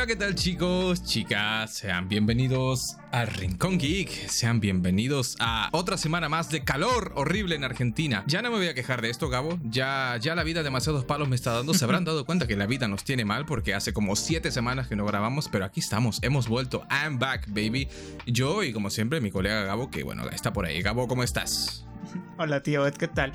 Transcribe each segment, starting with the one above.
Hola, ¿qué tal chicos, chicas? Sean bienvenidos a Rincón Geek. Sean bienvenidos a otra semana más de calor horrible en Argentina. Ya no me voy a quejar de esto, Gabo. Ya la vida demasiados palos me está dando. Se habrán dado cuenta que la vida nos tiene mal porque hace como 7 semanas que no grabamos, pero aquí estamos. Hemos vuelto. I'm back, baby. Yo y como siempre mi colega Gabo, que bueno, está por ahí. Gabo, ¿cómo estás? Hola, tío Ed, ¿qué tal?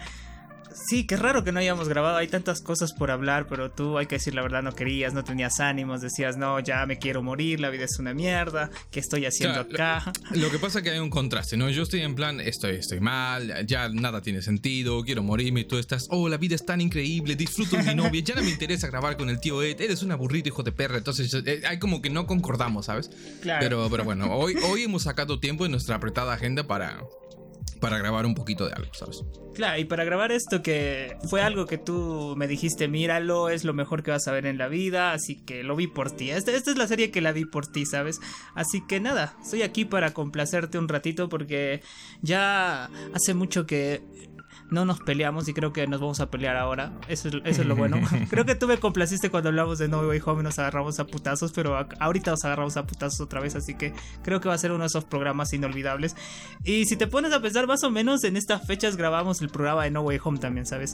Sí, qué raro que no hayamos grabado, hay tantas cosas por hablar, pero tú, hay que decir la verdad, no querías, no tenías ánimos, decías, no, ya me quiero morir, la vida es una mierda, ¿qué estoy haciendo acá? Lo que pasa es que hay un contraste, ¿no? Yo estoy en plan, estoy mal, ya nada tiene sentido, quiero morirme, y tú estás, oh, la vida es tan increíble, disfruto de mi novia, ya no me interesa grabar con el tío Ed, eres un aburrido hijo de perra, entonces hay como que no concordamos, ¿sabes? Claro. Pero bueno, hoy hemos sacado tiempo en nuestra apretada agenda para grabar un poquito de algo, ¿sabes? Claro, y para grabar esto que fue algo que tú me dijiste, míralo, es lo mejor que vas a ver en la vida, así que lo vi por ti. Esta es la serie que la vi por ti, ¿sabes? Así que nada, estoy aquí para complacerte un ratito porque ya hace mucho que no nos peleamos y creo que nos vamos a pelear ahora. Eso es lo bueno. Creo que tú me complaciste cuando hablamos de No Way Home y nos agarramos a putazos, pero ahorita nos agarramos a putazos otra vez, así que creo que va a ser uno de esos programas inolvidables. Y si te pones a pensar, más o menos en estas fechas grabamos el programa de No Way Home también, ¿sabes?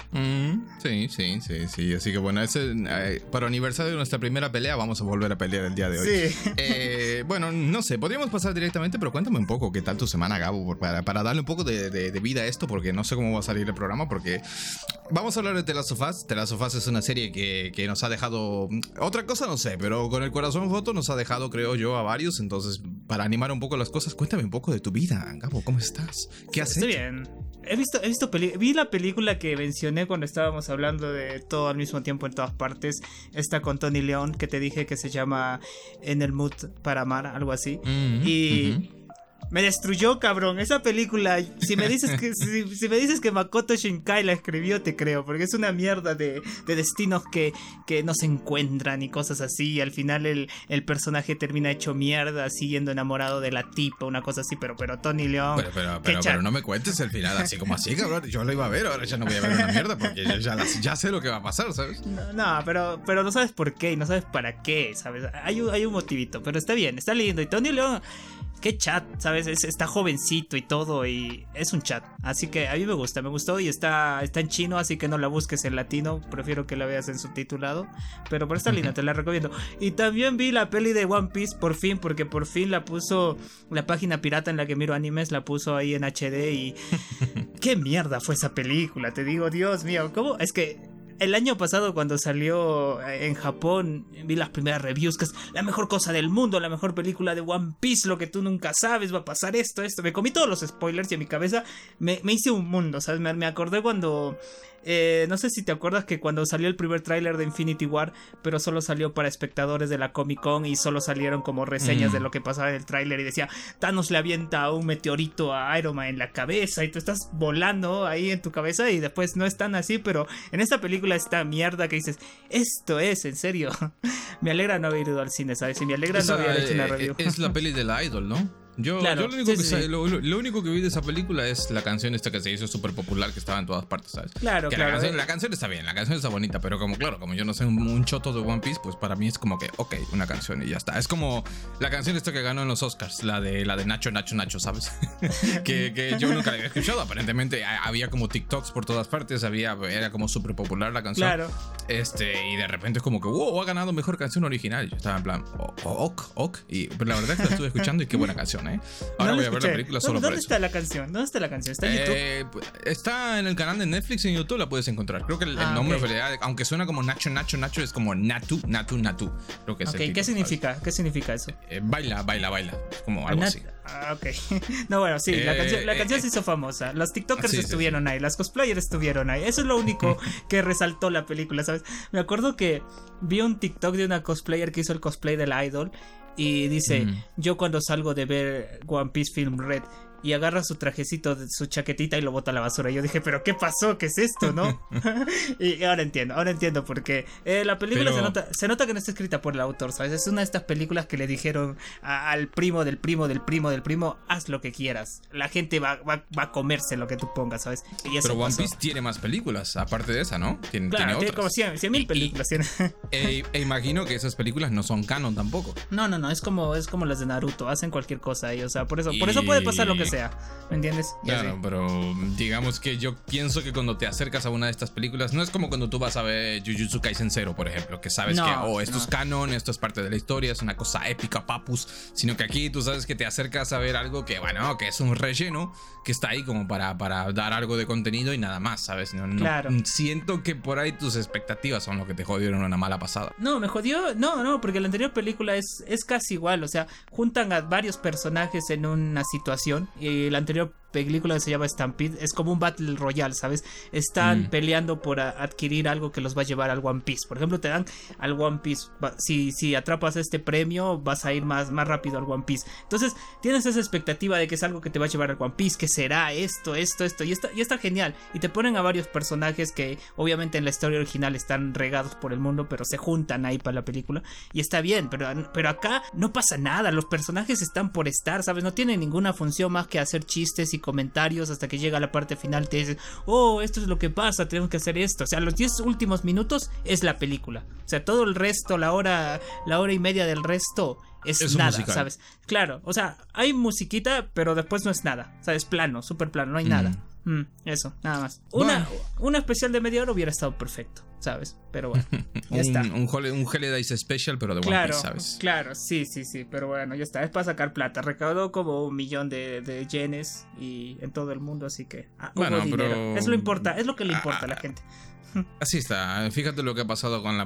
Sí. Así que bueno, para aniversario de nuestra primera pelea vamos a volver a pelear el día de hoy. Sí. Bueno, no sé, podríamos pasar directamente, pero cuéntame un poco qué tal tu semana, Gabo, para darle un poco de vida a esto, porque no sé cómo va a salir el programa, porque vamos a hablar de The Last of Us. The Last of Us es una serie que nos ha dejado, otra cosa no sé, pero con el corazón roto nos ha dejado, creo yo, a varios. Entonces, para animar un poco las cosas, cuéntame un poco de tu vida, Gabo, ¿cómo estás? ¿Qué haces? Estoy bien. Vi la película que mencioné cuando estábamos hablando de todo al mismo tiempo en todas partes, esta con Tony León, que te dije que se llama En el Mood para Amar, algo así. Me destruyó, cabrón, esa película. Si me dices que Makoto Shinkai la escribió, te creo, porque es una mierda de destinos que no se encuentran y cosas así, y al final el personaje termina hecho mierda, siguiendo enamorado de la tipa, una cosa así, pero Tony León... Pero no me cuentes el final así como así, cabrón, yo lo iba a ver, ahora ya no voy a ver una mierda, porque ya sé lo que va a pasar, ¿sabes? No, pero no sabes por qué, y no sabes para qué, ¿sabes? Hay un motivito, pero está bien, está lindo, y Tony León... Qué chat, ¿sabes? Está jovencito y todo, y es un chat. Así que a mí me gustó y está en chino, así que no la busques en latino. Prefiero que la veas en subtitulado, pero está linda, te la recomiendo. Y también vi la peli de One Piece, porque por fin la puso la página pirata en la que miro animes, la puso ahí en HD y... ¡Qué mierda fue esa película! Te digo, Dios mío, ¿cómo? Es que... El año pasado cuando salió en Japón, vi las primeras reviews, que es la mejor cosa del mundo, la mejor película de One Piece, lo que tú nunca sabes, va a pasar esto. Me comí todos los spoilers y en mi cabeza me hice un mundo, ¿sabes? Me acordé cuando... no sé si te acuerdas que cuando salió el primer tráiler de Infinity War, pero solo salió para espectadores de la Comic Con y solo salieron como reseñas de lo que pasaba en el tráiler y decía, Thanos le avienta un meteorito a Iron Man en la cabeza y tú estás volando ahí en tu cabeza y después no es tan así, pero en esta película esta mierda que dices, esto es, en serio, me alegra no haber ido al cine, ¿sabes? Y me alegra no haber hecho una review. Es la peli de la Idol, ¿no? Lo único que vi de esa película es la canción esta que se hizo súper popular, que estaba en todas partes, ¿sabes? Claro. La canción está bien, la canción está bonita, pero como yo no sé un choto de One Piece, pues para mí es como que, ok, una canción y ya está. Es como la canción esta que ganó en los Oscars, la de Nacho, ¿sabes? que yo nunca la había escuchado, aparentemente había como TikToks por todas partes, era como súper popular la canción. Claro. Y de repente es como que, wow, ha ganado mejor canción original. Yo estaba en plan, ok, pero la verdad es que la estuve escuchando y qué buena canción. Ahora no voy a ver la película solo por eso. ¿Dónde está la canción? ¿Está en YouTube? Está en el canal de Netflix, en YouTube la puedes encontrar. Creo que el nombre, okay. Aunque suena como Nacho, es como Natu. Creo que es okay, el título, ¿qué significa? ¿Sabes? ¿Qué significa eso? Baila, como algo así. Ok. No, bueno, sí, la canción se hizo famosa. Los TikTokers estuvieron ahí, las cosplayers estuvieron ahí. Eso es lo único que resaltó la película, ¿sabes? Me acuerdo que vi un TikTok de una cosplayer que hizo el cosplay de la Idol. Y dice, yo cuando salgo de ver One Piece Film Red y agarra su trajecito, su chaquetita y lo bota a la basura. Y yo dije, ¿pero qué pasó? ¿Qué es esto, no? Y ahora entiendo porque la película se nota que no está escrita por el autor, ¿sabes? Es una de estas películas que le dijeron al primo del primo del primo del primo, haz lo que quieras. La gente va a comerse lo que tú pongas, ¿sabes? Y eso One Piece tiene más películas, aparte de esa, ¿no? Tiene como 100.000 películas. Imagino que esas películas no son canon tampoco. No, es como las de Naruto, hacen cualquier cosa ahí, o sea, por eso puede pasar lo que sea, ¿me entiendes? Claro, pero digamos que yo pienso que cuando te acercas a una de estas películas, no es como cuando tú vas a ver Jujutsu Kaisen 0, por ejemplo, que sabes es canon, esto es parte de la historia, es una cosa épica, papus, sino que aquí tú sabes que te acercas a ver algo que, bueno, que es un relleno, que está ahí como para dar algo de contenido y nada más, ¿sabes? Claro. Siento que por ahí tus expectativas son lo que te jodieron una mala pasada. No, me jodió, no, porque la anterior película es casi igual, o sea, juntan a varios personajes en una situación y la anterior película que se llama Stampede es como un Battle Royale, ¿sabes? Están peleando por adquirir algo que los va a llevar al One Piece. Por ejemplo, te dan al One Piece, si atrapas este premio vas a ir más rápido al One Piece. Entonces tienes esa expectativa de que es algo que te va a llevar al One Piece, que será esto y está genial. Y te ponen a varios personajes que obviamente en la historia original están regados por el mundo, pero se juntan ahí para la película y está bien, pero acá no pasa nada, los personajes están por estar, ¿sabes? No tienen ninguna función más que hacer chistes y comentarios hasta que llega la parte final. Te dicen, esto es lo que pasa, tenemos que hacer esto. O sea, los 10 últimos minutos es la película. O sea, todo el resto, la hora y media del resto es nada, musical, ¿sabes? Claro, o sea, hay musiquita, pero después no es nada. O sea, es plano, súper plano, no hay nada. Eso, nada más. Una especial de media hora hubiera estado perfecto, ¿sabes? Pero bueno, ya está. Un Holidays Special, pero de One Piece, ¿sabes? Claro, sí, pero bueno, ya está. Es para sacar plata. Recaudó como 1 millón de yenes y en todo el mundo, así que hubo dinero. Pero es lo que le importa a la gente. Así está. Fíjate lo que ha pasado con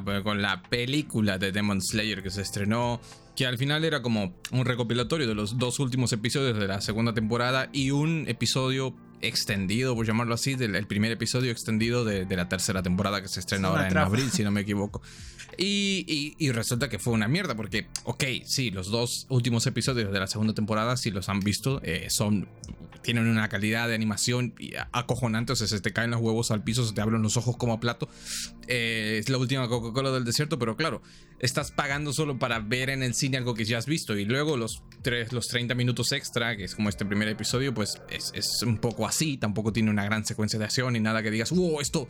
la película de Demon Slayer que se estrenó, que al final era como un recopilatorio de los 2 últimos episodios de la segunda temporada y un episodio extendido, por llamarlo así, el primer episodio extendido de la tercera temporada que se estrena ahora en abril, si no me equivoco. Y resulta que fue una mierda porque, sí, los 2 últimos episodios de la segunda temporada, si los han visto, tienen una calidad de animación acojonante, o sea, se te caen los huevos al piso, se te abren los ojos como a plato. Es la última Coca-Cola del desierto, pero claro, estás pagando solo para ver en el cine algo que ya has visto, y luego los 30 minutos extra, que es como este primer episodio, pues es un poco así, tampoco tiene una gran secuencia de acción ni nada que digas, esto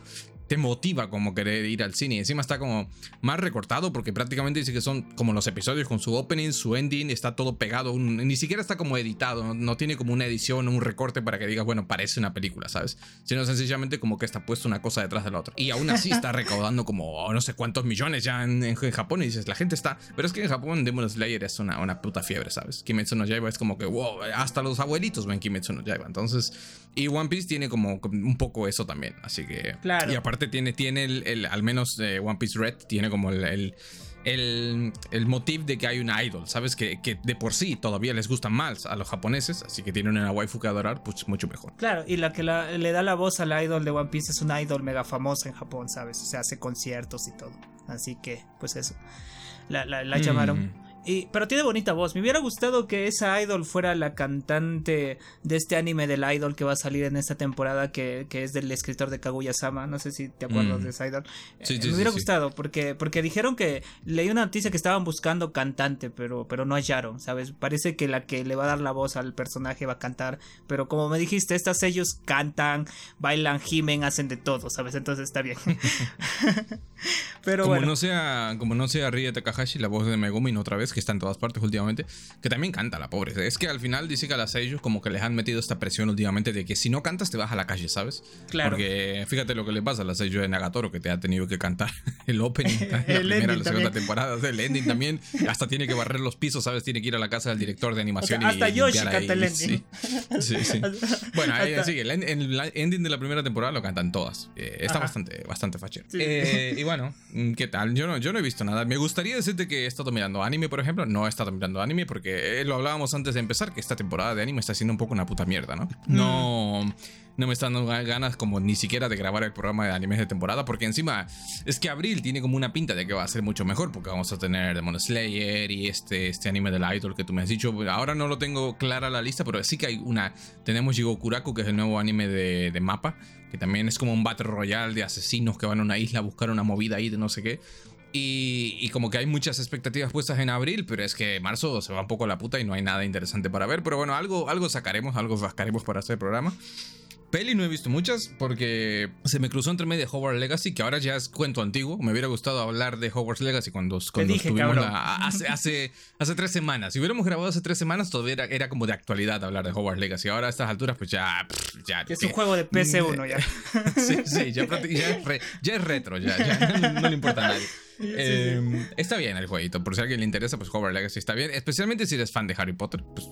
te motiva como querer ir al cine. Y encima está como más recortado porque prácticamente dice que son como los episodios con su opening, su ending, está todo pegado, ni siquiera está como editado, no tiene como una edición o un recorte para que digas, bueno, parece una película, ¿sabes? Sino sencillamente como que está puesto una cosa detrás de la otra. Y aún así está recaudando como no sé cuántos millones ya en Japón, y dices, la gente está... Pero es que en Japón Demon Slayer es una puta fiebre, ¿sabes? Kimetsu no Yaiba es como que, hasta los abuelitos ven Kimetsu no Yaiba, entonces... Y One Piece tiene como un poco eso también, así que... Claro. Y aparte tiene al menos One Piece Red, tiene como el motivo de que hay una idol, ¿sabes? Que de por sí todavía les gustan más a los japoneses, así que tienen una waifu que adorar, pues mucho mejor. Claro, y la que le da la voz a la idol de One Piece es una idol mega famosa en Japón, ¿sabes? O sea, hace conciertos y todo, así que, pues eso, la llamaron... Pero tiene bonita voz. Me hubiera gustado que esa idol fuera la cantante de este anime del idol que va a salir en esta temporada, que es del escritor de Kaguya-sama. No sé si te acuerdas de esa idol. Sí, me hubiera gustado porque dijeron que... Leí una noticia que estaban buscando cantante, pero no hallaron, ¿sabes? Parece que la que le va a dar la voz al personaje va a cantar. Pero como me dijiste, estas ellos cantan, bailan, gimen, hacen de todo, ¿sabes? Entonces está bien. Pero bueno. Como no sea Rie Takahashi, la voz de Megumin otra vez, que está en todas partes últimamente, que también canta la pobre. Es que al final dice que a las ellos como que les han metido esta presión últimamente de que si no cantas te vas a la calle, ¿sabes? Claro. Porque fíjate lo que le pasa a las ellos de Nagatoro, que te ha tenido que cantar el opening, la segunda temporada, el ending también, hasta tiene que barrer los pisos, ¿sabes? Tiene que ir a la casa del director de animación, o sea, hasta Yoshi canta el ending. Sí. Bueno, ahí sigue. El ending de la primera temporada lo cantan todas. Está bastante fachero. Sí. Y bueno, ¿qué tal? Yo no he visto nada. Me gustaría decirte que he estado mirando anime, por ejemplo, ejemplo, no he estado mirando anime porque lo hablábamos antes de empezar, que esta temporada de anime está siendo un poco una puta mierda, ¿no? No me están dando ganas como ni siquiera de grabar el programa de animes de temporada, porque encima es que abril tiene como una pinta de que va a ser mucho mejor, porque vamos a tener Demon Slayer y este anime del idol que tú me has dicho. Ahora no lo tengo clara la lista, pero sí que hay una. Tenemos Jigokuraku, que es el nuevo anime de MAPPA, que también es como un battle royale de asesinos que van a una isla a buscar una movida ahí de no sé qué. Y como que hay muchas expectativas puestas en abril, pero es que marzo se va un poco a la puta y no hay nada interesante para ver. Pero bueno, algo sacaremos, algo rascaremos para hacer el programa. Peli no he visto muchas porque se me cruzó entre medio Hogwarts Legacy, que ahora ya es cuento antiguo. Me hubiera gustado hablar de Hogwarts Legacy cuando dije, estuvimos hace 3 semanas. Si hubiéramos grabado hace 3 semanas, todavía era como de actualidad hablar de Hogwarts Legacy. Ahora a estas alturas, pues ya es un juego de PS1 ya. Sí, ya es retro, ya no le importa a nadie. Sí. Está bien el jueguito, por si a alguien le interesa, pues Hogwarts Legacy está bien, especialmente si eres fan de Harry Potter, pues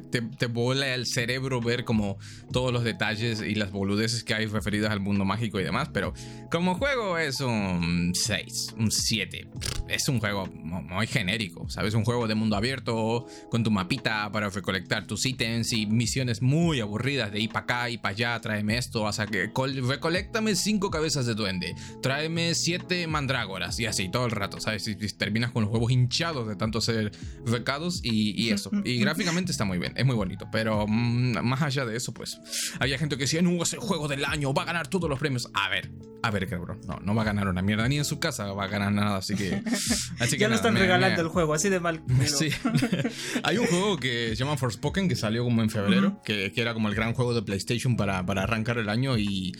te vuela el cerebro ver como todos los detalles y las boludeces que hay referidas al mundo mágico y demás, pero como juego es un 6, un 7, es un juego muy genérico, ¿sabes? Un juego de mundo abierto, con tu mapita para recolectar tus ítems y misiones muy aburridas de ir para acá y para allá, tráeme esto, o sea, que recolectame 5 cabezas de duende, tráeme 7 mandrágoras y así todo el rato, ¿sabes? Y terminas con los huevos hinchados de tanto hacer recados y eso. Y gráficamente está muy bien, es muy bonito, pero más allá de eso, pues, había gente que decía, no, es el juego del año, va a ganar todos los premios. A ver, cabrón, no va a ganar una mierda, ni en su casa va a ganar nada, así que ya no están regalando el juego, así de mal. Pero... sí. Hay un juego que se llama Forspoken, que salió como en febrero, que era como el gran juego de PlayStation para arrancar el año y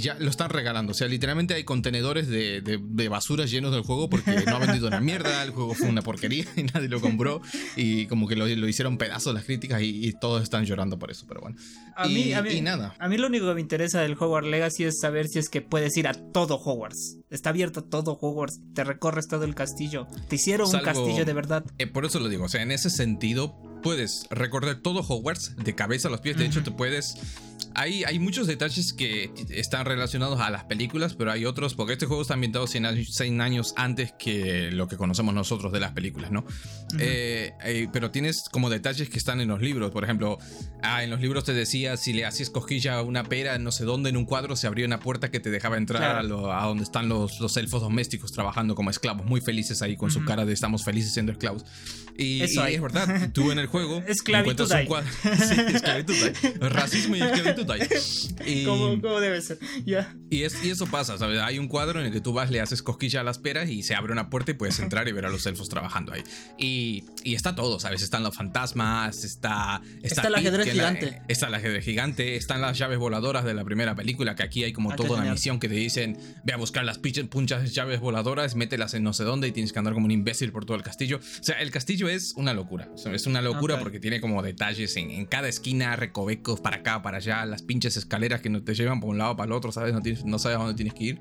ya lo están regalando, o sea, literalmente hay contenedores de basura llenos del juego porque no ha vendido una mierda, el juego fue una porquería y nadie lo compró y como que lo hicieron pedazos las críticas y todos están llorando por eso, pero bueno. A mí nada. A mí lo único que me interesa del Hogwarts Legacy es saber si es que puedes ir a todo Hogwarts. Está abierto todo Hogwarts, te recorres todo el castillo, te hicieron un castillo de verdad. Por eso lo digo, o sea, en ese sentido puedes recorrer todo Hogwarts de cabeza a los pies, de hecho te puedes... Hay muchos detalles que están relacionados a las películas, pero hay otros, porque este juego está ambientado 100 años antes que lo que conocemos nosotros de las películas, ¿no? Pero tienes como detalles que están en los libros, por ejemplo, en los libros te decía si le hacías cosquilla a una pera, no sé dónde, en un cuadro se abría una puerta que te dejaba entrar a donde están los elfos domésticos trabajando como esclavos, muy felices ahí con su cara de estamos felices siendo esclavos. Y es verdad, tú en el juego esclavitud hay. Sí, esclavitud hay. Racismo y esclavitud. ¿Cómo debe ser? Yeah. Y eso pasa, ¿sabes? Hay un cuadro en el que tú vas, le haces cosquilla a las peras y se abre una puerta y puedes entrar y ver a los elfos trabajando ahí. Y está todo, ¿sabes? Están los fantasmas, está el ajedrez gigante. Está el ajedrez gigante, están las llaves voladoras de la primera película, que aquí hay como toda una misión que te dicen, ve a buscar las pinches llaves voladoras, mételas en no sé dónde y tienes que andar como un imbécil por todo el castillo. O sea, el castillo es una locura. Es una locura porque tiene como detalles en cada esquina, recovecos para acá, para allá, las pinches escaleras que te llevan por un lado para el otro, ¿sabes? No sabes a dónde tienes que ir.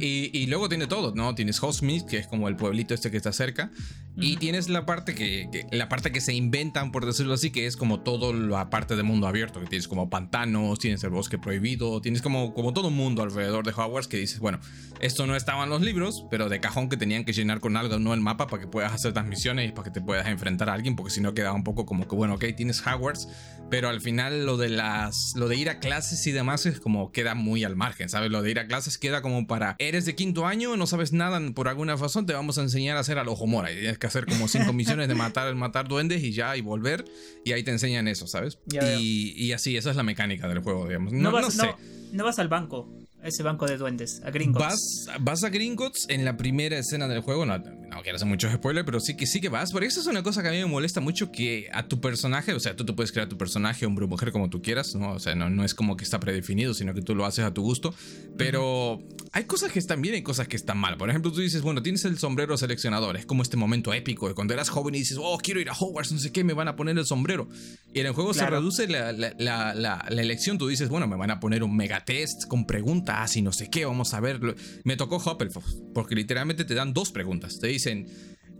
Y luego tiene todo, ¿no? Tienes Hogsmeade, que es como el pueblito este que está cerca, y tienes la parte que se inventan, por decirlo así, que es como toda la parte de mundo abierto, que tienes como pantanos, tienes el bosque prohibido, tienes como todo un mundo alrededor de Hogwarts que dices, bueno, esto no estaba en los libros, pero de cajón que tenían que llenar con algo, ¿no? El mapa para que puedas hacer las misiones y para que te puedas enfrentar a alguien, porque si no quedaba un poco como que, bueno, ok, tienes Hogwarts, pero al final lo de ir a clases y demás es como queda muy al margen, ¿sabes? Lo de ir a clases queda como para eres de 5º año, no sabes nada por alguna razón, te vamos a enseñar a hacer al ojo mora y tienes que hacer como 5 misiones de matar duendes y ya, y volver, y ahí te enseñan eso, ¿sabes? Y así, esa es la mecánica del juego, digamos. No vas al banco. Ese banco de duendes, a Gringotts. Vas a Gringotts en la primera escena del juego. No quiero hacer muchos spoilers, pero sí que vas. Porque eso es una cosa que a mí me molesta mucho, que a tu personaje, o sea, tú te puedes crear tu personaje, hombre o mujer, como tú quieras, ¿no? O sea, no es como que está predefinido, sino que tú lo haces a tu gusto. Pero hay cosas que están bien y cosas que están mal. Por ejemplo, tú dices, bueno, tienes el sombrero seleccionador. Es como este momento épico de cuando eras joven y dices, oh, quiero ir a Hogwarts, no sé qué, me van a poner el sombrero. Y en el juego se reduce la elección. Tú dices, bueno, me van a poner un megatest con preguntas y no sé qué, vamos a ver. Me tocó Hufflepuff, porque literalmente te dan 2 preguntas. Te dicen,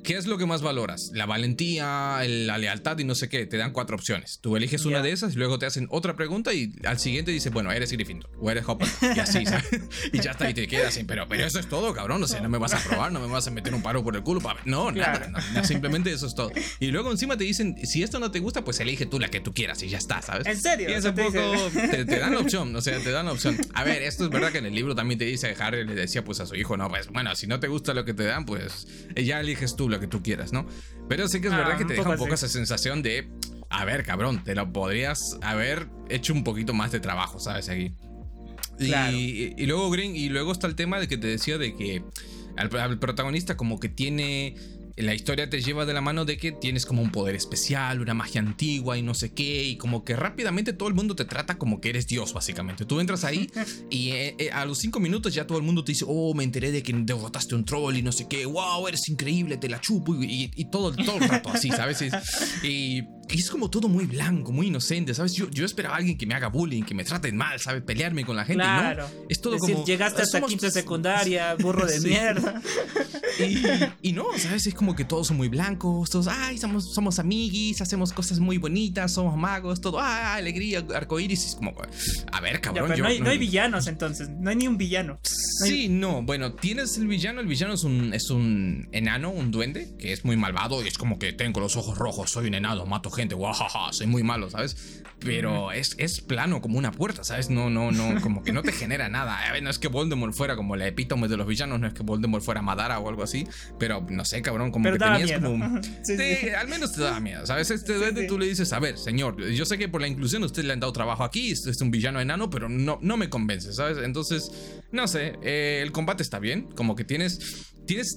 ¿Qué es lo que más valoras? La valentía, la lealtad y no sé qué. Te dan 4 opciones. Tú eliges una de esas y luego te hacen otra pregunta y al siguiente dices, bueno, eres Gryffindor o eres Hufflepuff. Y así, ¿sabes? Y ya está, y te quedas así. Pero eso es todo, cabrón. O sea, no me vas a probar, no me vas a meter un paro por el culo. No, nada. No, simplemente eso es todo. Y luego encima te dicen, si esto no te gusta, pues elige tú la que tú quieras y ya está, ¿sabes? ¿En serio? Y es un poco... Te dan la opción, o sea, te dan la opción. A ver, esto es verdad que en el libro también te dice, Harry le decía pues a su hijo, no, pues bueno, si no te gusta lo que te dan, pues ya eliges tú lo que tú quieras, ¿no? Pero sí que es verdad que te deja un poco esa sensación de, a ver, cabrón, te lo podrías haber hecho un poquito más de trabajo, ¿sabes? Aquí. Claro. Y luego luego está el tema de que te decía de que al protagonista como que tiene... La historia te lleva de la mano de que tienes como un poder especial, una magia antigua y no sé qué, y como que rápidamente todo el mundo te trata como que eres Dios, básicamente. Tú entras ahí y a los 5 minutos ya todo el mundo te dice, oh, me enteré de que derrotaste un troll y no sé qué, wow, eres increíble, te la chupo, y todo el rato así, ¿sabes? Y es como todo muy blanco, muy inocente, ¿sabes? Yo esperaba a alguien que me haga bullying, que me traten mal, ¿sabes? Pelearme con la gente, claro. No, es todo, es decir, como... llegaste hasta quinta secundaria, burro de mierda. Y no, ¿sabes? Es como que todos son muy blancos, todos, ay, somos amiguis, hacemos cosas muy bonitas, somos magos, todo, ay, alegría, arcoíris, es como, a ver, cabrón. Ya, pero no hay villanos entonces, no hay ni un villano. Bueno, tienes el villano es un enano, un duende, que es muy malvado y es como que tengo los ojos rojos, soy un enano, mato gente, guajaja, soy muy malo, ¿sabes? Pero es plano como una puerta, ¿sabes? No, como que no te genera nada. A ver, no es que Voldemort fuera como la epítome de los villanos, no es que Voldemort fuera Madara o algo así, pero no sé, cabrón, como pero que tenías miedo. Como... Sí, al menos te daba miedo, ¿sabes? Duende tú le dices, a ver, señor, yo sé que por la inclusión a usted le han dado trabajo aquí, es un villano enano, pero no me convence, ¿sabes? Entonces, no sé, el combate está bien, como que tienes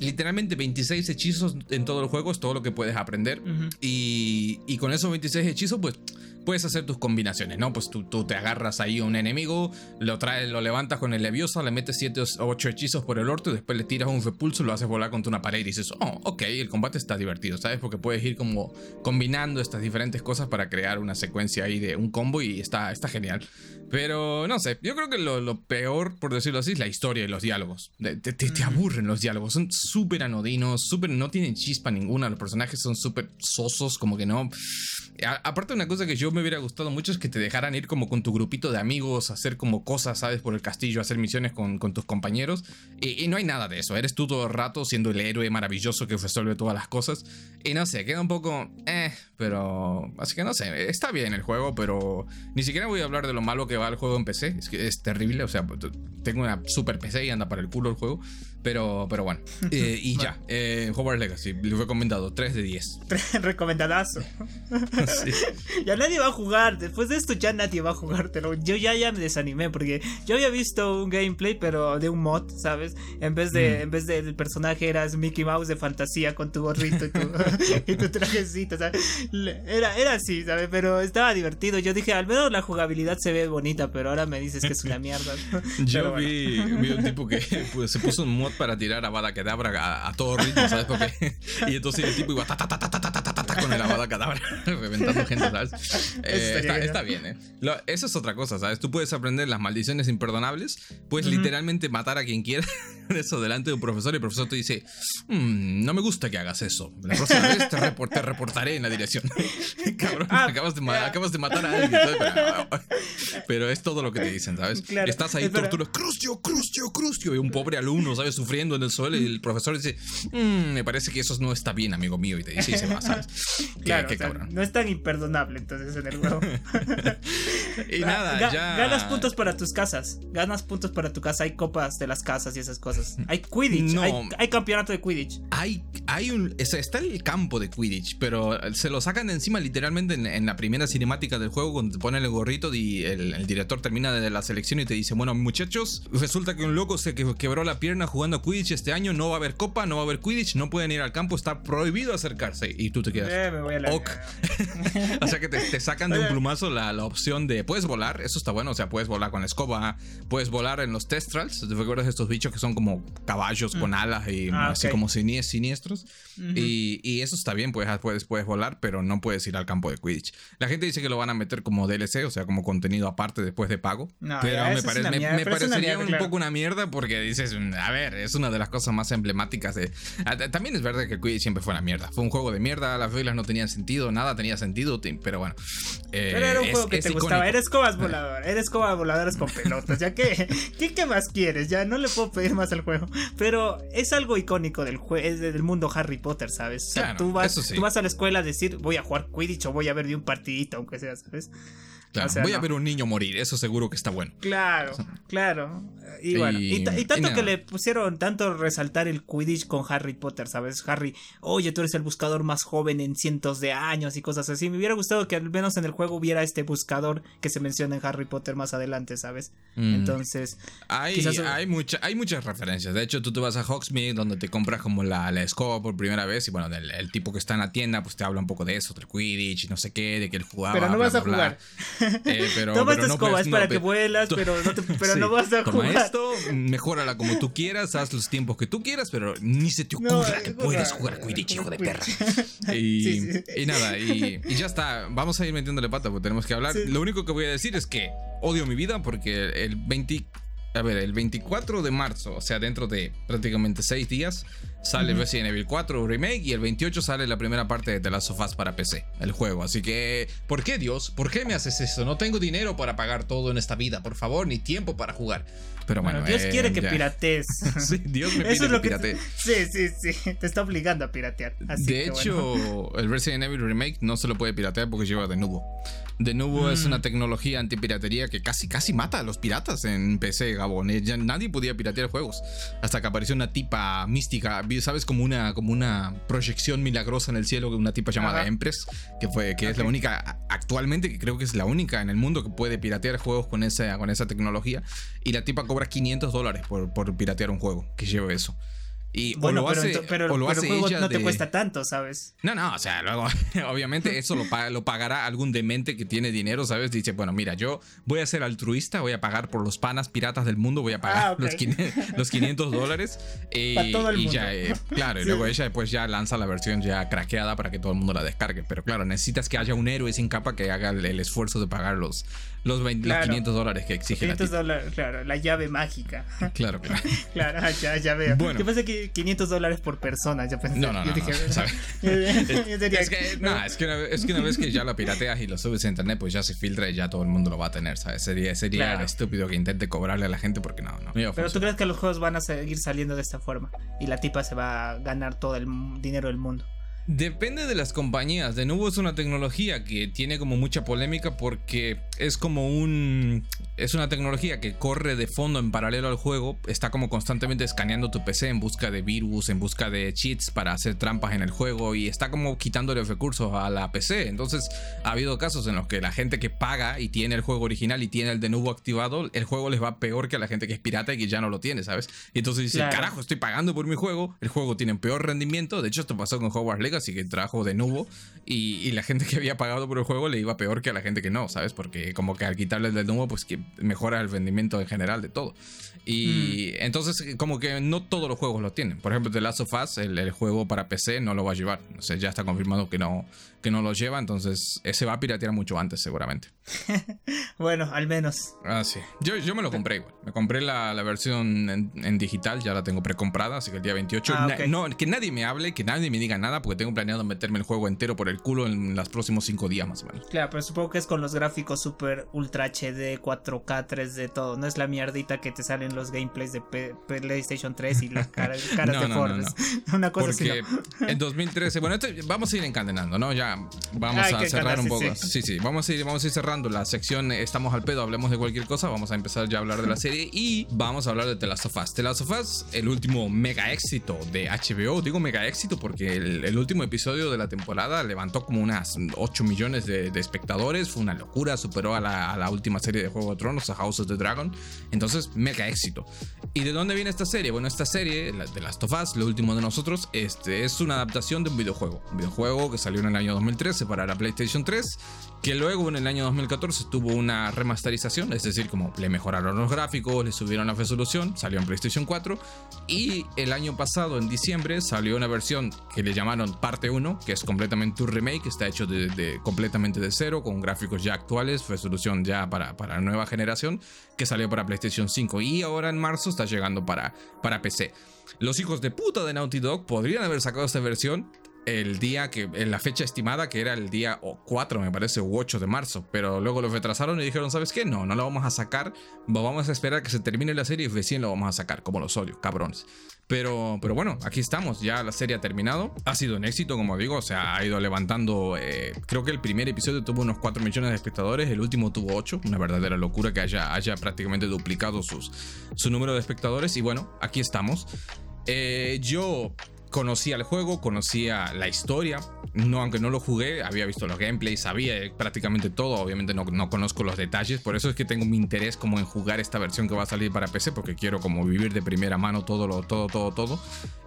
literalmente 26 hechizos en todo el juego, es todo lo que puedes aprender. Uh-huh. Y con esos 26 hechizos, pues puedes hacer tus combinaciones, ¿no? Pues tú te agarras ahí a un enemigo, lo levantas con el Leviosa, le metes 7 o 8 hechizos por el orto y después le tiras un repulso, lo haces volar contra una pared y dices, oh, ok, el combate está divertido, ¿sabes? Porque puedes ir como combinando estas diferentes cosas para crear una secuencia ahí de un combo y está genial. Pero no sé, yo creo que lo peor, por decirlo así, es la historia y los diálogos. Te aburren los diálogos, son súper anodinos, no tienen chispa ninguna, los personajes son súper sosos, como que no... Aparte, una cosa que yo me hubiera gustado mucho es que te dejaran ir como con tu grupito de amigos, hacer como cosas, ¿sabes? Por el castillo, hacer misiones con tus compañeros. Y no hay nada de eso, eres tú todo el rato siendo el héroe maravilloso que resuelve todas las cosas. Y no sé, queda un poco... pero... Así que no sé, está bien el juego, pero... Ni siquiera voy a hablar de lo malo que va el juego en PC, es que es terrible, o sea, tengo una super PC y anda para el culo el juego, pero bueno. Y ya, Hogwarts Legacy, recomendado, 3 de 10. Recomendadazo. Sí. Ya nadie va a jugar, después de esto ya nadie va a jugártelo. Yo ya me desanimé porque yo había visto un gameplay, pero de un mod, ¿sabes? En vez de el personaje eras Mickey Mouse de fantasía con tu gorrito y tu trajecito, ¿sabes? Era así, ¿sabes? Pero estaba divertido, yo dije, al menos la jugabilidad se ve bonita, pero ahora me dices que es una mierda. Yo vi un tipo que se puso un mod para tirar a Avada Kedavra a todo ritmo, ¿sabes? Porque, y entonces el tipo iba con el Avada Kedavra reventando gente, ¿sabes? Está bien, ¿eh? Eso es otra cosa, ¿sabes? Tú puedes aprender las maldiciones imperdonables, puedes literalmente matar a quien quieras, eso delante de un profesor, y el profesor te dice, no me gusta que hagas eso, la próxima vez te reportaré en la dirección. Cabrón, acabas de matar a alguien, ¿sabes? Pero es todo lo que te dicen, ¿sabes? Claro. Estás ahí torturado, Crucio, y un pobre alumno, ¿sabes? Sufriendo en el suelo, y el profesor dice, me parece que eso no está bien, amigo mío, y te dice, y se va, ¿sabes? Claro, o sea, cabrón. No es tan imperdonable, entonces, en el juego. Y nada, ya... Ganas puntos para tu casa, hay copas de las casas y esas cosas. Hay Quidditch, hay campeonato de Quidditch. Está el campo de Quidditch, pero se lo sacan de encima literalmente en la primera cinemática del juego, cuando te ponen el gorrito y el director termina de la selección y te dice, bueno, muchachos, resulta que un loco se quebró la pierna jugando a Quidditch este año, no va a haber copa, no va a haber Quidditch, no pueden ir al campo, está prohibido acercarse. Y tú te quedas. Me voy a la... O sea que te sacan de un plumazo la opción de, pues, puedes volar, eso está bueno, o sea, puedes volar con la escoba, puedes volar en los Testrals, ¿te recuerdas estos bichos que son como caballos con alas y así como siniestros? Y eso está bien, pues puedes volar, pero no puedes ir al campo de Quidditch. La gente dice que lo van a meter como DLC, o sea, como contenido aparte después de pago. No, pero me parecería un poco una mierda, porque dices, a ver, es una de las cosas más emblemáticas de... También es verdad que Quidditch siempre fue una mierda, fue un juego de mierda, las reglas no tenían sentido, nada tenía sentido, pero bueno. Pero era un juego que te gustaba, eres escobas voladoras, con pelotas, ya que, ¿qué más quieres? Ya no le puedo pedir más al juego, pero es algo icónico del mundo Harry Potter, ¿sabes? O sea, claro, tú vas a la escuela a decir, voy a jugar Quidditch o voy a ver de un partidito, aunque sea, ¿sabes? Claro, o sea, voy a ver un niño morir, eso seguro que está bueno. Claro, claro. Y bueno, y tanto que le pusieron, tanto resaltar el Quidditch con Harry Potter, ¿sabes? Harry, oye, tú eres el buscador más joven en cientos de años y cosas así. Me hubiera gustado que al menos en el juego hubiera este buscador que se menciona en Harry Potter más adelante, ¿sabes? Entonces... Hay muchas referencias. De hecho, tú te vas a Hogsmeade, donde te compras como la escoba por primera vez y bueno, el tipo que está en la tienda pues te habla un poco de eso, del Quidditch y no sé qué, de que él jugaba. Pero no vas a jugar. Toma esta escoba, es para que vuelas, pero no vas a jugar. Toma esto, mejórala como tú quieras, haz los tiempos que tú quieras, pero ni se te ocurra que puedes jugar a Quidditch, hijo de perra. Y nada, y ya está. Vamos a ir metiéndole pata porque tenemos que hablar. Sí. Lo único que voy a decir es que odio mi vida porque el 24 de marzo, o sea, dentro de prácticamente 6 días, sale Resident Evil 4 Remake y el 28 sale la primera parte de The Last of Us para PC, el juego. Así que, ¿por qué, Dios? ¿Por qué me haces eso? No tengo dinero para pagar todo en esta vida, por favor, ni tiempo para jugar. Pero bueno, Dios quiere que piratees. Sí, Dios me pide que piratees. Sí, te está obligando a piratear. Así de que hecho, bueno. El Resident Evil Remake no se lo puede piratear porque lleva Denuvo. Denuvo es una tecnología antipiratería que casi mata a los piratas en PC, Gabón. Ya nadie podía piratear juegos hasta que apareció una tipa mística, ¿sabes? Como una proyección milagrosa en el cielo, una tipa llamada Empress, que es la única, actualmente, que creo que es la única en el mundo que puede piratear juegos con esa tecnología. Y la tipa cobra $500 por piratear un juego que lleve eso. Y bueno, pero el juego no te cuesta tanto, ¿sabes? No, o sea, luego obviamente eso lo pagará algún demente que tiene dinero, ¿sabes? Dice, bueno, mira, yo voy a ser altruista, voy a pagar por los panas piratas del mundo, voy a pagar los $500 para todo el mundo. Ya, claro, y luego ella después ya lanza la versión ya craqueada para que todo el mundo la descargue, pero claro, necesitas que haya un héroe sin capa que haga el esfuerzo de pagar los $500 que exige $500, claro, la llave mágica. Claro, ya veo. Bueno. ¿Qué pasa que $500 por persona? Yo pensé, yo dije, es que una vez que ya lo pirateas y lo subes a internet, pues ya se filtra y ya todo el mundo lo va a tener, ¿sabes? Sería estúpido que intente cobrarle a la gente porque no. Pero tú crees que los juegos van a seguir saliendo de esta forma y la tipa se va a ganar todo el dinero del mundo. Depende de las compañías. De nuevo es una tecnología que tiene como mucha polémica porque es una tecnología que corre de fondo en paralelo al juego, está como constantemente escaneando tu PC en busca de virus, en busca de cheats para hacer trampas en el juego y está como quitándole recursos a la PC. Entonces ha habido casos en los que la gente que paga y tiene el juego original y tiene el de nuevo activado, el juego les va peor que a la gente que es pirata y que ya no lo tiene, ¿sabes? Y entonces dice, carajo, estoy pagando por mi juego, el juego tiene peor rendimiento. De hecho, esto pasó con Hogwarts Legacy, así que trajo de nuevo y la gente que había pagado por el juego le iba peor que a la gente que no, ¿sabes? Porque como que al quitarle el de nuevo, pues que mejora el rendimiento en general de todo. Y entonces como que no todos los juegos lo tienen. Por ejemplo, The Last of Us, el juego para PC no lo va a llevar. O sea, ya está confirmado que no lo lleva, entonces se va a piratear mucho antes seguramente. Bueno, al menos. Ah, sí. Yo me lo compré igual. Me compré la versión en digital, ya la tengo precomprada, así que el día 28. Que nadie me hable, que nadie me diga nada, porque tengo planeado meterme el juego entero por el culo en los próximos 5 días más o menos. Claro, pero supongo que es con los gráficos super ultra HD, 4K, 3D, todo. No es la mierdita que te salen los gameplays de PlayStation 3 y las caras de Forbes. No. Una cosa porque así. No. En 2013, bueno, vamos a ir encadenando, ¿no? Ya vamos a cerrar un poco. Sí. Vamos a ir cerrando la sección. Estamos al pedo, hablemos de cualquier cosa. Vamos a empezar ya a hablar de la serie y vamos a hablar de The Last of Us. The Last of Us, el último mega éxito de HBO. Digo mega éxito porque el último episodio de la temporada levantó como unas 8 millones de espectadores. Fue una locura, superó a la última serie de Juego de Tronos, a House of the Dragon. Entonces, mega éxito. ¿Y de dónde viene esta serie? Bueno, esta serie, The Last of Us, Lo Último de Nosotros, es una adaptación de un videojuego que salió en el año 2013 para la PlayStation 3, que luego en el año 2014 2014 tuvo una remasterización, es decir, como le mejoraron los gráficos, le subieron la resolución, salió en PlayStation 4, y el año pasado, en diciembre, salió una versión que le llamaron Parte 1, que es completamente un remake, está hecho completamente de cero, con gráficos ya actuales, resolución ya para nueva generación, que salió para PlayStation 5, y ahora en marzo está llegando para PC. Los hijos de puta de Naughty Dog podrían haber sacado esta versión el día que, en la fecha estimada, que era el día 4, me parece, u 8 de marzo. Pero luego lo retrasaron y dijeron, ¿sabes qué? No lo vamos a sacar. Vamos a esperar que se termine la serie y recién lo vamos a sacar. Como los odios, cabrones. Pero bueno, aquí estamos. Ya la serie ha terminado. Ha sido un éxito, como digo. O sea, ha ido levantando... creo que el primer episodio tuvo unos 4 millones de espectadores. El último tuvo 8. Una verdadera locura que haya prácticamente duplicado su número de espectadores. Y bueno, aquí estamos. Yo... conocía el juego, conocía la historia, aunque no lo jugué, había visto los gameplays, sabía prácticamente todo, obviamente no conozco los detalles, por eso es que tengo mi interés como en jugar esta versión que va a salir para PC, porque quiero como vivir de primera mano todo.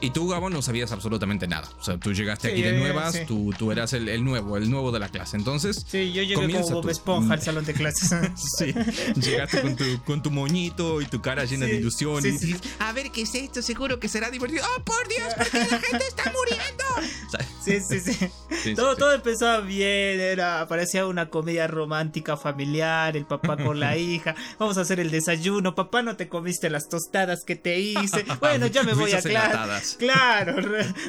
Y tú, Gabo, no sabías absolutamente nada, o sea, tú llegaste aquí de nuevas, sí. Tú eras el nuevo de la clase, entonces... Sí, yo llegué como Bob Esponja al salón de clases. Sí, llegaste con tu moñito y tu cara llena de ilusión. Sí, sí. A ver, ¿qué es esto? Seguro que será divertido. ¡Oh, por Dios! ¿Por qué? ¡La gente está muriendo! Sí. Todo empezaba bien, parecía una comedia romántica familiar, el papá con la hija, vamos a hacer el desayuno, papá, no te comiste las tostadas que te hice, bueno, ya me voy a clase. Claro,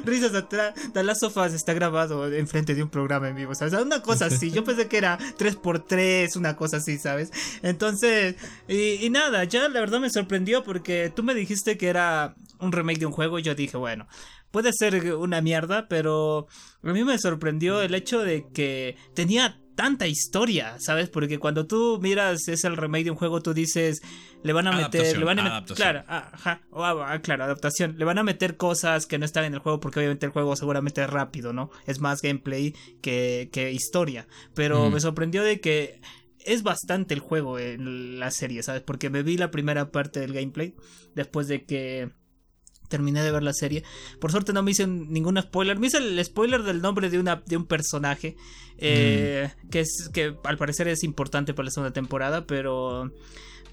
risas atrás. The Last of Us está grabado enfrente de un programa en vivo, ¿sabes? Una cosa así, yo pensé que era 3x3, una cosa así, ¿sabes? Entonces, y nada, ya la verdad me sorprendió porque tú me dijiste que era un remake de un juego y yo dije, bueno... puede ser una mierda, pero a mí me sorprendió el hecho de que tenía tanta historia, ¿sabes? Porque cuando tú miras es el remake de un juego, tú dices, adaptación, le van a meter cosas que no están en el juego, porque obviamente el juego seguramente es rápido, ¿no? Es más gameplay que historia, pero me sorprendió de que es bastante el juego en la serie, ¿sabes? Porque me vi la primera parte del gameplay después de que... terminé de ver la serie. Por suerte no me hice ningún spoiler. Me hice el spoiler del nombre de un personaje. Que al parecer es importante para la segunda temporada.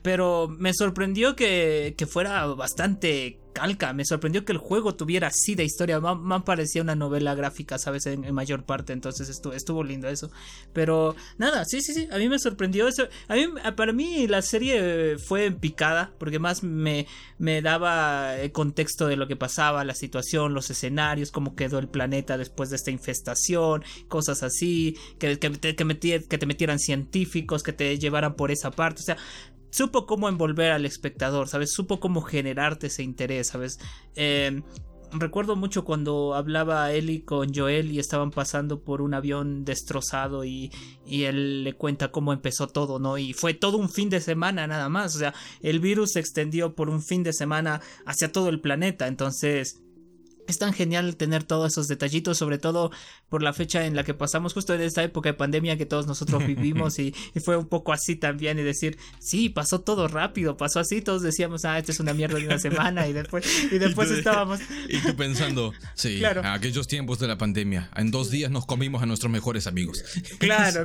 Pero me sorprendió que fuera bastante calca. Me sorprendió que el juego tuviera así de historia. Más parecía una novela gráfica, ¿sabes? En mayor parte. Entonces estuvo lindo eso. Pero nada, sí. A mí me sorprendió eso. Para mí la serie fue en picada. Porque más me daba el contexto de lo que pasaba, la situación, los escenarios, cómo quedó el planeta después de esta infestación. Cosas así. Que te metieran científicos, que te llevaran por esa parte. O sea... supo cómo envolver al espectador, ¿sabes? Supo cómo generarte ese interés, ¿sabes? Recuerdo mucho cuando hablaba Ellie con Joel y estaban pasando por un avión destrozado y él le cuenta cómo empezó todo, ¿no? Y fue todo un fin de semana nada más, o sea, el virus se extendió por un fin de semana hacia todo el planeta, entonces... es tan genial tener todos esos detallitos, sobre todo por la fecha en la que pasamos, justo en esta época de pandemia que todos nosotros vivimos y fue un poco así también, y decir, sí, pasó todo rápido, pasó así, todos decíamos, esto es una mierda de una semana, y después estábamos... Y tú pensando, sí, claro. Aquellos tiempos de la pandemia, en 2 días nos comimos a nuestros mejores amigos. Claro.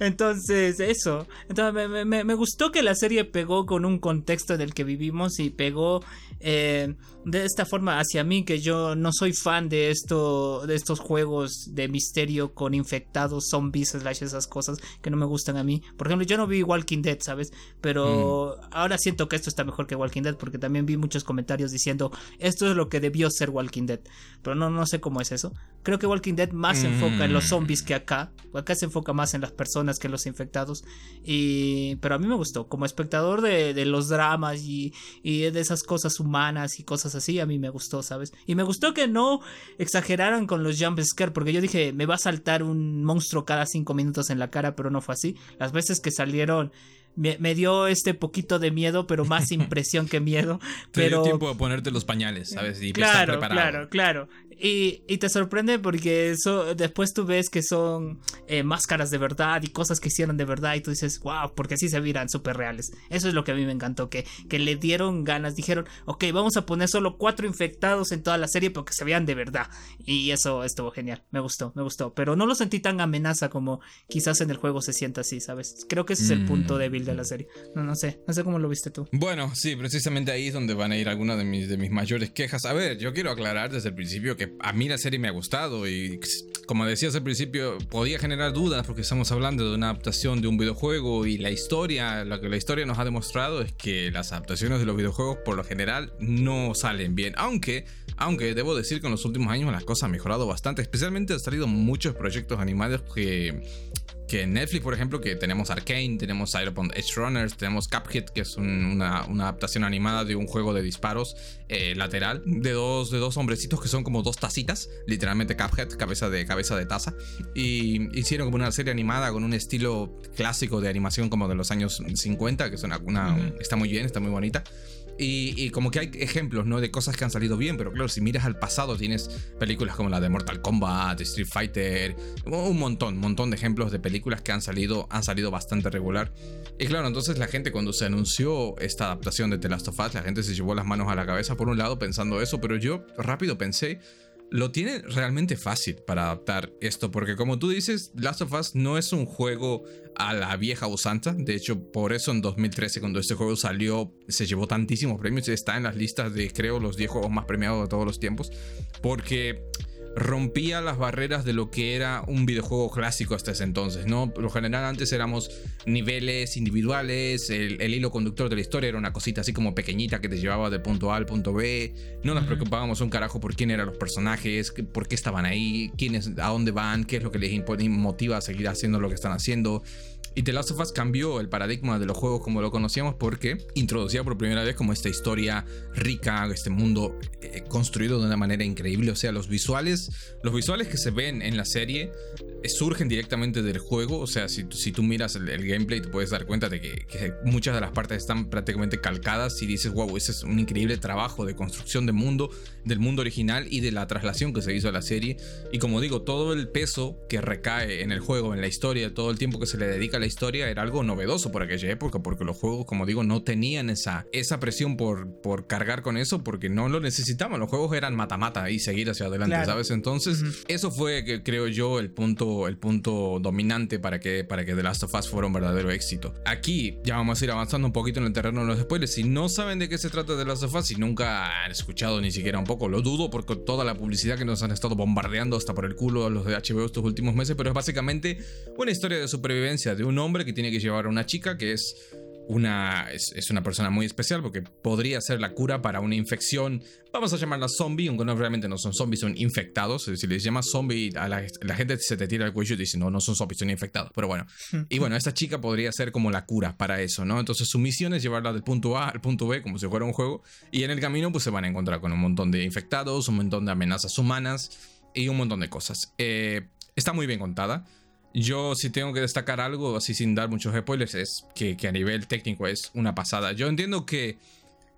Entonces, eso. Entonces me gustó que la serie pegó con un contexto en el que vivimos y pegó de esta forma hacia mí, que yo no soy fan de estos juegos de misterio con infectados, zombies, slash, esas cosas que no me gustan a mí. Por ejemplo, yo no vi Walking Dead, ¿sabes? Pero ahora siento que esto está mejor que Walking Dead, porque también vi muchos comentarios diciendo, esto es lo que debió ser Walking Dead. Pero no sé cómo es eso. Creo que Walking Dead más se enfoca en los zombies que acá. Acá se enfoca más en las personas que en los infectados. Pero a mí me gustó. Como espectador de los dramas y de esas cosas humanas y cosas así, a mí me gustó, ¿sabes? Y me gustó que no exageraran con los jump scare, porque yo dije, me va a saltar un monstruo cada 5 minutos en la cara, pero no fue así. Las veces que salieron me dio poquito de miedo, pero más impresión que miedo. Te dio tiempo a ponerte los pañales, ¿sabes? Y claro, estar preparado. Claro. Y te sorprende porque después tú ves que son máscaras de verdad y cosas que hicieron de verdad y tú dices, wow, porque sí se miran súper reales. Eso es lo que a mí me encantó, que le dieron ganas, dijeron, ok, vamos a poner solo 4 infectados en toda la serie porque se vean de verdad. Y eso estuvo genial, me gustó, pero no lo sentí tan amenaza como quizás en el juego se sienta así, ¿sabes? Creo que ese es el punto débil de la serie. No sé cómo lo viste tú. Bueno, sí, precisamente ahí es donde van a ir algunas de mis mayores quejas. A ver, yo quiero aclarar desde el principio que a mí la serie me ha gustado y, como decías al principio, podía generar dudas porque estamos hablando de una adaptación de un videojuego y lo que la historia nos ha demostrado es que las adaptaciones de los videojuegos por lo general no salen bien, aunque debo decir que en los últimos años las cosas han mejorado bastante, especialmente han salido muchos proyectos animados que en Netflix, por ejemplo, que tenemos Arcane, tenemos Cyberpunk Edge Runners, tenemos Cuphead, que es una adaptación animada de un juego de disparos lateral de dos hombrecitos que son como dos tacitas, literalmente Cuphead, cabeza de taza, y hicieron como una serie animada con un estilo clásico de animación como de los años 50, que es está muy bien, está muy bonita. Y como que hay ejemplos, ¿no?, de cosas que han salido bien, pero claro, si miras al pasado tienes películas como la de Mortal Kombat, Street Fighter, un montón de ejemplos de películas que han salido bastante regular. Y claro, entonces la gente, cuando se anunció esta adaptación de The Last of Us, la gente se llevó las manos a la cabeza por un lado pensando eso, pero yo rápido pensé, lo tiene realmente fácil para adaptar esto, porque como tú dices, Last of Us no es un juego a la vieja usanza. De hecho, por eso en 2013, cuando este juego salió, se llevó tantísimos premios y está en las listas de, creo, los 10 juegos más premiados de todos los tiempos, porque rompía las barreras de lo que era un videojuego clásico hasta ese entonces, ¿no? Por lo general, antes éramos niveles individuales, el hilo conductor de la historia era una cosita así como pequeñita que te llevaba de punto A al punto B, no nos preocupábamos un carajo por quién eran los personajes, por qué estaban ahí, quiénes, a dónde van, qué es lo que les motiva a seguir haciendo lo que están haciendo. Y The Last of Us cambió el paradigma de los juegos como lo conocíamos, porque introducía por primera vez como esta historia rica, este mundo construido de una manera increíble. O sea, los visuales que se ven en la serie surgen directamente del juego. O sea, si tú miras el gameplay, te puedes dar cuenta de que muchas de las partes están prácticamente calcadas y dices, wow, ese es un increíble trabajo de construcción de mundo, del mundo original y de la traslación que se hizo a la serie. Y como digo, todo el peso que recae en el juego, en la historia, todo el tiempo que se le dedica a la historia era algo novedoso por aquella época, porque los juegos, como digo, no tenían esa presión por cargar con eso, porque no lo necesitaban. Los juegos eran mata-mata y seguir hacia adelante, claro, ¿sabes? Entonces, eso fue, creo yo, el punto dominante para que The Last of Us fuera un verdadero éxito. Aquí ya vamos a ir avanzando un poquito en el terreno de los spoilers. Si no saben de qué se trata The Last of Us, si nunca han escuchado ni siquiera un poco, lo dudo, porque toda la publicidad que nos han estado bombardeando hasta por el culo los de HBO estos últimos meses, pero es básicamente una historia de supervivencia de un hombre que tiene que llevar a una chica que es una persona muy especial porque podría ser la cura para una infección, vamos a llamarla zombie, aunque no, realmente no son zombies, son infectados. Si les llamas zombie, a la gente se te tira el cuello y dice, no son zombies, son infectados, pero bueno. Y bueno, esta chica podría ser como la cura para eso, ¿no? Entonces su misión es llevarla del punto A al punto B, como si fuera un juego, y en el camino pues se van a encontrar con un montón de infectados, un montón de amenazas humanas y un montón de cosas. Está muy bien contada. Yo, si tengo que destacar algo, así sin dar muchos spoilers, es que a nivel técnico es una pasada. Yo entiendo que,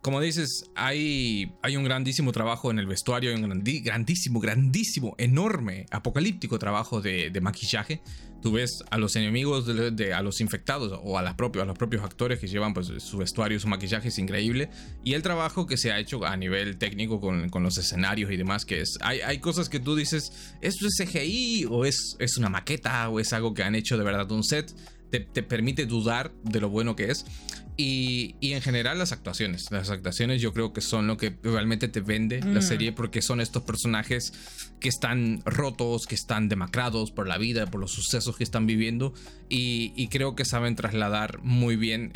como dices, hay un grandísimo trabajo en el vestuario, hay un grandísimo, enorme, apocalíptico trabajo de maquillaje. Tú ves a los enemigos, a los infectados o a los propios actores que llevan pues su vestuario, su maquillaje es increíble. Y el trabajo que se ha hecho a nivel técnico con los escenarios y demás, que es... Hay cosas que tú dices, ¿esto es CGI o es una maqueta o es algo que han hecho de verdad un set? Te permite dudar de lo bueno que es. Y en general las actuaciones yo creo que son lo que realmente te vende la serie, porque son estos personajes que están rotos, que están demacrados por la vida, por los sucesos que están viviendo, y creo que saben trasladar muy bien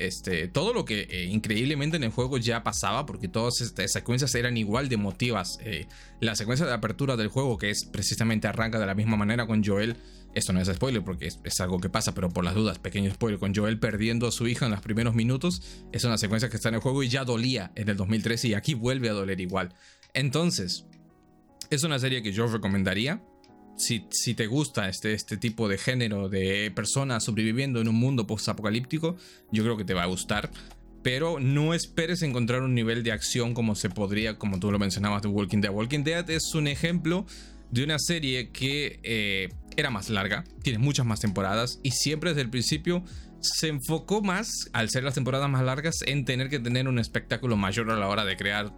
todo lo que increíblemente en el juego ya pasaba, porque todas estas secuencias eran igual de emotivas. La secuencia de apertura del juego, que es precisamente arranca de la misma manera con Joel, esto no es spoiler porque es algo que pasa, pero por las dudas, pequeño spoiler, con Joel perdiendo a su hija en los primeros minutos, es una secuencia que está en el juego y ya dolía en el 2013 y aquí vuelve a doler igual. Entonces, es una serie que yo recomendaría. Si te gusta este tipo de género de personas sobreviviendo en un mundo post-apocalíptico, yo creo que te va a gustar. pero no esperes encontrar un nivel de acción como se podría, como tú lo mencionabas, de Walking Dead. Walking Dead es un ejemplo de una serie que era más larga, tiene muchas más temporadas y siempre desde el principio se enfocó más, al ser las temporadas más largas, en tener que tener un espectáculo mayor a la hora de crear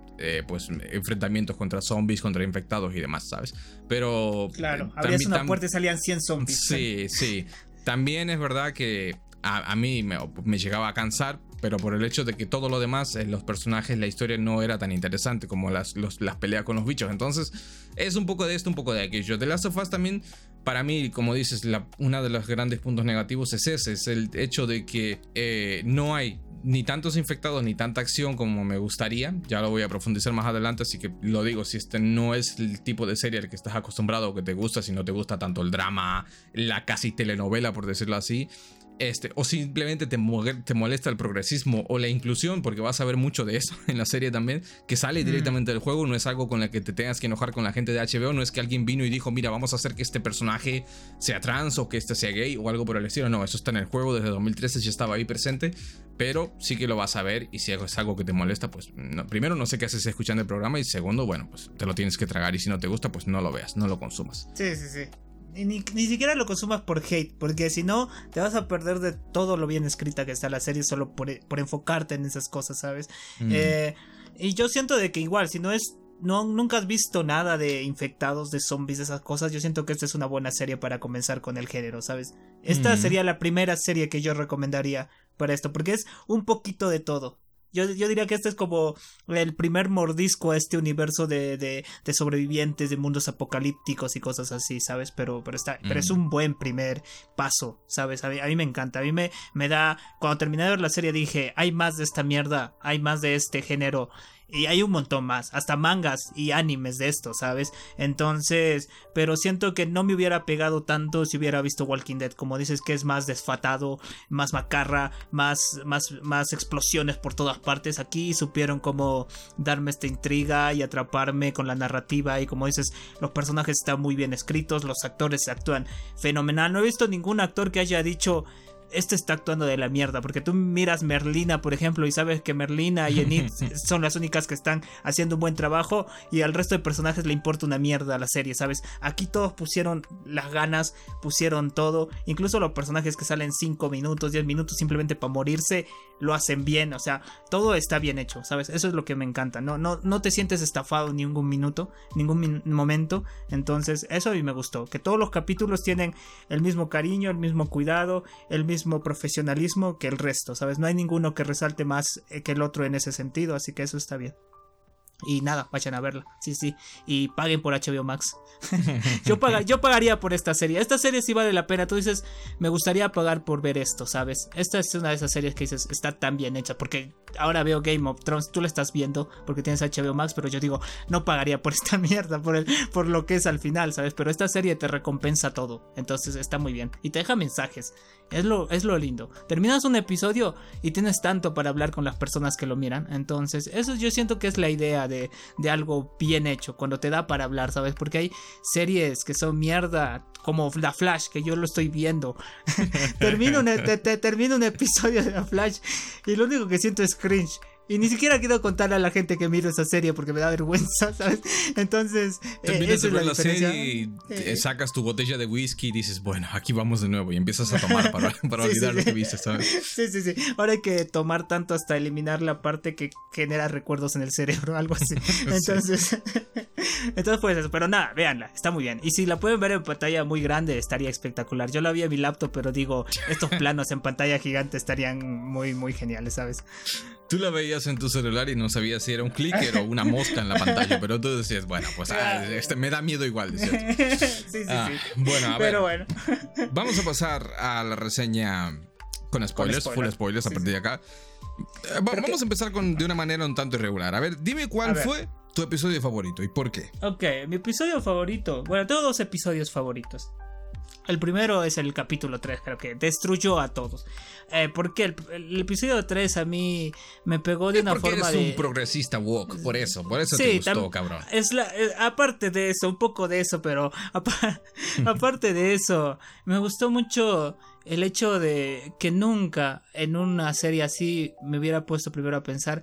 pues enfrentamientos contra zombies, contra infectados y demás, ¿sabes? Pero claro, abrías una puerta y salían 100 zombies. Sí, sí. También es verdad que a mí me llegaba a cansar, pero por el hecho de que todo lo demás, los personajes, la historia no era tan interesante como las peleas con los bichos. Entonces es un poco de esto, un poco de aquello. The Last of Us también, para mí, como dices, uno de los grandes puntos negativos es ese, es el hecho de que no hay ni tantos infectados ni tanta acción como me gustaría. Ya lo voy a profundizar más adelante, así que lo digo, si este no es el tipo de serie al que estás acostumbrado o que te gusta, si no te gusta tanto el drama, la casi telenovela, por decirlo así, o simplemente te molesta el progresismo o la inclusión, porque vas a ver mucho de eso en la serie también, que sale directamente del juego. No es algo con la que te tengas que enojar con la gente de HBO, no es que alguien vino y dijo, mira, vamos a hacer que este personaje sea trans o que este sea gay o algo por el estilo. No, eso está en el juego desde 2013, ya estaba ahí presente, pero sí que lo vas a ver. Y si es algo que te molesta, pues no, primero no sé qué haces escuchando el programa, y segundo, bueno, pues te lo tienes que tragar, y si no te gusta, pues no lo veas, no lo consumas. Sí, sí, sí. Ni siquiera lo consumas por hate, porque si no te vas a perder de todo lo bien escrita que está la serie solo por enfocarte en esas cosas, ¿sabes? Y yo siento de que igual, si no es, no, nunca has visto nada de infectados, de zombies, de esas cosas, yo siento que esta es una buena serie para comenzar con el género, ¿sabes? Esta sería la primera serie que yo recomendaría para esto, porque es un poquito de todo. Yo diría que este es como el primer mordisco a este universo de sobrevivientes, de mundos apocalípticos y cosas así, ¿sabes? Pero es un buen primer paso, ¿sabes? A mí me encanta, a mí me da... Cuando terminé de ver la serie dije, hay más de esta mierda, hay más de este género, y hay un montón más, hasta mangas y animes de esto, ¿sabes? Entonces, pero siento que no me hubiera pegado tanto si hubiera visto Walking Dead, como dices, que es más desfatado, más macarra, más explosiones por todas partes. Aquí supieron cómo darme esta intriga y atraparme con la narrativa, y como dices, los personajes están muy bien escritos, los actores actúan fenomenal. No he visto ningún actor que haya dicho, este está actuando de la mierda, porque tú miras Merlina, por ejemplo, y sabes que Merlina y Enid son las únicas que están haciendo un buen trabajo, y al resto de personajes le importa una mierda a la serie, ¿sabes? Aquí todos pusieron las ganas, pusieron todo, incluso los personajes que salen 5 minutos, 10 minutos simplemente para morirse, lo hacen bien, o sea, todo está bien hecho, ¿sabes? Eso es lo que me encanta, no te sientes estafado en ningún minuto, ningún momento. Entonces eso a mí me gustó, que todos los capítulos tienen el mismo cariño, el mismo cuidado, el mismo profesionalismo que el resto, ¿sabes? No hay ninguno que resalte más que el otro en ese sentido, así que eso está bien. Y nada, vayan a verla, sí, y paguen por HBO Max. Yo pagaría por esta serie sí vale la pena. Tú dices, me gustaría pagar por ver esto, ¿sabes? Esta es una de esas series que dices, está tan bien hecha, porque ahora veo Game of Thrones, tú la estás viendo porque tienes HBO Max, pero yo digo, no pagaría por esta mierda, por lo que es al final, ¿sabes? Pero esta serie te recompensa todo, entonces está muy bien, y te deja mensajes, es lo lindo. Terminas un episodio y tienes tanto para hablar con las personas que lo miran, entonces eso yo siento que es la idea de algo bien hecho, cuando te da para hablar, ¿sabes? Porque hay series que son mierda, como La Flash, que yo lo estoy viendo. termino un episodio de La Flash y lo único que siento es cringe, y ni siquiera quiero contarle a la gente que miro esa serie porque me da vergüenza, ¿sabes? Entonces terminas de ver la serie y sacas tu botella de whisky y dices, bueno, aquí vamos de nuevo, y empiezas a tomar para olvidar lo que viste, ¿sabes? Sí, ahora hay que tomar tanto hasta eliminar la parte que genera recuerdos en el cerebro, algo así. Entonces entonces pues eso, pero nada, véanla, está muy bien, y si la pueden ver en pantalla muy grande estaría espectacular. Yo la vi en mi laptop, pero digo, estos planos en pantalla gigante estarían muy muy geniales, ¿sabes? Tú la veías en tu celular y no sabías si era un clicker o una mosca en la pantalla, pero tú decías, bueno, pues me da miedo igual, decías. Sí. Bueno, a ver, pero bueno, vamos a pasar a la reseña con spoilers, full spoilers, sí, a partir de acá. Vamos a empezar de una manera un tanto irregular. A ver, dime cuál fue tu episodio favorito y por qué. Ok, mi episodio favorito. Bueno, tengo dos episodios favoritos. El primero es el capítulo 3, creo que destruyó a todos. Porque el episodio 3 a mí me pegó de una forma de... un progresista woke, por eso sí, te gustó, cabrón. Aparte de eso, un poco de eso, pero aparte de eso, me gustó mucho el hecho de que nunca en una serie así me hubiera puesto primero a pensar...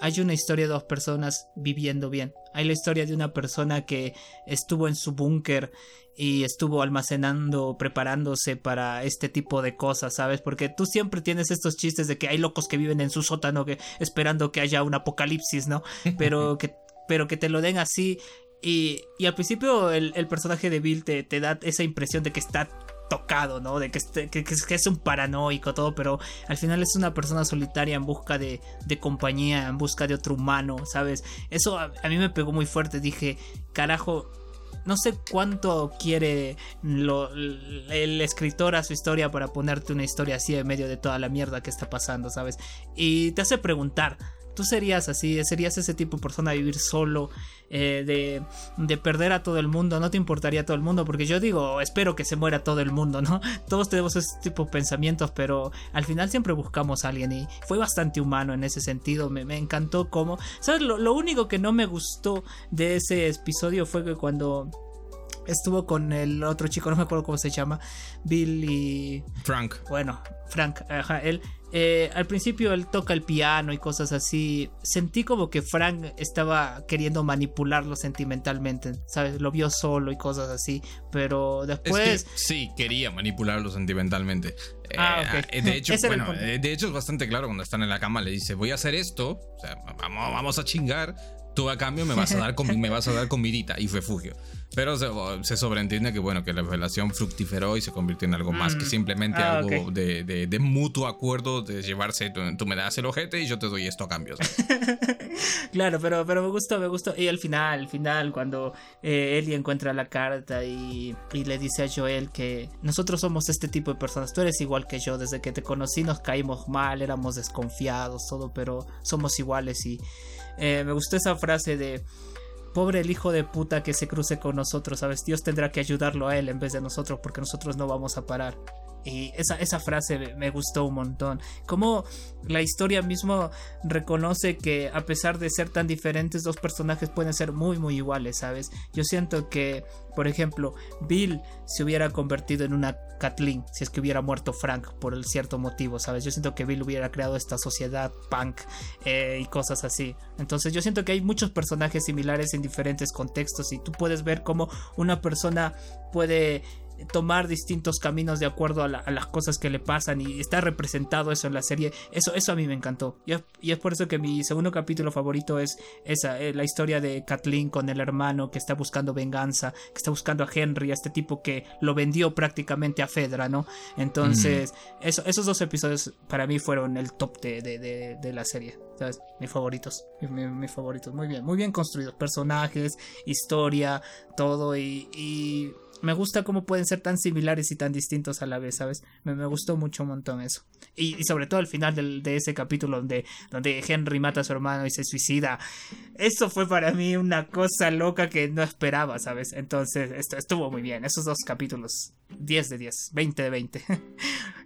Hay una historia de dos personas viviendo bien. Hay la historia de una persona que estuvo en su búnker y estuvo almacenando, preparándose para este tipo de cosas, ¿sabes? Porque tú siempre tienes estos chistes de que hay locos que viven en su sótano esperando que haya un apocalipsis, ¿no? Pero que te lo den así. Y al principio el personaje de Bill te da esa impresión de que está... tocado, ¿no? De que es un paranoico, todo, pero al final es una persona solitaria en busca de compañía, en busca de otro humano, ¿sabes? Eso a mí me pegó muy fuerte. Dije, carajo, no sé cuánto quiere el escritor a su historia para ponerte una historia así en medio de toda la mierda que está pasando, ¿sabes? Y te hace preguntar. ¿Tú serías así? ¿Serías ese tipo de persona, vivir solo, de perder a todo el mundo? ¿No te importaría todo el mundo? Porque yo digo, espero que se muera todo el mundo, ¿no? Todos tenemos ese tipo de pensamientos, pero al final siempre buscamos a alguien y fue bastante humano en ese sentido. Me encantó cómo... ¿Sabes? Lo único que no me gustó de ese episodio fue que cuando estuvo con el otro chico, no me acuerdo cómo se llama, Bill y... Frank. Bueno, Frank, ajá, él... al principio él toca el piano y cosas así. Sentí como que Frank estaba queriendo manipularlo sentimentalmente, ¿sabes? Lo vio solo y cosas así. Pero después... Es que, sí, quería manipularlo sentimentalmente. Okay. De hecho es bastante claro cuando están en la cama. Le dice, voy a hacer esto, o sea, vamos a chingar. Tú a cambio me vas a dar comidita. Y refugio. Pero se sobreentiende que bueno, que la relación fructiferó y se convirtió en algo más que simplemente algo okay. de mutuo acuerdo, de llevarse, tú me das el ojete y yo te doy esto a cambio, ¿sabes? Claro, pero me gustó. Y al final cuando Ellie encuentra la carta y le dice a Joel que nosotros somos este tipo de personas, tú eres igual que yo, desde que te conocí nos caímos mal, éramos desconfiados, todo, pero somos iguales. Y me gustó esa frase de pobre el hijo de puta que se cruce con nosotros, ¿sabes? Dios tendrá que ayudarlo a él en vez de nosotros, porque nosotros no vamos a parar. Y esa frase me gustó un montón. Como la historia mismo reconoce que a pesar de ser tan diferentes, dos personajes pueden ser muy muy iguales, ¿sabes? Yo siento que, por ejemplo, Bill se hubiera convertido en una Kathleen si es que hubiera muerto Frank por el cierto motivo, ¿sabes? Yo siento que Bill hubiera creado esta sociedad punk y cosas así. Entonces yo siento que hay muchos personajes similares en diferentes contextos y tú puedes ver cómo una persona puede tomar distintos caminos de acuerdo a las cosas que le pasan, y está representado eso en la serie. Eso a mí me encantó, y es por eso que mi segundo capítulo favorito es esa, la historia de Kathleen con el hermano que está buscando venganza, que está buscando a Henry, a este tipo que lo vendió prácticamente a Fedra, ¿no? Entonces esos dos episodios para mí fueron el top de la serie, ¿sabes? Mis favoritos. Muy bien construidos, personajes, historia, todo, y me gusta cómo pueden ser tan similares y tan distintos a la vez, ¿sabes? Me gustó mucho un montón eso. Y sobre todo al final de ese capítulo donde Henry mata a su hermano y se suicida. Eso fue para mí una cosa loca que no esperaba, ¿sabes? Entonces estuvo muy bien. Esos dos capítulos, 10 de 10, 20 de 20.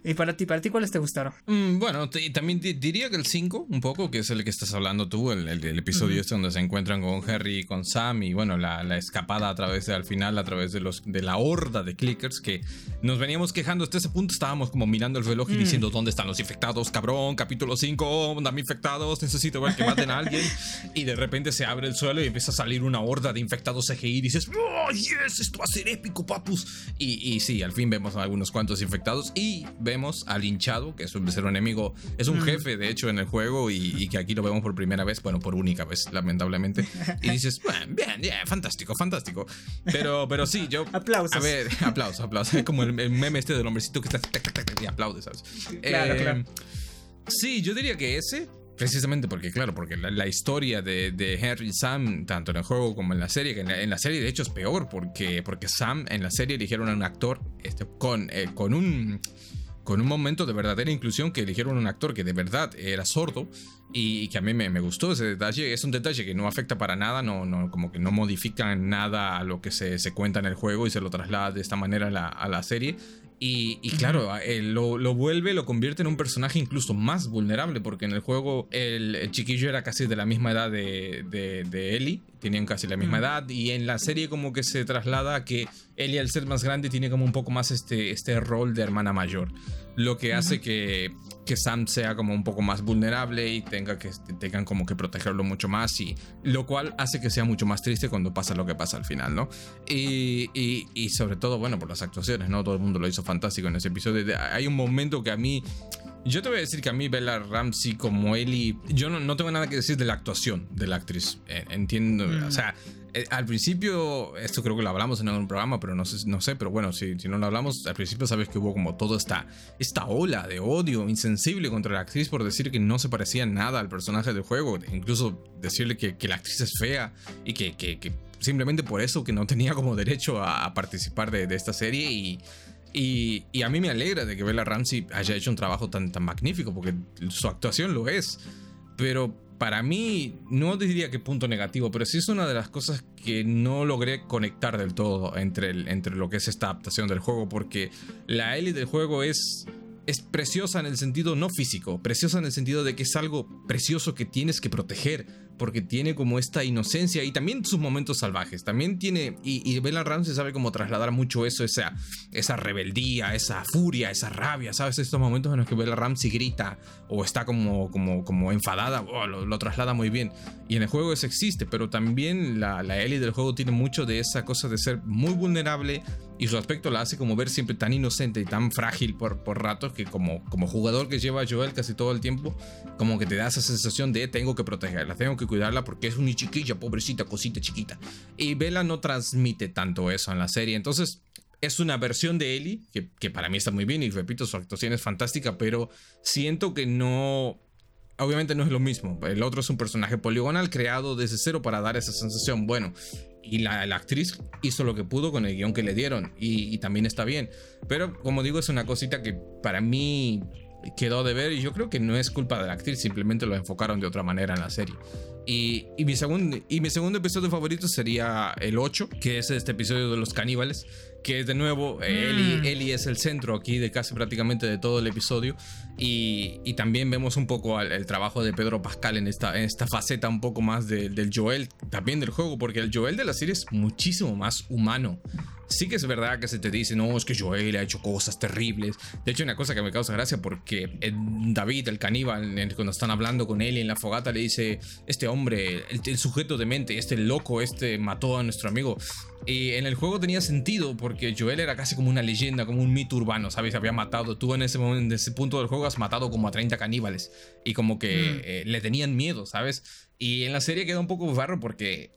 ¿Y para ti cuáles te gustaron? Bueno, también diría que el 5, un poco, que es el que estás hablando tú, el episodio este donde se encuentran con Henry y con Sam, y bueno, la escapada al final a través de la horda de clickers que nos veníamos quejando. Hasta ese punto estábamos como mirando el reloj y diciendo, ¿dónde están los infectados, cabrón? Capítulo 5, dame infectados, necesito ver que maten a alguien. Y de repente se abre el suelo y empieza a salir una horda de infectados CGI y dices, ¡oh, yes! Esto va a ser épico, papus. Y sí, al fin vemos a algunos cuantos infectados y vemos al hinchado, que es un enemigo, es un jefe de hecho en el juego, y que aquí lo vemos por primera vez, bueno, por única vez, lamentablemente. Y dices, bien, yeah, fantástico. Pero sí, yo... Aplausos. A ver, aplausos. Es como el meme este del hombrecito que está y aplaude, ¿sabes? Claro. Sí, yo diría que ese, precisamente porque la historia de Henry y Sam, tanto en el juego como en la serie, que en la serie de hecho es peor, porque Sam en la serie eligieron a un actor con un... con un momento de verdadera inclusión que eligieron un actor que de verdad era sordo y que a mí me gustó ese detalle. Es un detalle que no afecta para nada, no, como que no modifican nada a lo que se cuenta en el juego y se lo traslada de esta manera a la serie. Y claro, lo convierte en un personaje incluso más vulnerable, porque en el juego el chiquillo era casi de la misma edad de Ellie, tenían casi la misma edad, y en la serie como que se traslada a que Ellie, al ser más grande, tiene como un poco más este rol de hermana mayor, lo que hace que Sam sea como un poco más vulnerable y tengan como que protegerlo mucho más, y lo cual hace que sea mucho más triste cuando pasa lo que pasa al final, ¿no? Y sobre todo, bueno, por las actuaciones, ¿no? Todo el mundo lo hizo fantástico en ese episodio. Hay un momento que a mí... Yo te voy a decir que a mí Bella Ramsey como Ellie... Yo no tengo nada que decir de la actuación de la actriz. Entiendo, o sea... Al principio, esto creo que lo hablamos en algún programa, pero no sé, pero bueno, si no lo hablamos, al principio sabes que hubo como toda esta ola de odio insensible contra la actriz por decir que no se parecía nada al personaje del juego, incluso decirle que la actriz es fea y que simplemente por eso que no tenía como derecho a participar de esta serie. Y a mí me alegra de que Bella Ramsey haya hecho un trabajo tan, tan magnífico, porque su actuación lo es, pero... Para mí, no diría que punto negativo, pero sí es una de las cosas que no logré conectar del todo entre lo que es esta adaptación del juego, porque la Ellie del juego es preciosa en el sentido no físico, preciosa en el sentido de que es algo precioso que tienes que proteger, porque tiene como esta inocencia y también sus momentos salvajes, también tiene, y Bella Ramsey sabe como trasladar mucho eso, esa rebeldía, esa furia, esa rabia, ¿sabes? Estos momentos en los que Bella Ramsey grita o está como enfadada, lo traslada muy bien, y en el juego eso existe, pero también la Ellie del juego tiene mucho de esa cosa de ser muy vulnerable, y su aspecto la hace como ver siempre tan inocente y tan frágil por ratos, que como jugador que lleva a Joel casi todo el tiempo, como que te da esa sensación de tengo que protegerla, tengo que cuidarla porque es una chiquilla, pobrecita, cosita chiquita. Y Bella no transmite tanto eso en la serie, entonces es una versión de Ellie que para mí está muy bien, y repito, su actuación es fantástica, pero siento que no... Obviamente no es lo mismo, el otro es un personaje poligonal creado desde cero para dar esa sensación, bueno, y la actriz hizo lo que pudo con el guión que le dieron, y también está bien, pero como digo, es una cosita que para mí quedó de ver, y yo creo que no es culpa de la actriz, simplemente lo enfocaron de otra manera en la serie. Y mi segundo episodio favorito sería el 8, que es este episodio de los caníbales, que de nuevo Ellie es el centro aquí de casi prácticamente de todo el episodio, y también vemos un poco el trabajo de Pedro Pascal en esta faceta un poco más del Joel, también del juego, porque el Joel de la serie es muchísimo más humano. Sí que es verdad que se te dice, no, es que Joel ha hecho cosas terribles. De hecho, una cosa que me causa gracia, porque David, el caníbal, cuando están hablando con Ellie en la fogata, le dice, este hombre, el sujeto demente, este loco, este mató a nuestro amigo. Y en el juego tenía sentido, porque Joel era casi como una leyenda, como un mito urbano, ¿sabes? Había matado, tú en ese momento, en ese punto del juego, has matado como a 30 caníbales. Y como que le tenían miedo, ¿sabes? Y en la serie queda un poco barro porque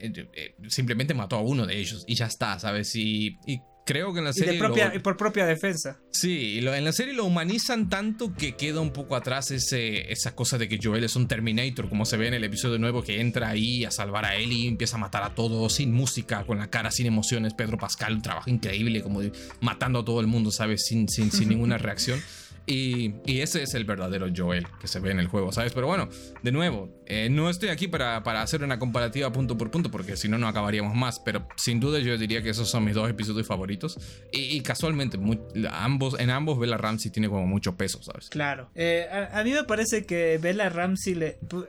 simplemente mató a uno de ellos y ya está, ¿sabes? Y creo que en la serie... Y por propia defensa. Sí, en la serie lo humanizan tanto que queda un poco atrás esa cosa de que Joel es un Terminator, como se ve en el episodio nuevo, que entra ahí a salvar a Ellie y empieza a matar a todos, sin música, con la cara, sin emociones. Pedro Pascal, un trabajo increíble, como matando a todo el mundo, ¿sabes? Sin ninguna reacción. Y ese es el verdadero Joel que se ve en el juego, ¿sabes? Pero bueno, de nuevo, no estoy aquí para hacer una comparativa punto por punto, porque si no, no acabaríamos más. Pero sin duda yo diría que esos son mis dos episodios favoritos. Y casualmente, en ambos Bella Ramsey tiene como mucho peso, ¿sabes? Claro. A mí me parece que Bella Ramsey...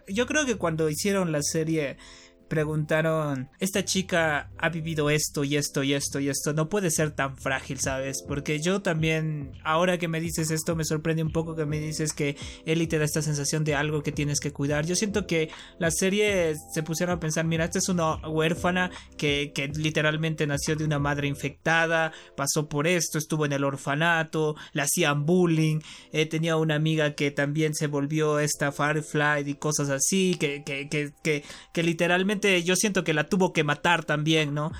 Yo creo que cuando hicieron la serie... preguntaron, esta chica ha vivido esto y esto y esto y esto, no puede ser tan frágil, ¿sabes? Porque yo también, ahora que me dices esto, me sorprende un poco que me dices que Ellie te da esta sensación de algo que tienes que cuidar. Yo siento que la serie se pusieron a pensar, mira, esta es una huérfana que literalmente nació de una madre infectada, pasó por esto, estuvo en el orfanato, le hacían bullying, tenía una amiga que también se volvió esta Firefly y cosas así, que literalmente obviamente yo siento que la tuvo que matar también, ¿no?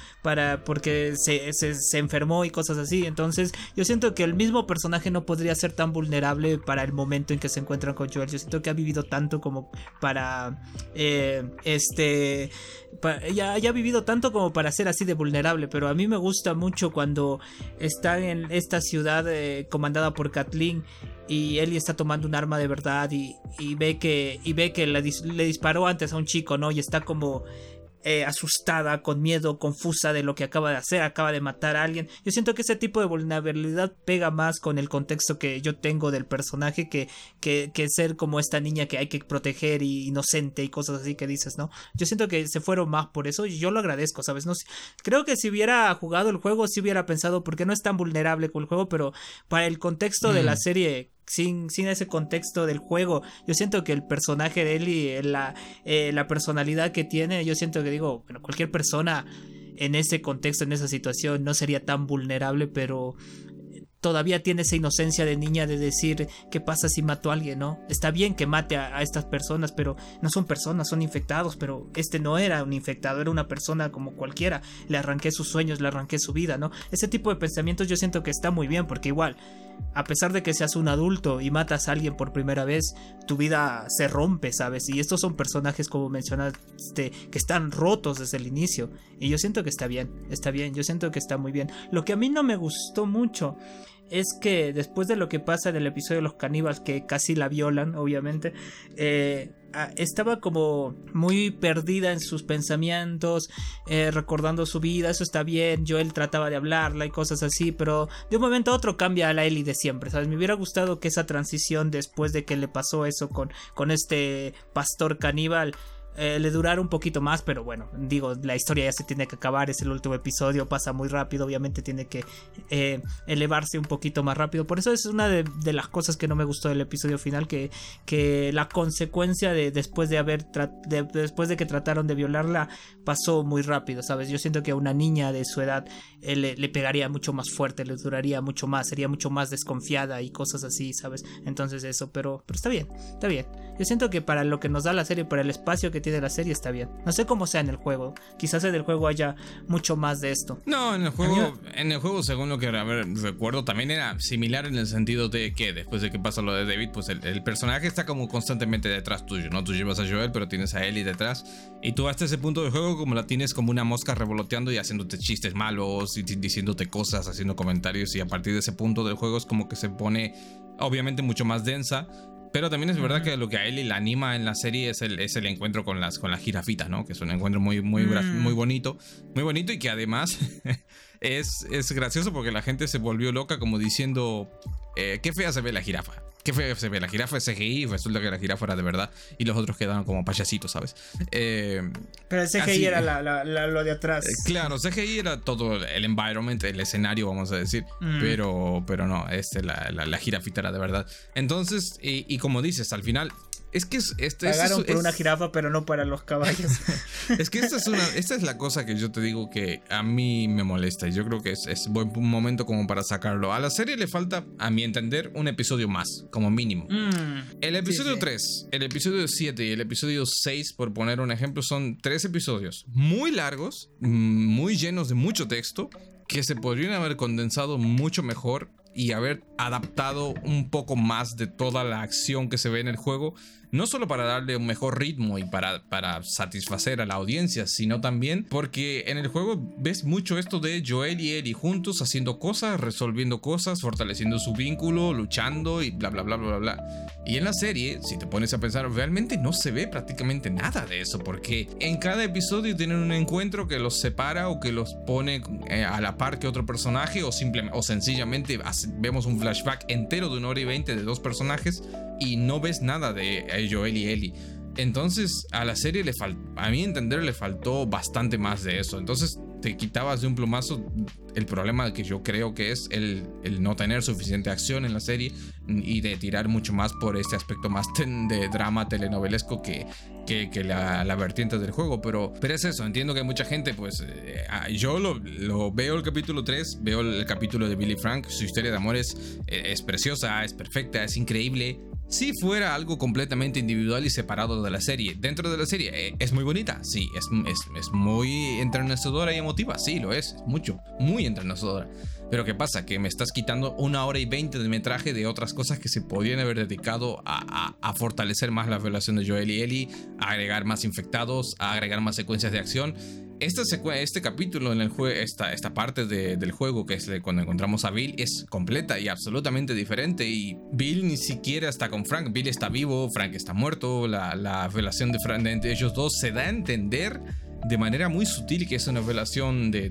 Porque se enfermó y cosas así. Entonces yo siento que el mismo personaje no podría ser tan vulnerable para el momento en que se encuentran con Joel. Yo siento que ha vivido tanto como para ya ha vivido tanto como para ser así de vulnerable. Pero a mí me gusta mucho cuando están en esta ciudad comandada por Kathleen y Ellie está tomando un arma de verdad y ve que le disparó antes a un chico, ¿no? Y está como asustada, con miedo, confusa de lo que acaba de hacer, acaba de matar a alguien. Yo siento que ese tipo de vulnerabilidad pega más con el contexto que yo tengo del personaje que ser como esta niña que hay que proteger y inocente y cosas así que dices, ¿no? Yo siento que se fueron más por eso y yo lo agradezco, ¿sabes? No, creo que si hubiera jugado el juego sí hubiera pensado porque no es tan vulnerable con el juego, pero para el contexto de la serie... Sin ese contexto del juego, yo siento que el personaje de Ellie, la personalidad que tiene, yo siento que digo, bueno, cualquier persona en ese contexto, en esa situación, no sería tan vulnerable, pero todavía tiene esa inocencia de niña de decir, ¿qué pasa si mato a alguien, no? Está bien que mate a estas personas, pero no son personas, son infectados, pero este no era un infectado, era una persona como cualquiera, le arranqué sus sueños, le arranqué su vida, ¿no? Ese tipo de pensamientos yo siento que está muy bien, porque igual... a pesar de que seas un adulto y matas a alguien por primera vez, tu vida se rompe, ¿sabes? Y estos son personajes, como mencionaste, que están rotos desde el inicio. Y yo siento que está bien, yo siento que está muy bien. Lo que a mí no me gustó mucho es que después de lo que pasa en el episodio de los caníbales, que casi la violan, obviamente, estaba como muy perdida en sus pensamientos, recordando su vida. Eso está bien, Joel trataba de hablarla y cosas así, pero de un momento a otro cambia a la Ellie de siempre, ¿sabes? Me hubiera gustado que esa transición después de que le pasó eso con este pastor caníbal le durara un poquito más, pero bueno, digo, la historia ya se tiene que acabar, es el último episodio, pasa muy rápido, obviamente tiene que elevarse un poquito más rápido. Por eso es una de las cosas que no me gustó del episodio final, que la consecuencia de después de que trataron de violarla pasó muy rápido, ¿sabes? Yo siento que a una niña de su edad le pegaría mucho más fuerte, le duraría mucho más, sería mucho más desconfiada y cosas así, ¿sabes? Entonces eso, pero está bien. Yo siento que para lo que nos da la serie, para el espacio que de la serie está bien. No sé cómo sea en el juego. Quizás en el juego haya mucho más de esto. No, en el juego según lo que recuerdo también era similar en el sentido de que después de que pasa lo de David, pues el personaje está como constantemente detrás tuyo, ¿no? Tú llevas a Joel, pero tienes a Ellie detrás y tú hasta ese punto del juego como la tienes como una mosca revoloteando y haciéndote chistes malos y diciéndote cosas, haciendo comentarios, y a partir de ese punto del juego es como que se pone obviamente mucho más densa. Pero también es verdad que lo que a Ellie la anima en la serie es el encuentro con las jirafitas, ¿no? Que es un encuentro muy bonito y que además es gracioso porque la gente se volvió loca como diciendo qué fea se ve la jirafa. Qué fea se ve la jirafa, es CGI, resulta que la jirafa era de verdad y los otros quedaron como payasitos, ¿sabes? Pero el CGI así, era lo de atrás. Claro, CGI era todo el environment, el escenario, vamos a decir, pero no, la jirafita era de verdad. Entonces, y como dices, al final... es que pagaron por una jirafa, pero no para los caballos. Es que esta es la cosa que yo te digo que a mí me molesta. Y yo creo que es buen momento como para sacarlo. A la serie le falta, a mi entender, un episodio más, como mínimo. El episodio 3, el episodio 7 y el episodio 6, por poner un ejemplo, son 3 episodios muy largos, muy llenos de mucho texto, que se podrían haber condensado mucho mejor y haber adaptado un poco más de toda la acción que se ve en el juego, no solo para darle un mejor ritmo y para satisfacer a la audiencia, sino también porque en el juego ves mucho esto de Joel y Ellie juntos haciendo cosas, resolviendo cosas, fortaleciendo su vínculo, luchando y bla bla bla bla bla. Y en la serie, si te pones a pensar, realmente no se ve prácticamente nada de eso, porque en cada episodio tienen un encuentro que los separa o que los pone a la par que otro personaje, o sencillamente vemos un flashback entero de 1 hora y 20 de 2 personajes y no ves nada de Joel y Ellie. Entonces a la serie a mi entender le faltó bastante más de eso. Entonces te quitabas de un plumazo el problema que yo creo que es el no tener suficiente acción en la serie y de tirar mucho más por este aspecto más de drama telenovelesco que la vertiente del juego. Pero es eso, entiendo que mucha gente, pues yo lo veo el capítulo 3, veo el capítulo de Billy Frank, su historia de amor es preciosa, es perfecta, es increíble. si fuera algo completamente individual y separado de la serie. Dentro de la serie es muy bonita, sí, es muy enternecedora y emotiva, sí, lo es mucho, muy enternecedora. Pero ¿qué pasa? Que me estás quitando 1 hora y 20 de metraje de otras cosas que se podían haber dedicado a fortalecer más la relación de Joel y Ellie, a agregar más infectados, a agregar más secuencias de acción. Este capítulo en el juego, esta parte del juego, que es cuando encontramos a Bill, es completa y absolutamente diferente. Y Bill ni siquiera está con Frank. Bill está vivo, Frank está muerto. La relación de Frank entre ellos dos se da a entender de manera muy sutil que es una relación de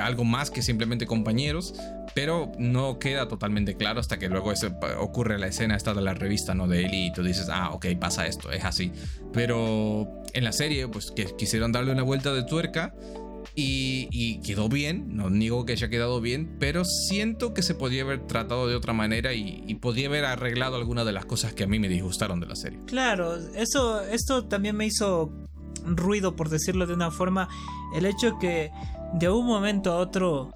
algo más que simplemente compañeros, pero no queda totalmente claro hasta que luego ocurre la escena esta de la revista, ¿no?, de Ellie, y tú dices, ah, ok, pasa esto, es así. Pero en la serie, pues que quisieron darle una vuelta de tuerca y quedó bien, no niego que haya quedado bien, pero siento que se podía haber tratado de otra manera y podía haber arreglado algunas de las cosas que a mí me disgustaron de la serie. Claro, esto también me hizo ruido, por decirlo de una forma, el hecho que de un momento a otro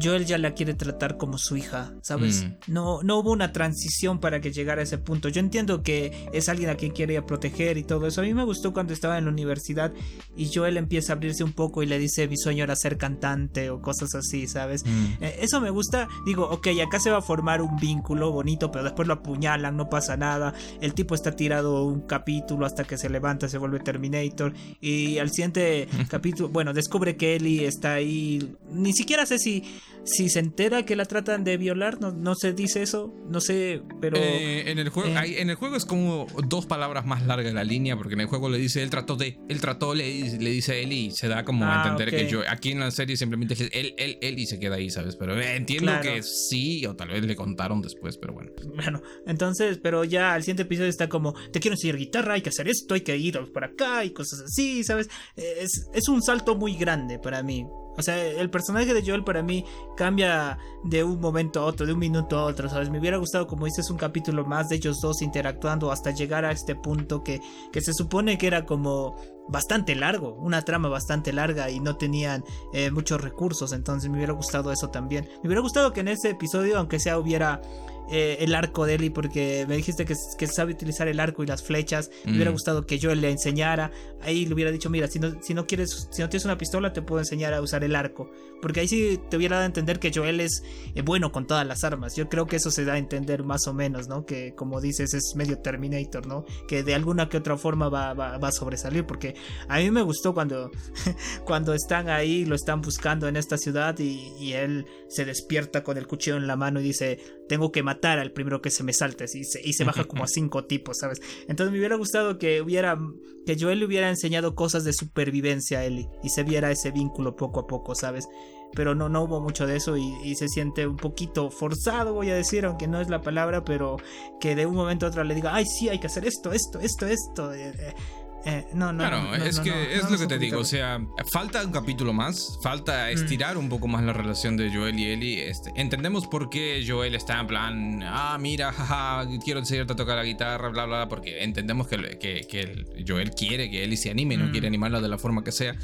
Joel ya la quiere tratar como su hija, ¿sabes? No hubo una transición para que llegara a ese punto. Yo entiendo que es alguien a quien quería proteger y todo eso. A mí me gustó cuando estaba en la universidad y Joel empieza a abrirse un poco y le dice, mi sueño era ser cantante o cosas así, ¿sabes? Eso me gusta. Digo, ok, acá se va a formar un vínculo bonito, pero después lo apuñalan, no pasa nada. El tipo está tirado un capítulo hasta que se levanta, se vuelve Terminator, y al siguiente capítulo, bueno, descubre que Ellie está ahí. Ni siquiera sé si se entera que la tratan de violar, no se dice eso, no sé, pero... en el juego es como 2 palabras más larga la línea, porque en el juego le dice, él trató, le dice a él, y se da como a entender, okay, que yo, aquí en la serie simplemente dice, él, y se queda ahí, ¿sabes? Pero entiendo, claro, que sí, o tal vez le contaron después, pero bueno. Bueno, entonces, pero ya al siguiente episodio está como, te quiero enseñar guitarra, hay que hacer esto, hay que ir por acá, y cosas así, ¿sabes? Es un salto muy grande para mí. O sea, el personaje de Joel para mí cambia de un momento a otro, de un minuto a otro, ¿sabes? Me hubiera gustado, como dices, un capítulo más de ellos dos interactuando hasta llegar a este punto que se supone que era como bastante largo, una trama bastante larga, y no tenían muchos recursos. Entonces me hubiera gustado eso también. Me hubiera gustado que en ese episodio, aunque sea, hubiera el arco de Ellie, porque me dijiste que sabe utilizar el arco y las flechas. Me hubiera gustado que yo le enseñara. Ahí le hubiera dicho, mira, si no tienes una pistola, te puedo enseñar a usar el arco, porque ahí sí te hubiera dado a entender que Joel es bueno con todas las armas. Yo creo que eso se da a entender más o menos, ¿no? Que, como dices, es medio Terminator, ¿no? Que de alguna que otra forma va a sobresalir, porque a mí me gustó cuando están ahí, lo están buscando en esta ciudad, y él se despierta con el cuchillo en la mano y dice, tengo que matar al primero que se me salte, y se baja como a 5 tipos, ¿sabes? Entonces me hubiera gustado que Joel le hubiera enseñado cosas de supervivencia a él, y se viera ese vínculo poco a poco, ¿sabes? Pero no hubo mucho de eso, y se siente un poquito forzado, voy a decir, aunque no es la palabra, pero que de un momento a otro le diga, ay, sí, hay que hacer esto. Es lo que te digo, o sea, falta un capítulo más, falta estirar un poco más la relación de Joel y Ellie. Entendemos por qué Joel está en plan, mira, jaja, quiero enseñarte a tocar la guitarra, bla, bla, bla, porque entendemos que Joel quiere que Ellie se anime, no quiere animarla de la forma que sea.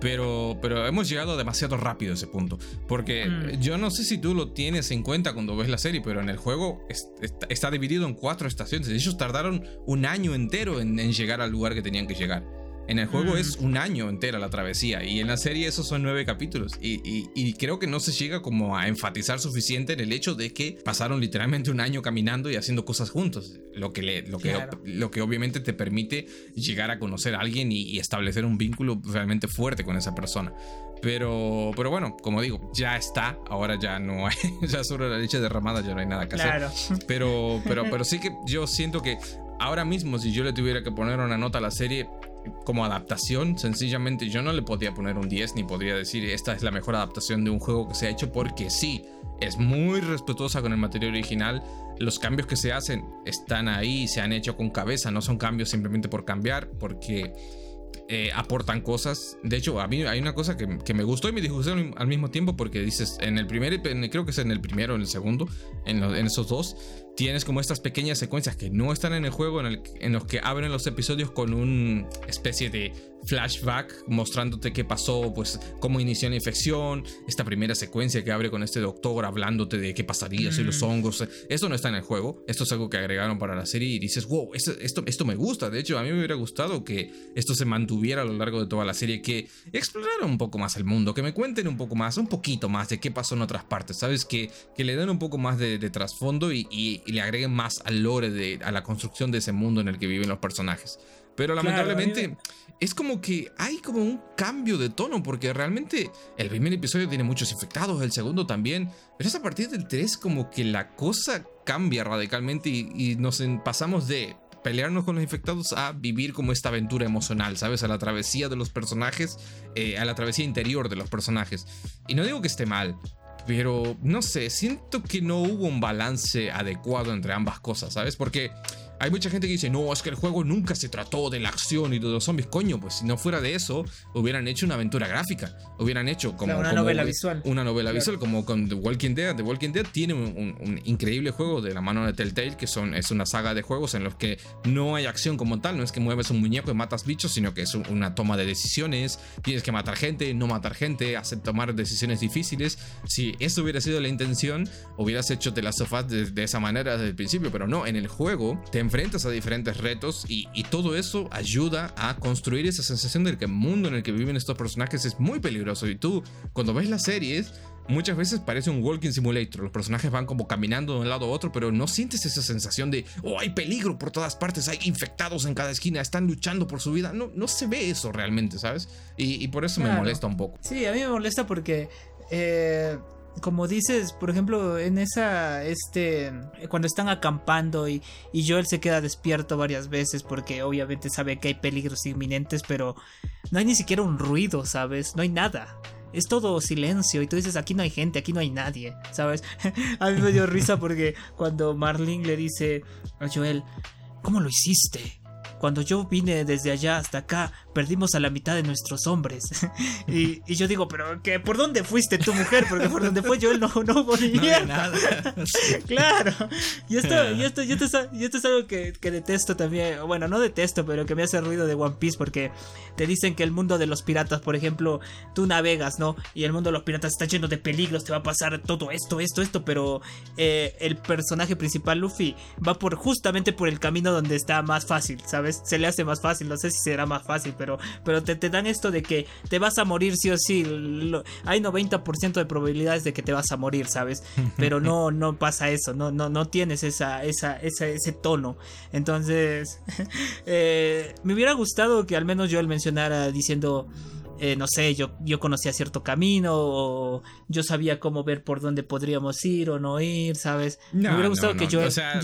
Pero hemos llegado demasiado rápido a ese punto, porque yo no sé si tú lo tienes en cuenta cuando ves la serie, pero en el juego está dividido en 4 estaciones. Ellos tardaron 1 año entero en llegar al lugar que tenían que llegar. En el juego es 1 año entera la travesía, y en la serie esos son 9 capítulos, y creo que no se llega como a enfatizar suficiente en el hecho de que pasaron literalmente 1 año caminando y haciendo cosas juntos, lo que obviamente te permite llegar a conocer a alguien y establecer un vínculo realmente fuerte con esa persona. Pero bueno, como digo, ya está, ahora ya no hay, ya sobre la leche derramada ya no hay nada que hacer. Pero sí que yo siento que ahora mismo, si yo le tuviera que poner una nota a la serie como adaptación, sencillamente yo no le podría poner un 10, ni podría decir esta es la mejor adaptación de un juego que se ha hecho, porque sí, es muy respetuosa con el material original. Los cambios que se hacen están ahí, se han hecho con cabeza, no son cambios simplemente por cambiar, porque aportan cosas. De hecho, a mí hay una cosa que me gustó y me disgustó al mismo tiempo, porque dices, creo que es en el primero o en el segundo, en esos dos, tienes como estas pequeñas secuencias que no están en el juego, en los que abren los episodios con una especie de flashback mostrándote qué pasó, pues cómo inició la infección, esta primera secuencia que abre con este doctor hablándote de qué pasaría si los hongos. Eso no está en el juego, esto es algo que agregaron para la serie y dices, wow, esto me gusta. De hecho, a mí me hubiera gustado que esto se mantuviera a lo largo de toda la serie, que explorara un poco más el mundo, que me cuenten un poco más, un poquito más de qué pasó en otras partes, ¿sabes? Que le den un poco más de trasfondo y le agreguen más al lore, a la construcción de ese mundo en el que viven los personajes. Pero lamentablemente es como que hay como un cambio de tono, porque realmente el primer episodio tiene muchos infectados, el segundo también, pero es a partir del 3 como que la cosa cambia radicalmente y nos pasamos de pelearnos con los infectados a vivir como esta aventura emocional, ¿sabes? A la travesía de los personajes, a la travesía interior de los personajes. Y no digo que esté mal, pero no sé, siento que no hubo un balance adecuado entre ambas cosas, ¿sabes? Porque hay mucha gente que dice, no, es que el juego nunca se trató de la acción y de los zombies. Coño, pues si no fuera de eso, hubieran hecho una aventura gráfica. Hubieran hecho como novela visual. Una novela visual, como con The Walking Dead. The Walking Dead tiene un increíble juego de la mano de Telltale, que es una saga de juegos en los que no hay acción como tal. No es que mueves un muñeco y matas bichos, sino que es una toma de decisiones. Tienes que matar gente, no matar gente, hacer tomar decisiones difíciles. Si eso hubiera sido la intención, hubieras hecho The Last of Us de esa manera desde el principio. Pero no, en el juego te enfrentas a diferentes retos y todo eso ayuda a construir esa sensación de que el mundo en el que viven estos personajes es muy peligroso. Y tú, cuando ves las series, muchas veces parece un walking simulator. Los personajes van como caminando de un lado a otro, pero no sientes esa sensación de, oh, hay peligro por todas partes, hay infectados en cada esquina, están luchando por su vida. No, no se ve eso realmente, ¿sabes? Y por eso me molesta un poco. Sí, a mí me molesta porque como dices, por ejemplo, en esa cuando están acampando y Joel se queda despierto varias veces porque obviamente sabe que hay peligros inminentes, pero no hay ni siquiera un ruido, ¿sabes? No hay nada. Es todo silencio y tú dices, aquí no hay gente, aquí no hay nadie, ¿sabes? A mí me dio risa porque cuando Marlene le dice a Joel, ¿cómo lo hiciste? Cuando yo vine desde allá hasta acá, perdimos a la mitad de nuestros hombres. Y yo digo, pero ¿qué? ¿Por dónde fuiste tu mujer? Porque por donde fue yo no hubo ni mierda. Claro. Y esto es algo que detesto también. Bueno, no detesto, pero que me hace ruido de One Piece, porque te dicen que el mundo de los piratas, por ejemplo, tú navegas, ¿no? Y el mundo de los piratas está lleno de peligros, te va a pasar todo esto, pero el personaje principal, Luffy, va justamente por el camino donde está más fácil, ¿sabes? Se le hace más fácil, no sé si será más fácil, pero te dan esto de que te vas a morir sí o sí. Hay 90% de probabilidades de que te vas a morir, ¿sabes? Pero no pasa eso, no tienes ese tono. Entonces me hubiera gustado que al menos yo mencionara diciendo, no sé, yo conocía cierto camino, o yo sabía cómo ver por dónde podríamos ir o no ir, ¿sabes? No, me hubiera gustado que yo... O sea,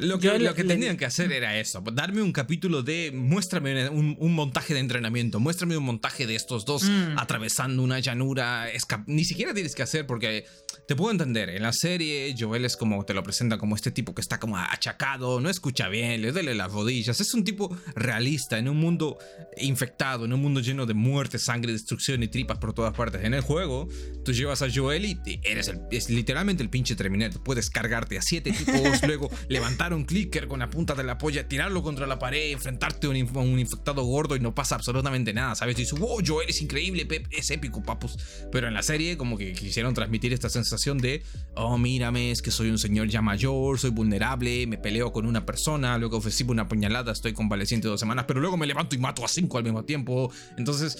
lo que tenían que hacer era eso, darme un capítulo de muéstrame un montaje de entrenamiento, muéstrame un montaje de estos dos atravesando una llanura, ni siquiera tienes que hacer, porque te puedo entender, en la serie Joel es como, te lo presenta como este tipo que está como achacado, no escucha bien, le duele las rodillas, es un tipo realista en un mundo infectado, en un mundo lleno de muertes, sangre, destrucción y tripas por todas partes. En el juego, tú llevas a Joel y eres es literalmente el pinche Terminator. Puedes cargarte a 7 tipos, luego levantar un clicker con la punta de la polla, tirarlo contra la pared, enfrentarte a un infectado gordo y no pasa absolutamente nada, ¿sabes? Y dices, wow, Joel es increíble, es épico, papus. Pero en la serie como que quisieron transmitir esta sensación de, oh, mírame, es que soy un señor ya mayor, soy vulnerable, me peleo con una persona, luego ofrecivo una puñalada, estoy convaleciente 2 semanas, pero luego me levanto y mato a 5 al mismo tiempo. Entonces...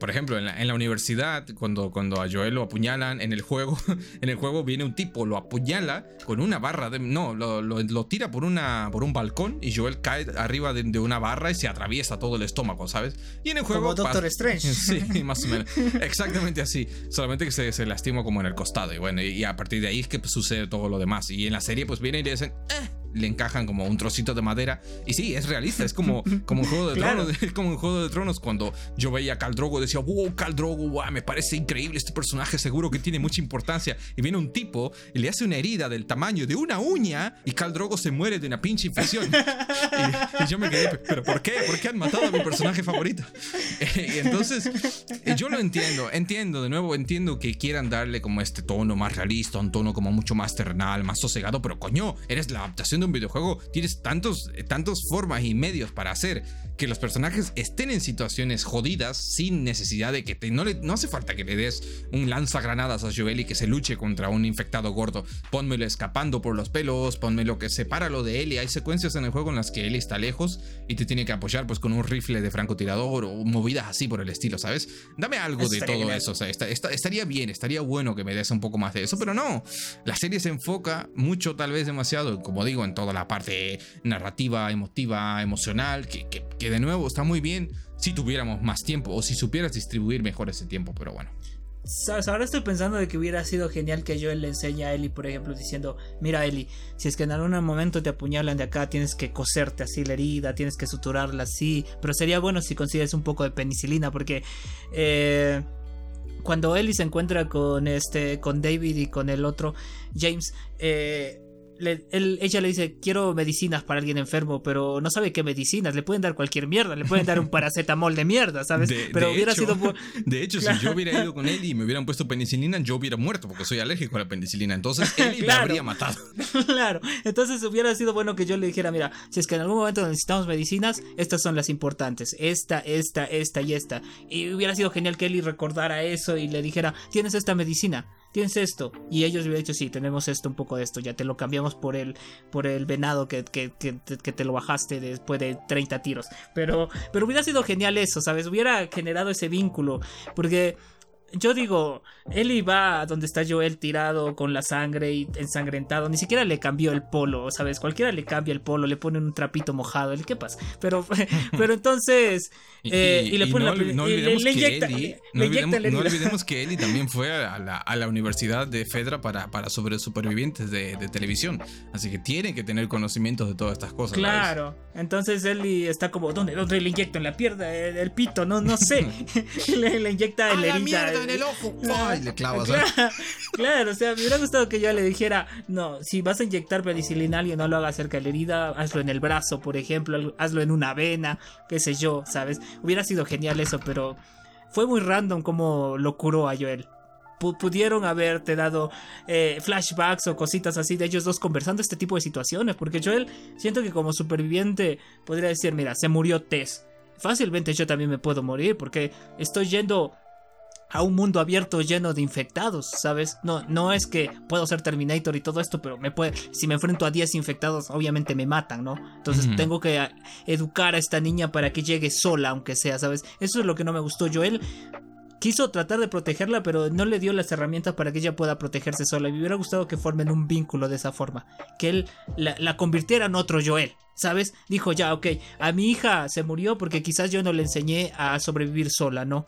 por ejemplo, en la universidad, cuando a Joel lo apuñalan, en el juego viene un tipo, lo apuñala con una barra, lo tira por un balcón y Joel cae arriba de una barra y se atraviesa todo el estómago, ¿sabes? Y en el juego... Como Doctor Strange. Sí, más o menos. Exactamente así, solamente que se lastima como en el costado y bueno, y a partir de ahí es que sucede todo lo demás. Y en la serie pues vienen y dicen, le encajan como un trocito de madera. Y sí, es realista, es como un Juego de claro. Tronos. Es como un Juego de Tronos. Cuando yo veía a Khal Drogo, decía, wow, Khal Drogo, wow, me parece increíble este personaje, seguro que tiene mucha importancia. Y viene un tipo y le hace una herida del tamaño de una uña y Khal Drogo se muere de una pinche infección. Y yo me quedé, ¿pero por qué? ¿Por qué han matado a mi personaje favorito? Y entonces, yo lo entiendo, de nuevo, entiendo que quieran darle como este tono más realista, un tono como mucho más terrenal, más sosegado, pero coño, eres la adaptación de un videojuego, tienes tantos formas y medios para hacer que los personajes estén en situaciones jodidas sin necesidad de que no hace falta que le des un lanzagranadas a Joel y que se luche contra un infectado gordo. Pónmelo escapando por los pelos, pónmelo que sepáralo de él, y hay secuencias en el juego en las que él está lejos y te tiene que apoyar pues con un rifle de francotirador o movidas así por el estilo, ¿sabes? Dame algo de todo eso, o sea, estaría bien, estaría bueno que me des un poco más de eso, pero no, la serie se enfoca mucho, tal vez demasiado, como digo, en toda la parte narrativa, emotiva, emocional, que de nuevo está muy bien si tuviéramos más tiempo o si supieras distribuir mejor ese tiempo, pero bueno. ¿Sabes? Ahora estoy pensando de que hubiera sido genial que Joel le enseñe a Ellie, por ejemplo, diciendo, mira Ellie, si es que en algún momento te apuñalan de acá, tienes que coserte así la herida, tienes que suturarla así, pero sería bueno si consigues un poco de penicilina, porque cuando Ellie se encuentra con David y con el otro James, ella le dice, quiero medicinas para alguien enfermo, pero no sabe qué medicinas, le pueden dar cualquier mierda, le pueden dar un paracetamol de mierda, ¿sabes? De hecho, si yo hubiera ido con Ellie y me hubieran puesto penicilina, yo hubiera muerto porque soy alérgico a la penicilina, entonces Ellie me habría matado. Claro, entonces hubiera sido bueno que yo le dijera, mira, si es que en algún momento necesitamos medicinas, estas son las importantes, esta y esta. Y hubiera sido genial que Ellie recordara eso y le dijera, tienes esta medicina, tienes esto, y ellos hubieran dicho, sí, tenemos esto, un poco de esto, ya te lo cambiamos por el venado que te lo bajaste después de 30 tiros, pero hubiera sido genial eso, ¿sabes? Hubiera generado ese vínculo, porque yo digo, Ellie va a donde está Joel tirado con la sangre y ensangrentado, ni siquiera le cambió el polo, ¿sabes? Cualquiera le cambia el polo, le ponen un trapito mojado, ¿qué pasa? Pero entonces y le ponen no olvidemos que Ellie también fue a la Universidad de Fedra para sobre supervivientes de televisión, así que tienen que tener conocimientos de todas estas cosas. Claro, ¿sabes? Entonces Ellie está como, ¿dónde le inyecto? En la pierna, el pito, no sé. le inyecta la herida en el ojo. Ay, le clavas, claro, o sea, me hubiera gustado que yo le dijera, no, si vas a inyectar penicilina a alguien, no lo hagas cerca de la herida, hazlo en el brazo, por ejemplo, hazlo en una vena, qué sé yo, ¿sabes? Hubiera sido genial eso, pero fue muy random como lo curó a Joel. Pudieron haberte dado flashbacks o cositas así de ellos dos conversando este tipo de situaciones, porque Joel, siento que como superviviente podría decir, mira, se murió Tess, fácilmente yo también me puedo morir, porque estoy yendo a un mundo abierto lleno de infectados, ¿sabes? No es que puedo ser Terminator y todo esto, pero si me enfrento a 10 infectados, obviamente me matan, ¿no? Entonces tengo que educar a esta niña para que llegue sola, aunque sea, ¿sabes? Eso es lo que no me gustó. Joel quiso tratar de protegerla, pero no le dio las herramientas para que ella pueda protegerse sola. Y me hubiera gustado que formen un vínculo de esa forma, que él la convirtiera en otro Joel, ¿sabes? Dijo, ya, ok, a mi hija se murió porque quizás yo no le enseñé a sobrevivir sola, ¿no?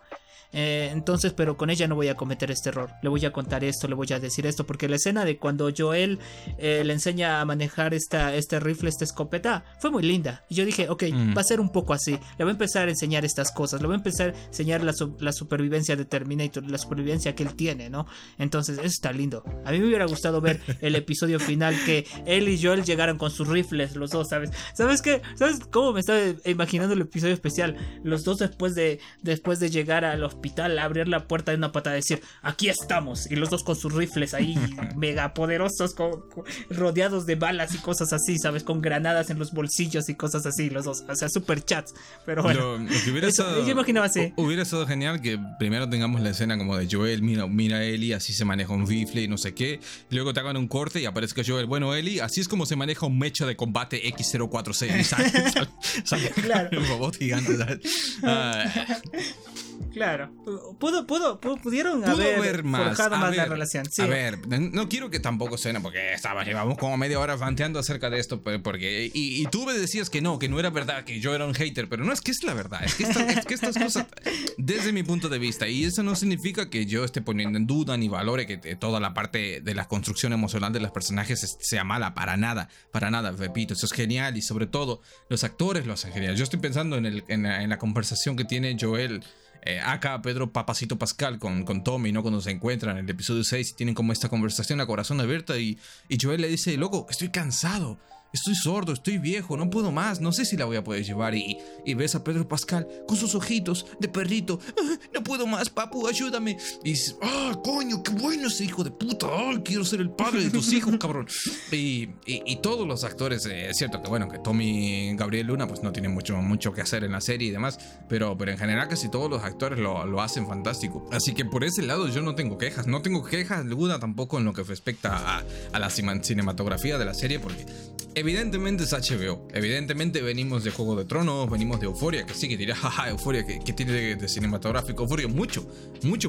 Entonces, pero con ella no voy a cometer este error, le voy a contar esto, le voy a decir esto, porque la escena de cuando Joel le enseña a manejar este rifle, esta escopeta, fue muy linda, y yo dije, ok, va a ser un poco así, le voy a empezar a enseñar estas cosas, le voy a empezar a enseñar la supervivencia de Terminator, la supervivencia que él tiene, ¿no? Entonces, eso está lindo. A mí me hubiera gustado ver el episodio final, que él y Joel llegaron con sus rifles, los dos, ¿sabes? ¿Sabes qué? ¿Sabes cómo me estaba imaginando el episodio especial? Los dos después de llegar a los hospital, abrir la puerta de una patada, decir, aquí estamos, y los dos con sus rifles ahí megapoderosos, rodeados de balas y cosas así, ¿sabes? Con granadas en los bolsillos y cosas así, los dos, o sea, super chats, pero bueno, yo imaginaba así. Hubiera sido genial que primero tengamos la escena como de Joel, mira Ellie, así se maneja un rifle y no sé qué, y luego te hagan un corte y aparezca Joel, bueno Ellie, así es como se maneja un mecha de combate X046, ¿sabes? Claro. Un robot gigante, ¿sabes? Claro. Pudieron haber forjado más la relación. Sí. A ver, no quiero que tampoco suene, porque llevamos como media hora fanteando acerca de esto, porque y tú me decías que no era verdad, que yo era un hater, pero no, es que es la verdad. Es que estas cosas, desde mi punto de vista, y eso no significa que yo esté poniendo en duda ni valore que toda la parte de la construcción emocional de los personajes sea mala, para nada, repito, eso es genial, y sobre todo los actores lo hacen genial. Yo estoy pensando en la conversación que tiene Joel, acá Pedro Papacito Pascal con Tommy, ¿no? Cuando se encuentran en el episodio 6, tienen como esta conversación a corazón abierto, y Joel le dice: loco, estoy cansado, estoy sordo, estoy viejo, no puedo más, no sé si la voy a poder llevar. Y ves a Pedro Pascal con sus ojitos de perrito: ah, no puedo más, papu, ayúdame. Y dices: ah, coño, qué bueno ese hijo de puta, ah, quiero ser el padre de tus hijos, cabrón. Y todos los actores, es cierto que bueno, que Tommy Gabriel Luna pues no tiene mucho que hacer en la serie y demás, pero en general casi todos los actores lo hacen fantástico, así que por ese lado yo no tengo quejas alguna tampoco en lo que respecta a la cinematografía de la serie, porque evidentemente es HBO, evidentemente venimos de Juego de Tronos, venimos de Euphoria, que sí que dirás, jaja, Euphoria, que tiene de cinematográfico Euphoria, mucho,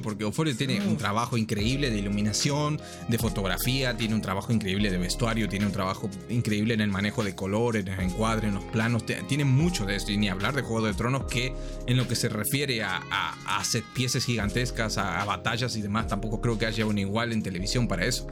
porque Euphoria tiene un trabajo increíble de iluminación, de fotografía, tiene un trabajo increíble de vestuario, tiene un trabajo increíble en el manejo de color, en el encuadre, en los planos, tiene mucho de esto, y ni hablar de Juego de Tronos, que en lo que se refiere a set piezas gigantescas, a batallas y demás, tampoco creo que haya un igual en televisión para eso.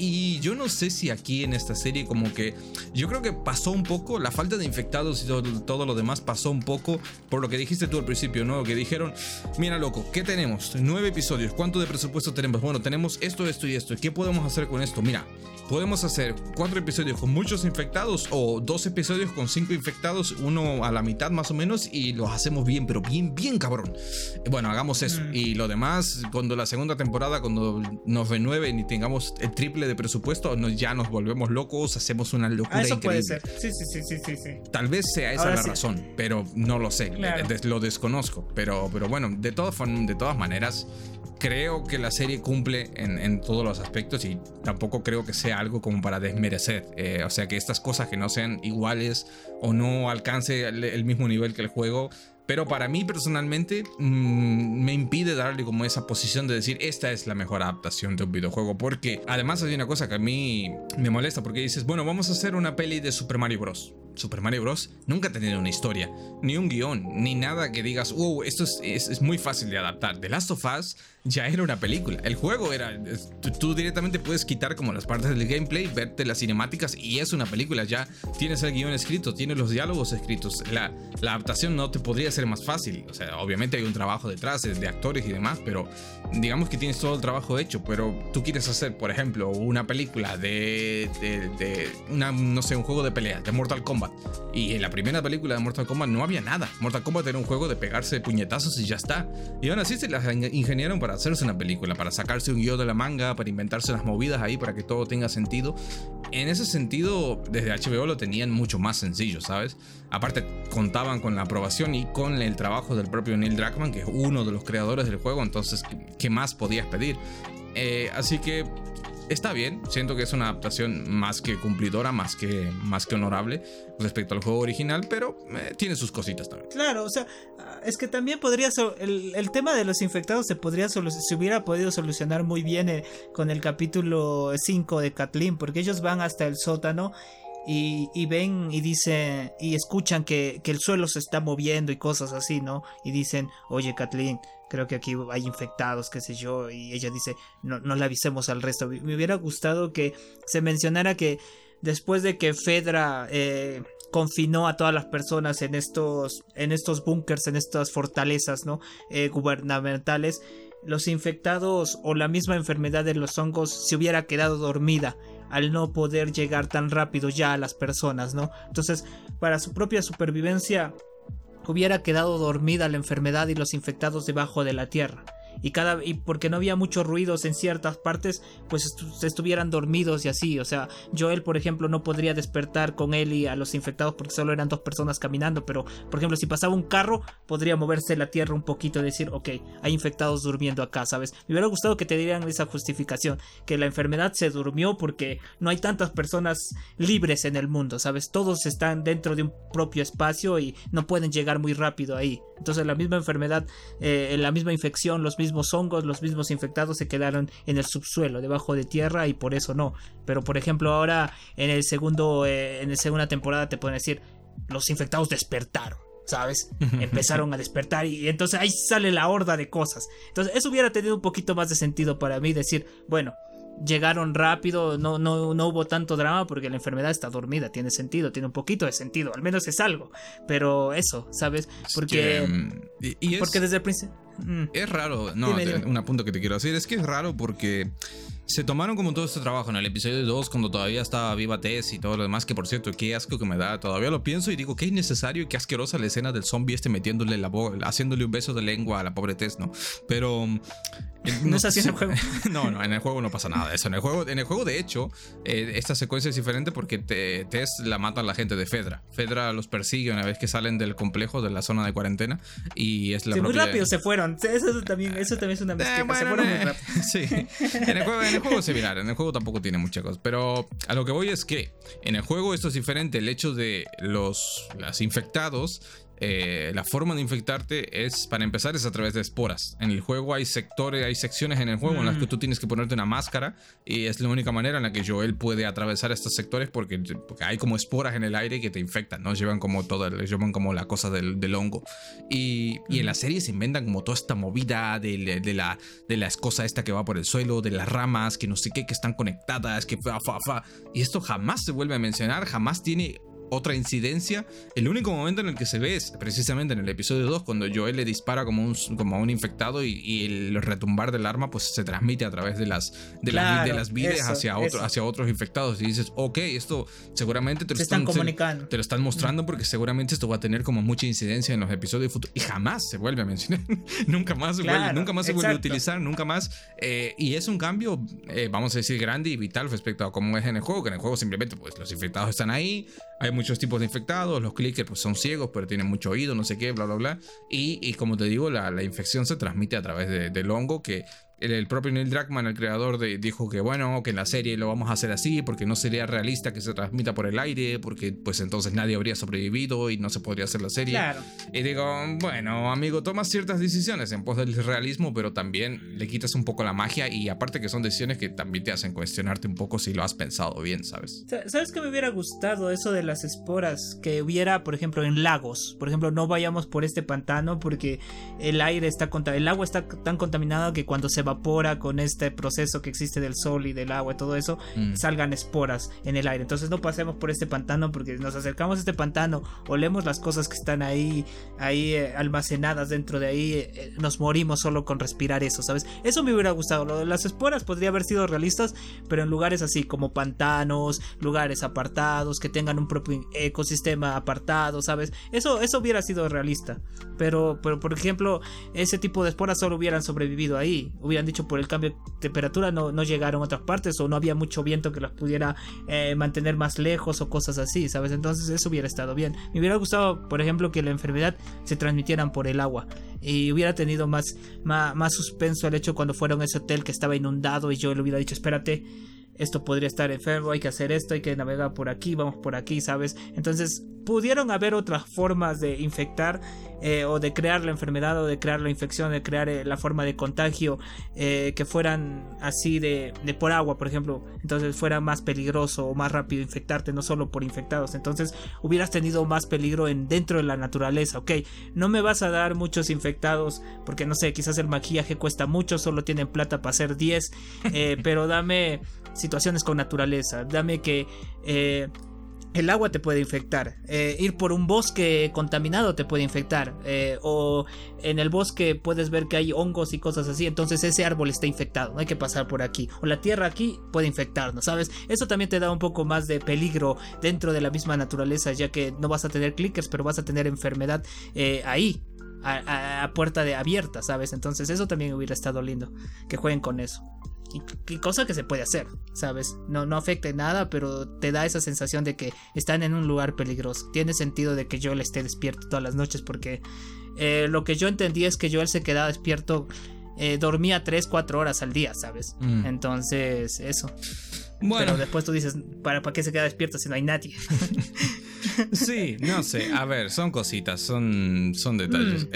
Y yo no sé si aquí en esta serie como que... yo creo que pasó un poco, la falta de infectados y todo lo demás pasó un poco por lo que dijiste tú al principio, ¿no? Que dijeron: mira, loco, ¿qué tenemos? 9 episodios, ¿cuánto de presupuesto tenemos? Bueno, tenemos esto y esto. ¿Qué podemos hacer con esto? Mira, podemos hacer 4 episodios con muchos infectados, o 2 episodios con 5 infectados, uno a la mitad más o menos, y los hacemos bien, pero bien, bien cabrón. Bueno, hagamos eso. Y lo demás, cuando la segunda temporada, cuando nos renueven y tengamos el triple de presupuesto, ya nos volvemos locos, hacemos una locura eso increíble. Eso puede ser, sí. Tal vez sea esa la razón, pero no lo sé, claro. Lo desconozco, pero bueno, de todas maneras, creo que la serie cumple en todos los aspectos, y tampoco creo que sea algo como para desmerecer, o sea, que estas cosas que no sean iguales o no alcance el mismo nivel que el juego, pero para mí personalmente me impide darle como esa posición de decir esta es la mejor adaptación de un videojuego, porque además hay una cosa que a mí me molesta, porque dices: bueno, vamos a hacer una peli de Super Mario Bros. Super Mario Bros. Nunca ha tenido una historia, ni un guión, ni nada que digas: wow, esto es muy fácil de adaptar. The Last of Us ya era una película. El juego era... tú directamente puedes quitar como las partes del gameplay, verte las cinemáticas, y es una película. Ya tienes el guión escrito, tienes los diálogos escritos. La adaptación no te podría ser más fácil. O sea, obviamente hay un trabajo detrás de actores y demás, pero digamos que tienes todo el trabajo hecho. Pero tú quieres hacer, por ejemplo, una película de no sé, un juego de pelea, de Mortal Kombat. Y en la primera película de Mortal Kombat no había nada. Mortal Kombat era un juego de pegarse de puñetazos y ya está. Y aún así se las ingeniaron para hacerse una película, para sacarse un guión de la manga, para inventarse las movidas ahí, para que todo tenga sentido. En ese sentido, desde HBO lo tenían mucho más sencillo, ¿sabes? Aparte, contaban con la aprobación y con el trabajo del propio Neil Druckmann, que es uno de los creadores del juego. Entonces, ¿qué más podías pedir? Así que... está bien, siento que es una adaptación más que cumplidora, más que honorable respecto al juego original, pero tiene sus cositas también. Claro, o sea, es que también podría... el tema de los infectados se hubiera podido solucionar muy bien con el capítulo 5 de Kathleen, porque ellos van hasta el sótano y ven y dicen y escuchan que el suelo se está moviendo y cosas así, ¿no? Y dicen: oye, Kathleen, creo que aquí hay infectados, qué sé yo. Y ella dice: no le avisemos al resto. Me hubiera gustado que se mencionara que después de que Fedra confinó a todas las personas en estos búnkers, en estas fortalezas, ¿no? Gubernamentales, los infectados o la misma enfermedad de los hongos se hubiera quedado dormida al no poder llegar tan rápido ya a las personas, ¿no? Entonces, para su propia supervivencia, hubiera quedado dormida la enfermedad y los infectados debajo de la tierra, y porque no había muchos ruidos en ciertas partes, pues se estuvieran dormidos y así. O sea, Joel, por ejemplo, no podría despertar con él y a los infectados porque solo eran 2 personas caminando, pero por ejemplo, si pasaba un carro, podría moverse la tierra un poquito y decir: ok, hay infectados durmiendo acá, ¿sabes? Me hubiera gustado que te dieran esa justificación, que la enfermedad se durmió porque no hay tantas personas libres en el mundo, ¿sabes? Todos están dentro de un propio espacio y no pueden llegar muy rápido ahí. Entonces la misma enfermedad, la misma infección, los mismos hongos, los mismos infectados se quedaron en el subsuelo, debajo de tierra, y por eso no. Pero por ejemplo ahora en el segundo, en la segunda temporada te pueden decir, los infectados despertaron, ¿sabes? Empezaron a despertar y entonces ahí sale la horda de cosas. Entonces eso hubiera tenido un poquito más de sentido para mí, decir, bueno, llegaron rápido, no hubo tanto drama porque la enfermedad está dormida, tiene sentido, tiene un poquito de sentido, al menos es algo. Pero eso, ¿sabes? Porque es que, porque desde el principio es raro, no, dime. Un apunto que te quiero hacer es que es raro porque se tomaron como todo este trabajo en el episodio 2 cuando todavía estaba viva Tess y todo lo demás, que por cierto, qué asco que me da, todavía lo pienso y digo qué innecesario y qué asquerosa la escena del zombie metiéndole la boca, haciéndole un beso de lengua a la pobre Tess, ¿no? Pero no es así en el juego. No, en el juego no pasa nada de eso. En el juego de hecho, esta secuencia es diferente porque Tess la mata a la gente de Fedra. Fedra los persigue una vez que salen del complejo, de la zona de cuarentena, y es la propia... muy rápido se fueron. Eso también es una mezquita. Bueno, se fueron muy rápido. Sí. En el juego es similar. En el juego tampoco tiene muchas cosas. Pero a lo que voy es que en el juego esto es diferente. El hecho de los infectados... la forma de infectarte es, para empezar, es a través de esporas. En el juego hay sectores, hay secciones en el juego en las que tú tienes que ponerte una máscara y es la única manera en la que Joel puede atravesar estos sectores porque hay como esporas en el aire que te infectan, ¿no? Llevan como la cosa del hongo. Y en la serie se inventan como toda esta movida de la cosa esta que va por el suelo, de las ramas, que no sé qué, que están conectadas, que fa. Y esto jamás se vuelve a mencionar, jamás tiene... otra incidencia. El único momento en el que se ve es precisamente en el episodio 2 cuando Joel le dispara como a un infectado y el retumbar del arma pues se transmite a través de las vides hacia otros infectados y dices, ok, esto seguramente te lo están mostrando porque seguramente esto va a tener como mucha incidencia en los episodios futuros y jamás se vuelve a mencionar. nunca más se vuelve a utilizar, nunca más, y es un cambio, vamos a decir, grande y vital respecto a cómo es en el juego, que en el juego simplemente pues los infectados están ahí, hay muchos tipos de infectados, los clickers pues son ciegos pero tienen mucho oído, no sé qué, bla bla bla, y como te digo, la infección se transmite a través del hongo, que el propio Neil Druckmann, el creador, dijo que bueno, que en la serie lo vamos a hacer así porque no sería realista que se transmita por el aire porque pues entonces nadie habría sobrevivido y no se podría hacer la serie. Claro. Y digo, bueno, amigo, tomas ciertas decisiones en pos del realismo pero también le quitas un poco la magia y aparte que son decisiones que también te hacen cuestionarte un poco si lo has pensado bien, ¿sabes? ¿Sabes qué me hubiera gustado? Eso de las esporas que hubiera, por ejemplo, en lagos. Por ejemplo, no vayamos por este pantano porque el agua está tan contaminada que cuando se evapora con este proceso que existe del sol y del agua y todo eso, salgan esporas en el aire, entonces no pasemos por este pantano porque nos acercamos a este pantano, olemos las cosas que están ahí almacenadas dentro de ahí, nos morimos solo con respirar eso, ¿sabes? Eso me hubiera gustado. Lo de las esporas podría haber sido realistas pero en lugares así como pantanos, lugares apartados, que tengan un propio ecosistema apartado, ¿sabes? Eso hubiera sido realista, pero por ejemplo, ese tipo de esporas solo hubieran sobrevivido ahí, han dicho por el cambio de temperatura no llegaron a otras partes o no había mucho viento que las pudiera mantener más lejos o cosas así, ¿sabes? Entonces eso hubiera estado bien. Me hubiera gustado, por ejemplo, que la enfermedad se transmitieran por el agua y hubiera tenido más suspenso el hecho cuando fueron a ese hotel que estaba inundado y yo le hubiera dicho, espérate, esto podría estar enfermo, hay que hacer esto, hay que navegar por aquí, vamos por aquí, ¿sabes? Entonces pudieron haber otras formas de infectar o de crear la enfermedad o de crear la infección, de crear la forma de contagio que fueran así de por agua, por ejemplo. Entonces fuera más peligroso o más rápido infectarte, no solo por infectados. Entonces hubieras tenido más peligro dentro de la naturaleza. Ok, no me vas a dar muchos infectados porque no sé, quizás el maquillaje cuesta mucho, solo tienen plata para hacer 10, pero dame situaciones con naturaleza, dame que el agua te puede infectar, ir por un bosque contaminado te puede infectar, o en el bosque puedes ver que hay hongos y cosas así, entonces ese árbol está infectado, no hay que pasar por aquí, o la tierra aquí puede infectarnos, ¿sabes? Eso también te da un poco más de peligro dentro de la misma naturaleza, ya que no vas a tener clickers, pero vas a tener enfermedad ahí, a puerta abierta, ¿sabes? Entonces eso también hubiera estado lindo, que jueguen con eso. Y cosa que se puede hacer, ¿sabes? No afecta en nada, pero te da esa sensación de que están en un lugar peligroso. Tiene sentido de que Joel esté despierto todas las noches porque lo que yo entendí es que Joel se quedaba despierto, dormía 3-4 horas al día, ¿sabes? Entonces, eso. Bueno. Pero después tú dices, ¿para qué se queda despierto si no hay nadie? Sí, no sé, a ver, son cositas, son detalles.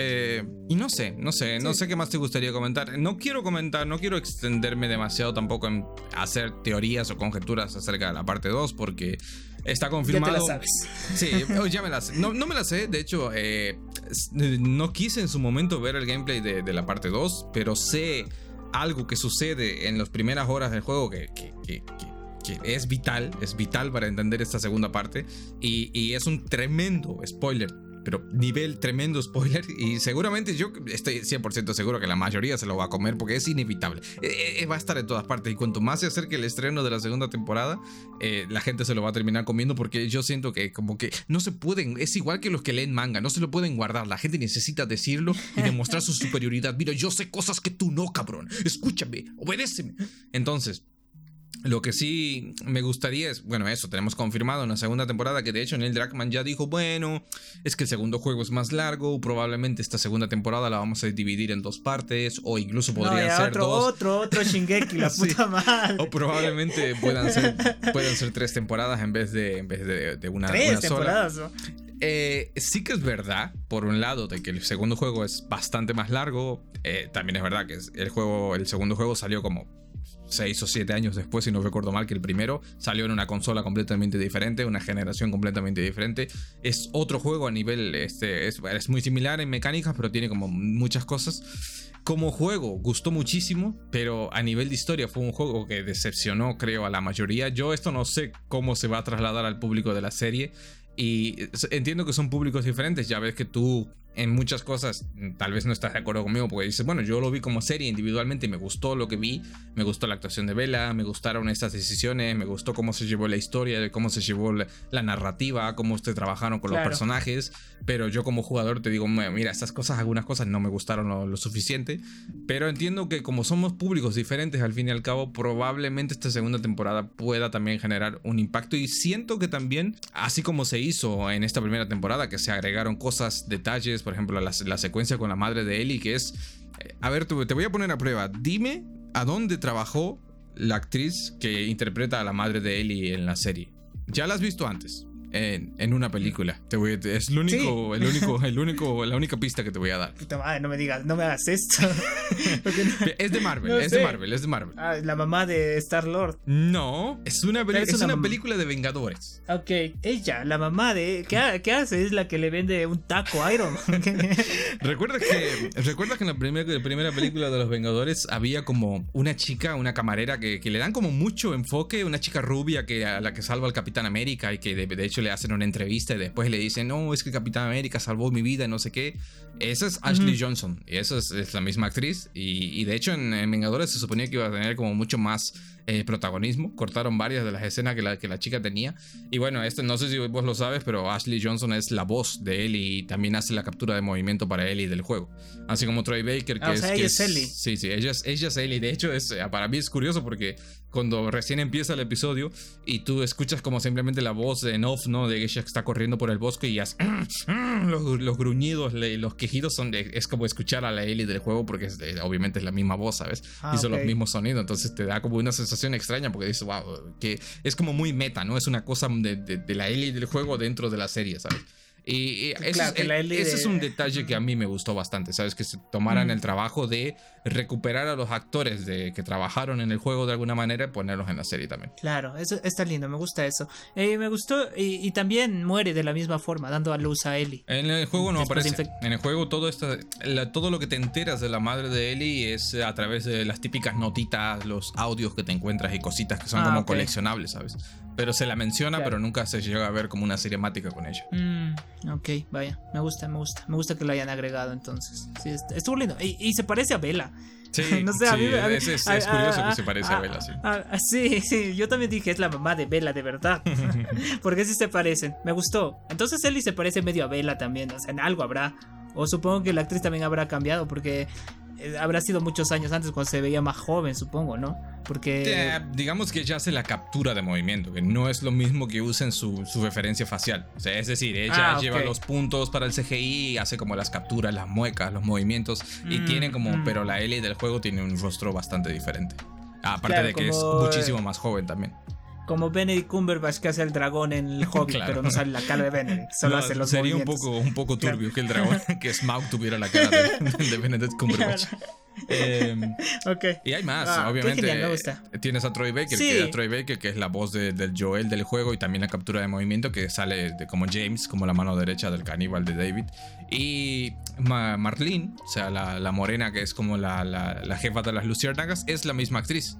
Y no sé, sí. No sé qué más te gustaría comentar. No quiero extenderme demasiado tampoco en hacer teorías o conjeturas acerca de la parte 2 porque está confirmado. Ya te la sabes. Sí, ya me la sé. No me la sé, de hecho, no quise en su momento ver el gameplay de la parte 2, pero sé algo que sucede en las primeras horas del juego que es vital para entender esta segunda parte y es un tremendo spoiler, pero nivel tremendo spoiler, y seguramente yo estoy 100% seguro que la mayoría se lo va a comer porque es inevitable, va a estar en todas partes y cuanto más se acerque el estreno de la segunda temporada, la gente se lo va a terminar comiendo porque yo siento que como que no se pueden, es igual que los que leen manga, no se lo pueden guardar, la gente necesita decirlo y demostrar su superioridad, mira yo sé cosas que tú no, cabrón, escúchame, obedéceme. Entonces lo que sí me gustaría es, bueno, eso, tenemos confirmado en la segunda temporada que de hecho Neil Druckmann ya dijo, bueno, es que el segundo juego es más largo, probablemente esta segunda temporada la vamos a dividir en dos partes, o incluso podría ser otro Shingeki, la puta madre. O probablemente puedan ser tres temporadas en vez de una sola. Tres temporadas, ¿no? Sí que es verdad, por un lado, de que el segundo juego es bastante más largo, también es verdad que el segundo juego salió como 6 o 7 años después, si no recuerdo mal, que el primero salió en una consola completamente diferente, una generación completamente diferente. Es otro juego a nivel, es muy similar en mecánicas, pero tiene como muchas cosas. Como juego gustó muchísimo, pero a nivel de historia fue un juego que decepcionó, creo, a la mayoría. Yo esto no sé cómo se va a trasladar al público de la serie y entiendo que son públicos diferentes, ya ves que tú en muchas cosas tal vez no estás de acuerdo conmigo porque dices, bueno, yo lo vi como serie individualmente, me gustó lo que vi, me gustó la actuación de Bella, me gustaron estas decisiones, me gustó cómo se llevó la historia, cómo se llevó la narrativa, cómo se trabajaron con los personajes, pero yo como jugador te digo, mira, algunas cosas no me gustaron lo suficiente, pero entiendo que como somos públicos diferentes al fin y al cabo, probablemente esta segunda temporada pueda también generar un impacto y siento que también, así como se hizo en esta primera temporada, que se agregaron cosas, detalles, por ejemplo la secuencia con la madre de Ellie, que es, a ver, te voy a poner a prueba, dime a dónde trabajó la actriz que interpreta a la madre de Ellie en la serie. Ya la has visto antes en una película, es lo único, ¿sí? la única pista que te voy a dar. Puta madre, no me hagas esto. Es de Marvel, no sé. es de Marvel. Ah, la mamá de Star-Lord. No, es una película de Vengadores. Ok, ella, la mamá de... ¿Qué hace? Es la que le vende un taco a Iron Man. ¿Recuerdas que en la primera película de los Vengadores había como una chica, una camarera que le dan como mucho enfoque, una chica rubia a la que salva al Capitán América y que de hecho le hacen una entrevista y después le dicen, no, es que Capitán América salvó mi vida y no sé qué? Esa es Ashley Johnson y esa es la misma actriz y de hecho en Vengadores se suponía que iba a tener como mucho más protagonismo, cortaron varias de las escenas que la chica tenía y bueno, no sé si vos lo sabes, pero Ashley Johnson es la voz de Ellie y también hace la captura de movimiento para Ellie del juego, así como Troy Baker, que es Ellie. Sí, ella es Ellie, de hecho para mí es curioso porque cuando recién empieza el episodio y tú escuchas como simplemente la voz en off, ¿no? De ella que está corriendo por el bosque y hace los gruñidos, los quejidos es como escuchar a la Ellie del juego porque obviamente es la misma voz, ¿sabes? Hizo los mismos sonidos, entonces te da como una sensación extraña porque dices, wow, que es como muy meta, ¿no? Es una cosa de la Ellie del juego dentro de la serie, ¿sabes? Y claro, ese es un detalle que a mí me gustó bastante, ¿sabes? Que se tomaran el trabajo de recuperar a los actores que trabajaron en el juego de alguna manera y ponerlos en la serie también. Claro, eso está lindo, me gusta eso. Me gustó y también muere de la misma forma, dando a luz a Ellie. En el juego no después aparece. En el juego todo lo que te enteras de la madre de Ellie es a través de las típicas notitas, los audios que te encuentras y cositas que son como coleccionables, ¿sabes? Pero se la menciona, claro, pero nunca se llega a ver como una cinemática con ella. Ok, vaya, me gusta que lo hayan agregado entonces. Sí, estuvo lindo. Y se parece a Bella. Sí, no sé, sí, es curioso que se parece a Bella, sí. Sí, yo también dije, es la mamá de Bella, de verdad. Porque sí se parecen, me gustó. Entonces Ellie se parece medio a Bella también, o sea, en algo habrá. O supongo que la actriz también habrá cambiado, porque habrá sido muchos años antes cuando se veía más joven, supongo, ¿no? Porque digamos que ella hace la captura de movimiento, que no es lo mismo que usen su referencia facial, o sea, es decir, ella lleva los puntos para el CGI, hace como las capturas, las muecas, los movimientos y tiene como, pero la Ellie del juego tiene un rostro bastante diferente, aparte de que es muchísimo más joven también. Como Benedict Cumberbatch que hace el dragón en El Hobbit, claro. Pero no sale la cara de Benedict, solo hace los sería movimientos. Sería un poco turbio, claro. Que el dragón, que Smaug tuviera la cara de Benedict Cumberbatch. Claro. Okay. Y hay más, obviamente. Genial, me gusta. Tienes a Troy Baker, sí. Que Troy Baker, que es la voz del Joel del juego, y también la captura de movimiento que sale como James, como la mano derecha del caníbal de David. Y Marlene, o sea, la morena que es como la jefa de las luciérnagas, es la misma actriz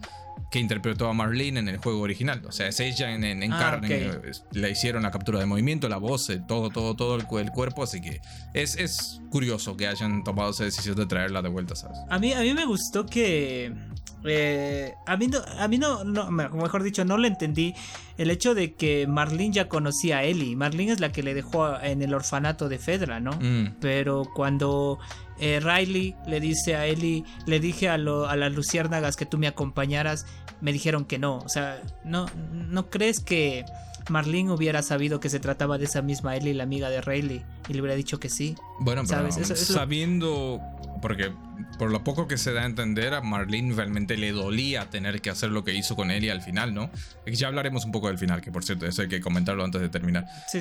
que interpretó a Marlene en el juego original. O sea, es ella en carne. Okay. Le hicieron la captura de movimiento, la voz, todo el cuerpo. Así que es curioso que hayan tomado esa decisión de traerla de vuelta, ¿sabes? A mí me gustó que... A mí no, mejor dicho, no lo entendí. El hecho de que Marlene ya conocía a Ellie. Marlene es la que le dejó en el orfanato de Fedra, ¿no? Mm. Pero cuando Riley le dice a Ellie, le dije a las luciérnagas que tú me acompañaras, me dijeron que no. O sea, ¿no crees que Marlene hubiera sabido que se trataba de esa misma Ellie, la amiga de Riley, y le hubiera dicho que sí? Bueno, pero ¿sabes? Eso... sabiendo, porque por lo poco que se da a entender, a Marlene realmente le dolía tener que hacer lo que hizo con Ellie al final, ¿no? Ya hablaremos un poco del final, que por cierto, eso hay que comentarlo antes de terminar. Sí.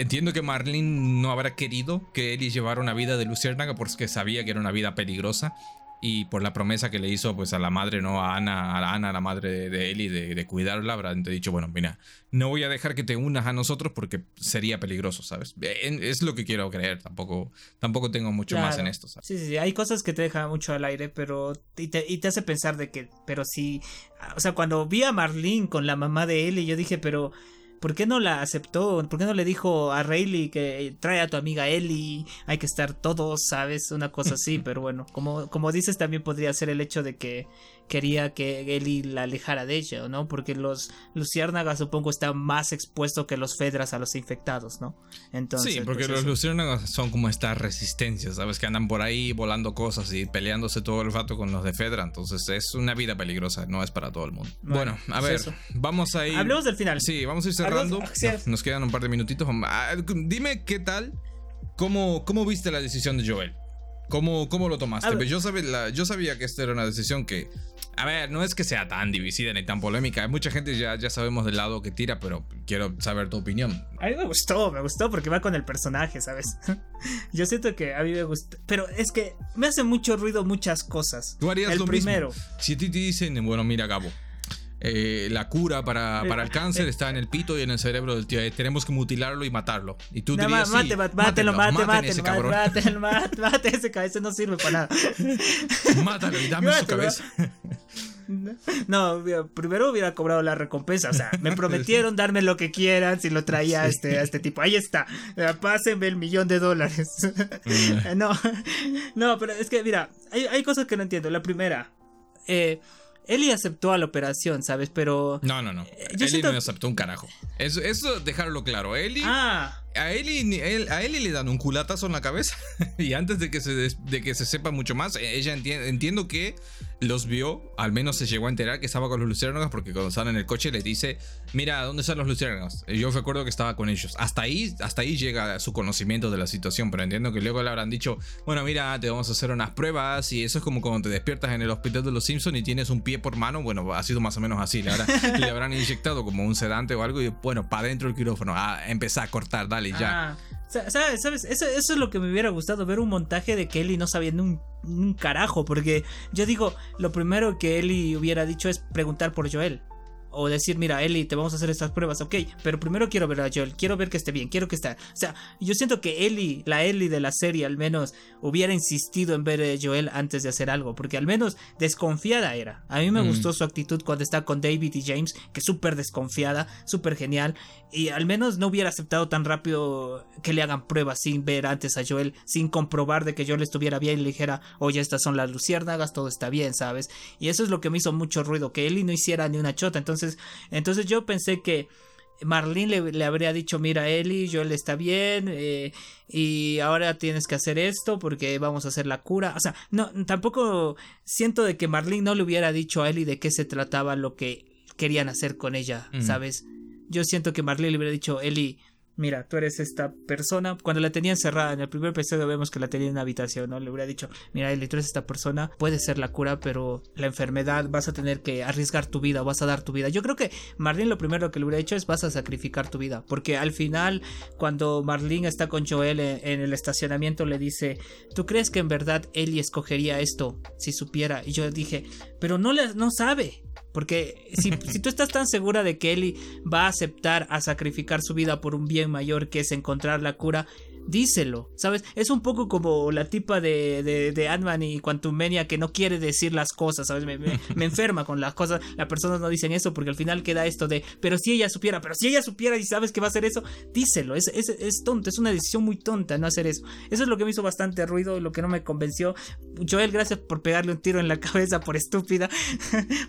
Entiendo que Marlene no habrá querido que Ellie llevara una vida de luciérnaga porque sabía que era una vida peligrosa. Y por la promesa que le hizo pues a la madre, ¿no? A Ana, la madre de Ellie, de cuidarla, habrá dicho, bueno, mira, no voy a dejar que te unas a nosotros porque sería peligroso, ¿sabes? Es lo que quiero creer, tampoco tengo mucho más en esto, ¿sabes? Sí, hay cosas que te dejan mucho al aire, pero y te hace pensar de que, pero sí, o sea, cuando vi a Marlene con la mamá de Ellie, yo dije, pero... ¿por qué no la aceptó? ¿Por qué no le dijo a Riley que trae a tu amiga Ellie? Hay que estar todos, ¿sabes? Una cosa así, pero bueno, como dices, también podría ser el hecho de que quería que Ellie la alejara de ella, ¿no? Porque los luciérnagas, supongo, están más expuestos que los Fedras a los infectados, ¿no? Entonces, sí, porque los luciérnagas son como esta resistencia, ¿sabes? Que andan por ahí volando cosas y peleándose todo el rato con los de Fedra. Entonces es una vida peligrosa, no es para todo el mundo. Bueno, a ver, eso. Vamos a ir... hablemos del final. Sí, vamos a ir cerrando. Nos quedan un par de minutitos. Dime qué tal, cómo viste la decisión de Joel. ¿Cómo lo tomaste? Pues yo sabía que esta era una decisión que... a ver, no es que sea tan divisida ni tan polémica. Hay mucha gente, ya sabemos del lado que tira, pero quiero saber tu opinión. A mí me gustó porque va con el personaje, ¿sabes? Yo siento que a mí me gusta, pero es que me hace mucho ruido muchas cosas. Tú harías el lo primero. Mismo. Si a ti te dicen, bueno, mira, Gabo, la cura para el cáncer está en el pito y en el cerebro del tío. Tenemos que mutilarlo y matarlo. Y tú dirías, sí, mátelo, ese cabeza no sirve para nada. Mátalo y dame su cabeza. No, primero hubiera cobrado la recompensa. O sea, me prometieron darme lo que quieran si lo traía sí. a este tipo. Ahí está, pásenme $1,000,000. No, pero es que mira, hay cosas que no entiendo. La primera, Ellie aceptó a la operación, ¿sabes? Pero... No. Ellie no aceptó un carajo. Eso dejarlo claro. A Ellie le dan un culatazo en la cabeza. Y antes de que se sepa mucho más, ella entiendo que los vio. Al menos se llegó a enterar que estaba con los luciérnagas, porque cuando salen en el coche les dice, mira, ¿dónde están los luciérnagas? Yo recuerdo que estaba con ellos. Hasta ahí llega su conocimiento de la situación. Pero entiendo que luego le habrán dicho, bueno, mira, te vamos a hacer unas pruebas. Y eso es como cuando te despiertas en el hospital de los Simpsons y tienes un pie por mano. Bueno, ha sido más o menos así. Le habrán inyectado como un sedante o algo. Y bueno, para dentro del quirófano, empezá a cortar, dale. Ya. ¿Sabes? Eso es lo que me hubiera gustado, ver un montaje de que Ellie no sabía un carajo, porque yo digo, lo primero que Ellie hubiera dicho es preguntar por Joel, o decir, mira, Ellie, te vamos a hacer estas pruebas, ok, pero primero quiero ver a Joel, quiero ver que esté bien, quiero que esté, o sea, yo siento que Ellie, la Ellie de la serie al menos, hubiera insistido en ver a Joel antes de hacer algo, porque al menos desconfiada era. A mí me gustó su actitud cuando está con David y James, que súper desconfiada, súper genial, y al menos no hubiera aceptado tan rápido que le hagan pruebas sin ver antes a Joel, sin comprobar de que Joel estuviera bien y le dijera, oye, estas son las luciérnagas, todo está bien, ¿sabes? Y eso es lo que me hizo mucho ruido, que Ellie no hiciera ni una chota. Entonces yo pensé que Marlene le habría dicho, mira, Ellie, Joel está bien, y ahora tienes que hacer esto porque vamos a hacer la cura. O sea, no, tampoco siento de que Marlene no le hubiera dicho a Ellie de qué se trataba lo que querían hacer con ella, ¿sabes? Yo siento que Marlene le hubiera dicho, Ellie, mira, tú eres esta persona. Cuando la tenía encerrada, en el primer episodio vemos que la tenía en una habitación, ¿no? Le hubiera dicho, mira, Eli, tú eres esta persona, puede ser la cura, pero la enfermedad, vas a tener que arriesgar tu vida, vas a dar tu vida. Yo creo que Marlene lo primero que le hubiera hecho es, vas a sacrificar tu vida, porque al final, cuando Marlene está con Joel en el estacionamiento, le dice, ¿tú crees que en verdad Eli escogería esto si supiera? Y yo dije, pero no sabe. Porque si tú estás tan segura de que Ellie va a aceptar a sacrificar su vida por un bien mayor que es encontrar la cura, díselo, ¿sabes? Es un poco como la tipa de Ant-Man y Quantumania que no quiere decir las cosas, ¿sabes? Me enferma con las cosas. Las personas no dicen eso porque al final queda esto de, pero si ella supiera y sabes que va a hacer eso, díselo. Es tonto, es una decisión muy tonta no hacer eso. Eso es lo que me hizo bastante ruido, lo que no me convenció. Joel, gracias por pegarle un tiro en la cabeza por estúpida.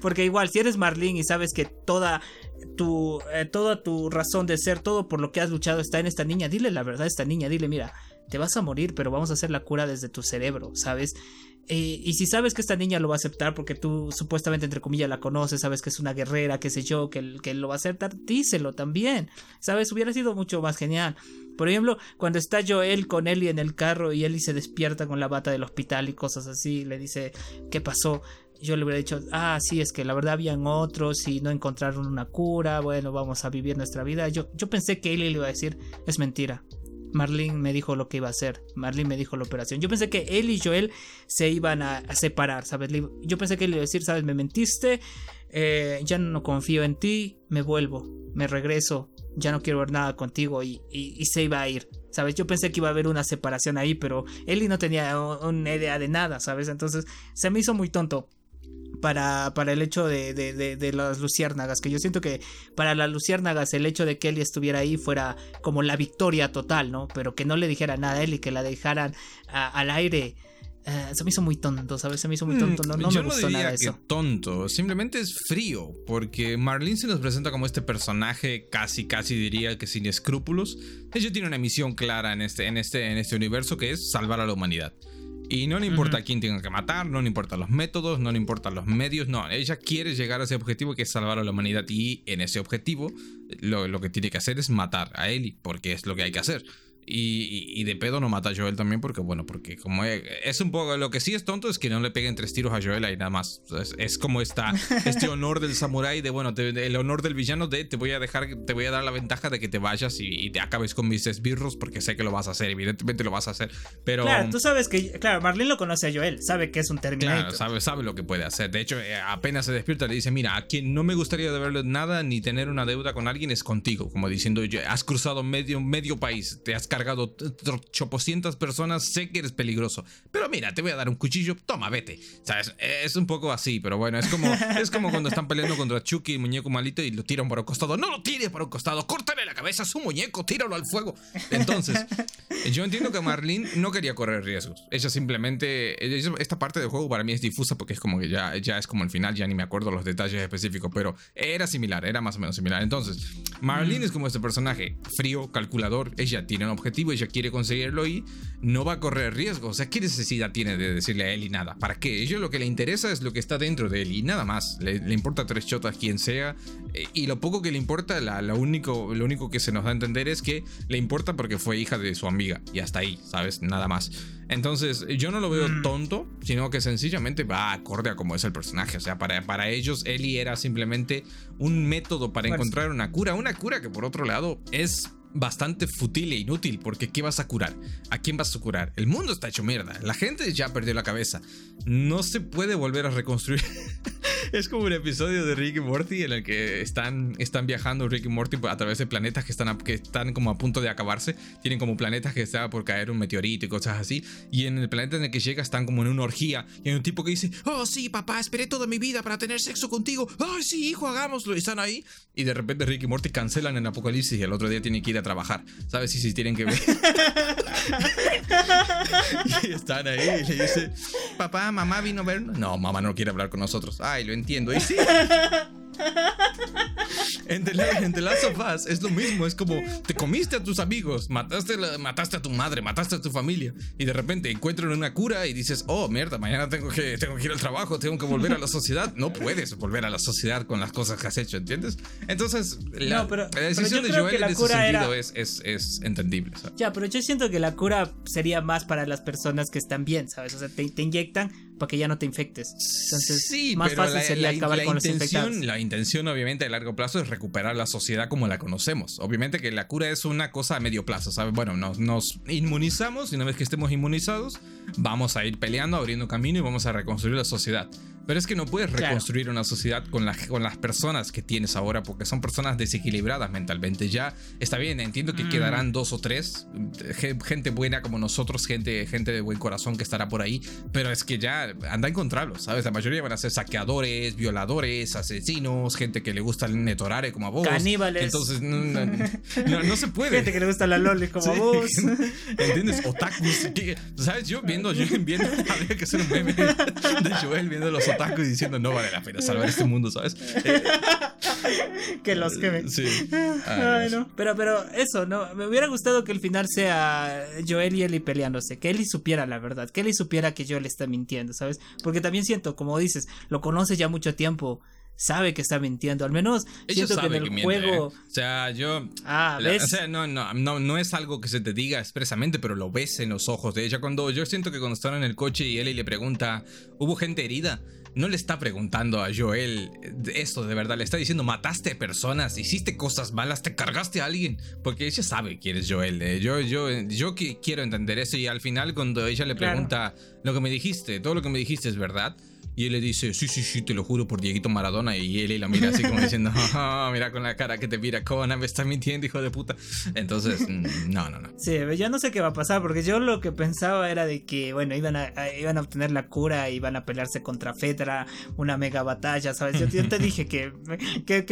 Porque igual, si eres Marlene y sabes que toda tu razón de ser, todo por lo que has luchado está en esta niña, dile la verdad a esta niña, dile, mira, te vas a morir, pero vamos a hacer la cura desde tu cerebro, ¿sabes? Y si sabes que esta niña lo va a aceptar porque tú supuestamente, entre comillas, la conoces, sabes que es una guerrera, qué sé yo, que lo va a aceptar, díselo también, ¿sabes? Hubiera sido mucho más genial. Por ejemplo, cuando está Joel con Ellie en el carro y Ellie se despierta con la bata del hospital y cosas así, le dice, ¿qué pasó? Yo le hubiera dicho, sí, es que la verdad habían otros y no encontraron una cura, bueno, vamos a vivir nuestra vida. Yo pensé que Ellie le iba a decir, es mentira, Marlene me dijo lo que iba a hacer, Marlene me dijo la operación. Yo pensé que él y Joel se iban a separar, ¿sabes? Yo pensé que él iba a decir, ¿sabes? Me mentiste, ya no confío en ti, me vuelvo, me regreso, ya no quiero ver nada contigo y se iba a ir, ¿sabes? Yo pensé que iba a haber una separación ahí, pero Ellie no tenía una idea de nada, ¿sabes? Entonces se me hizo muy tonto. Para el hecho de las luciérnagas, que yo siento que para las luciérnagas el hecho de que Ellie estuviera ahí fuera como la victoria total, ¿no? Pero que no le dijera nada a Ellie, que la dejaran al aire, se me hizo muy tonto, ¿sabes? Se me hizo muy tonto, no me gustó nada eso. Yo no diría que tonto, simplemente es frío, porque Marlene se nos presenta como este personaje casi diría que sin escrúpulos. Ella tiene una misión clara en este universo, que es salvar a la humanidad. Y no le importa a quién tenga que matar, no le importan los métodos, no le importan los medios, no. Ella quiere llegar a ese objetivo, que es salvar a la humanidad. Y en ese objetivo, lo que tiene que hacer es matar a Ellie, porque es lo que hay que hacer. Y de pedo no mata a Joel también, porque como es un poco... Lo que sí es tonto es que no le peguen 3 tiros a Joel ahí nada más. Es como este honor del samurái de, bueno, el honor del villano de te voy a dar la ventaja de que te vayas y te acabes con mis esbirros, porque sé que lo vas a hacer, evidentemente lo vas a hacer. Pero claro, tú sabes que... Claro, Marlene lo conoce a Joel, sabe que es un Terminator. Claro, sabe lo que puede hacer. De hecho, apenas se despierta le dice, mira, a quien no me gustaría deberle nada ni tener una deuda con alguien es contigo. Como diciendo, has cruzado medio país, te has cargado 800 personas, sé que eres peligroso, pero mira, te voy a dar un cuchillo, toma, vete, ¿sabes? Es un poco así, pero bueno, es como cuando están peleando contra Chucky, el muñeco malito, y lo tiran para un costado. No lo tires para un costado, córtale la cabeza a su muñeco, tíralo al fuego. Entonces, yo entiendo que Marlene no quería correr riesgos. Ella simplemente, esta parte del juego para mí es difusa, porque es como que ya es como el final, ya ni me acuerdo los detalles específicos, pero era más o menos similar. Entonces, Marlene es como este personaje frío, calculador, ella tiene un objetivo, ella quiere conseguirlo y no va a correr riesgos. O sea, ¿qué necesidad tiene de decirle a Ellie nada? ¿Para qué? Ella lo que le interesa es lo que está dentro de Ellie y nada más. Le importa 3 chotas quien sea, y lo poco que le importa, lo único que se nos da a entender es que le importa porque fue hija de su amiga y hasta ahí, ¿sabes? Nada más. Entonces, yo no lo veo tonto, sino que sencillamente va acorde a cómo es el personaje. O sea, para ellos, Ellie era simplemente un método para encontrar una cura que por otro lado es bastante fútil e inútil, porque ¿qué vas a curar? ¿A quién vas a curar? El mundo está hecho mierda, la gente ya perdió la cabeza, no se puede volver a reconstruir. Es como un episodio de Rick y Morty en el que están viajando Rick y Morty a través de planetas que están como a punto de acabarse. Tienen como planetas que está por caer un meteorito y cosas así, y en el planeta en el que llega están como en una orgía, y hay un tipo que dice, oh sí, papá, esperé toda mi vida para tener sexo contigo, oh sí, hijo, hagámoslo, y están ahí, y de repente Rick y Morty cancelan el apocalipsis y el otro día tienen que ir a trabajar, ¿sabes? Y si tienen que ver y están ahí y le dice, papá, mamá vino a vernos, no, mamá no quiere hablar con nosotros, ay, lo entiendo. Y sí. En The Last of Us es lo mismo. Es como, te comiste a tus amigos, mataste a tu madre, mataste a tu familia, y de repente encuentran una cura y dices, oh, mierda, mañana tengo que ir al trabajo, tengo que volver a la sociedad. No puedes volver a la sociedad con las cosas que has hecho, ¿entiendes? Entonces, la decisión de Joel en ese sentido es entendible, ¿sabes? Ya, pero yo siento que la cura sería más para las personas que están bien, ¿sabes? O sea, te inyectan para que ya no te infectes. Entonces, sí, más fácil sería acabar con los infectados. La intención, obviamente, a largo plazo es recuperar la sociedad como la conocemos. Obviamente que la cura es una cosa a medio plazo, ¿sabes? Bueno, nos inmunizamos, y una vez que estemos inmunizados, vamos a ir peleando, abriendo camino, y vamos a reconstruir la sociedad. Pero es que no puedes reconstruir una sociedad con las personas que tienes ahora, porque son personas desequilibradas mentalmente. Ya está bien, entiendo que quedarán 2 o 3, gente buena como nosotros, gente de buen corazón que estará por ahí, pero es que ya anda a encontrarlos, ¿sabes? La mayoría van a ser saqueadores, violadores, asesinos, gente que le gusta el netorare como a vos. Caníbales. Entonces, no se puede. Gente que le gusta la loli como a vos. ¿Entiendes? Otakus. ¿Sabes? Yo viendo habría que hacer un meme de Joel viendo los otakus y diciendo, no vale la pena salvar este mundo, ¿sabes? Que los quemen. Sí. Ay, no. Pero eso, ¿no? Me hubiera gustado que el final sea Joel y Ellie peleándose, que Ellie supiera la verdad, que Ellie supiera que Joel está mintiendo, ¿sabes? Porque también siento, como dices, lo conoces ya mucho tiempo, sabe que está mintiendo, al menos ellos siento que en el juego... O sea, yo... ¿ves? O sea, no es algo que se te diga expresamente, pero lo ves en los ojos de ella. Yo siento que cuando están en el coche y Ellie le pregunta, ¿hubo gente herida? No le está preguntando a Joel eso de verdad, le está diciendo, mataste personas, hiciste cosas malas, te cargaste a alguien, porque ella sabe quién es Joel. Yo quiero entender eso, y al final cuando ella le pregunta, lo que me dijiste, todo lo que me dijiste es verdad, y él le dice, sí, te lo juro por Dieguito Maradona, y él la mira así como diciendo, oh, mira con la cara que te mira, Conan, me estás mintiendo, hijo de puta. Entonces, no. Sí, yo no sé qué va a pasar, porque yo lo que pensaba era de que, bueno, iban a obtener la cura, iban a pelearse contra Fedra, una mega batalla, ¿sabes? Yo te dije que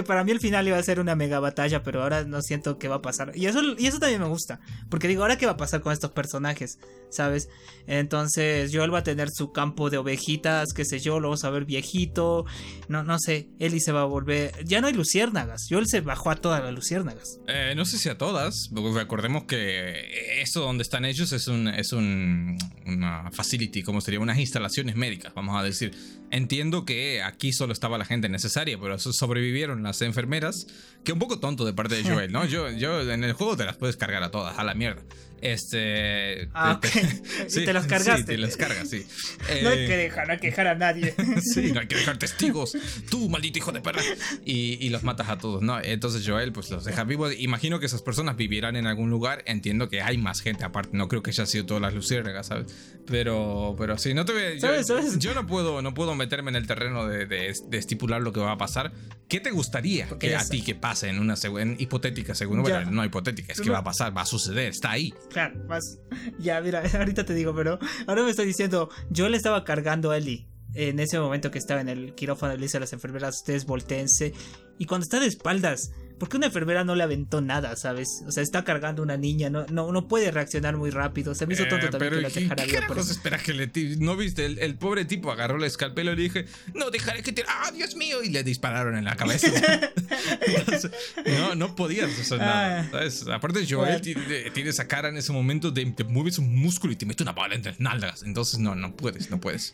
para mí el final iba a ser una mega batalla, pero ahora no siento qué va a pasar. Y eso también me gusta, porque digo, ¿ahora qué va a pasar con estos personajes? ¿Sabes? Entonces, Joel va a tener su campo de ovejitas, qué sé yo, lo vamos a ver viejito, no sé. Ellie se va a volver, ya no hay luciérnagas. Joel se bajó a todas las luciérnagas, no sé si a todas, porque recordemos que eso donde están ellos es una facility, como sería unas instalaciones médicas, vamos a decir. Entiendo que aquí solo estaba la gente necesaria, pero sobrevivieron las enfermeras, que un poco tonto de parte de Joel, ¿no? Yo en el juego te las puedes cargar a todas, a la mierda. Sí, te los cargaste. Sí, te los cargas, sí. No hay que dejar a nadie. Sí, no hay que dejar testigos. Tú, maldito hijo de perra. Y los matas a todos, ¿no? Entonces Joel pues los deja vivos. Imagino que esas personas vivirán en algún lugar. Entiendo que hay más gente aparte. No creo que haya sido todas las luciérnagas, ¿sabes? Pero sí, no te veo. Yo no puedo meterme en el terreno de estipular lo que va a pasar. ¿Qué te gustaría porque que a ti que pase en una hipotética segunda? Bueno, no hipotética, es que va a pasar, va a suceder, está ahí. Claro, más. Ya, mira, ahorita te digo, pero ahora me estoy diciendo, yo le estaba cargando a Ellie en ese momento que estaba en el quirófano. Le dice a las enfermeras, ustedes voltéense. Y cuando está de espaldas, ¿por qué una enfermera no le aventó nada, sabes? O sea, está cargando una niña, no puede reaccionar muy rápido. Se me hizo tonto también que la dejara viva. ¿Qué carajos esperas que le tire? ¿No viste? El pobre tipo agarró el escalpelo y le dije, no, dejaré que tire. ¡Ah, Dios mío! Y le dispararon en la cabeza. Entonces, no podías hacer nada, ¿sabes? Aparte, Joel tiene esa cara en ese momento de te mueves un músculo y te mete una bala entre las nalgas. Entonces, no puedes.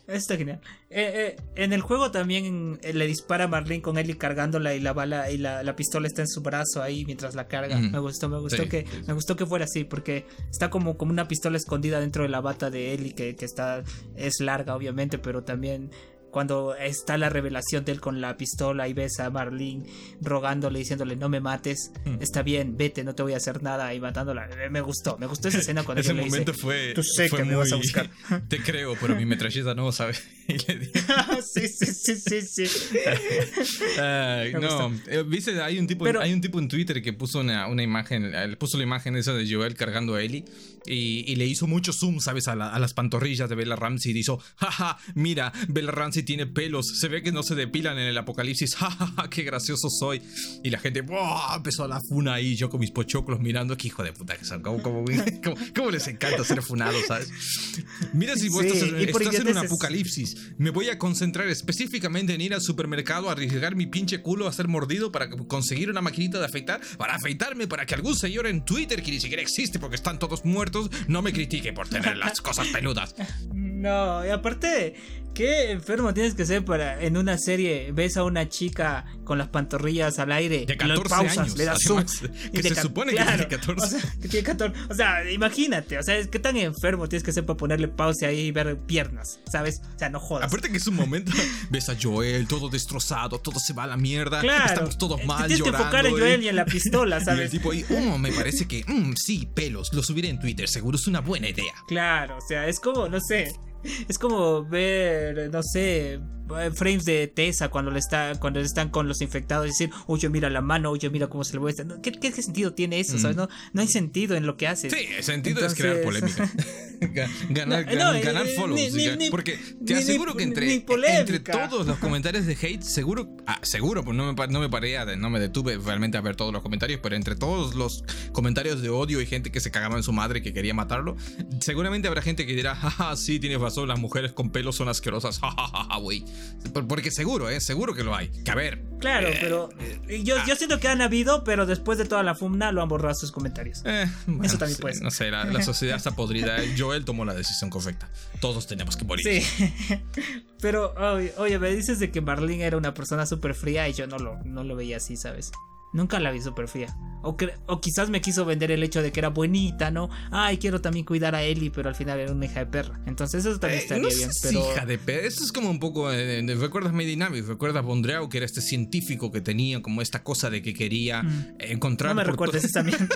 Está genial. En el juego también le dispara a Marlene con Ellie cargándola, y la bala y la pistola está en su brazo ahí mientras la carga. Me gustó sí, que sí. Me gustó que fuera así, porque está como una pistola escondida dentro de la bata de Ellie, que está, es larga obviamente, pero también cuando está la revelación de él con la pistola y ves a Marlene rogándole, diciéndole, no me mates, está bien, vete, no te voy a hacer nada, y matándola. Me gustó esa escena cuando ese yo momento le dice, tú sé que me vas a buscar. Te creo, pero mi metralleta no, ¿sabes? Y le dije, sí. Viste, hay un tipo en Twitter que puso una imagen, puso la imagen esa de Joel cargando a Ellie, y le hizo mucho zoom, ¿sabes? A las pantorrillas de Bella Ramsey, y le hizo, jaja, mira, Bella Ramsey tiene pelos, se ve que no se depilan en el apocalipsis, jajaja, qué gracioso soy. Y la gente, ¡buah!, empezó la funa ahí, yo con mis pochoclos mirando, qué hijo de puta que son, cómo les encanta ser funados, ¿sabes? Mira, si vos estás en un apocalipsis, me voy a concentrar específicamente en ir al supermercado, a arriesgar mi pinche culo a ser mordido para conseguir una maquinita de afeitar, para afeitarme, para que algún señor en Twitter, que ni siquiera existe porque están todos muertos, no me critique por tener las cosas peludas. No, y aparte, qué enfermo tienes que ser para, en una serie, ves a una chica con las pantorrillas al aire, de 14 pausas, años, le das zoom, que se supone que tiene 14. O sea, que tiene 14. O sea, imagínate, o sea, qué tan enfermo tienes que ser para ponerle pausa ahí y ver piernas, ¿sabes? O sea, no jodas. Aparte que es un momento, ves a Joel todo destrozado, todo se va a la mierda, claro, estamos todos mal, tienes llorando. Tienes que enfocar en Joel y en la pistola, ¿sabes? Y el tipo ahí, me parece que, sí, pelos, lo subiré en Twitter, seguro es una buena idea. Claro, o sea, es como, no sé, es como ver, no sé, frames de Tessa cuando están con los infectados y decir, oye, mira la mano, oye, mira cómo se le muestra. ¿Qué sentido tiene eso? ¿Sabes? No hay sentido en lo que haces. Sí, el sentido es crear polémica. Ganar follows. Porque te aseguro que entre todos los comentarios de hate, seguro, pues no me detuve realmente a ver todos los comentarios, pero entre todos los comentarios de odio y gente que se cagaba en su madre que quería matarlo, seguramente habrá gente que dirá, jaja, sí, tienes razón, las mujeres con pelos son asquerosas, jajaja, güey. Porque seguro que lo hay. Que a ver. Claro, pero yo siento que han habido, pero después de toda la fumna lo han borrado sus comentarios. Bueno, eso también puede ser. No sé, la sociedad está podrida. Joel tomó la decisión correcta. Todos tenemos que morir. Sí. Pero, oye, me dices de que Marlene era una persona súper fría y yo no lo veía así, ¿sabes? Nunca la vi súper fría. O quizás me quiso vender el hecho de que era bonita, ¿no? Ay, quiero también cuidar a Ellie, pero al final era una hija de perra. Entonces eso también estaría bien. Pero hija de perra. Eso es como un poco. ¿Recuerdas Medinamic? ¿Recuerdas Bondreau? Que era este científico que tenía como esta cosa de que quería encontrar. No me recuerdes esa mierda.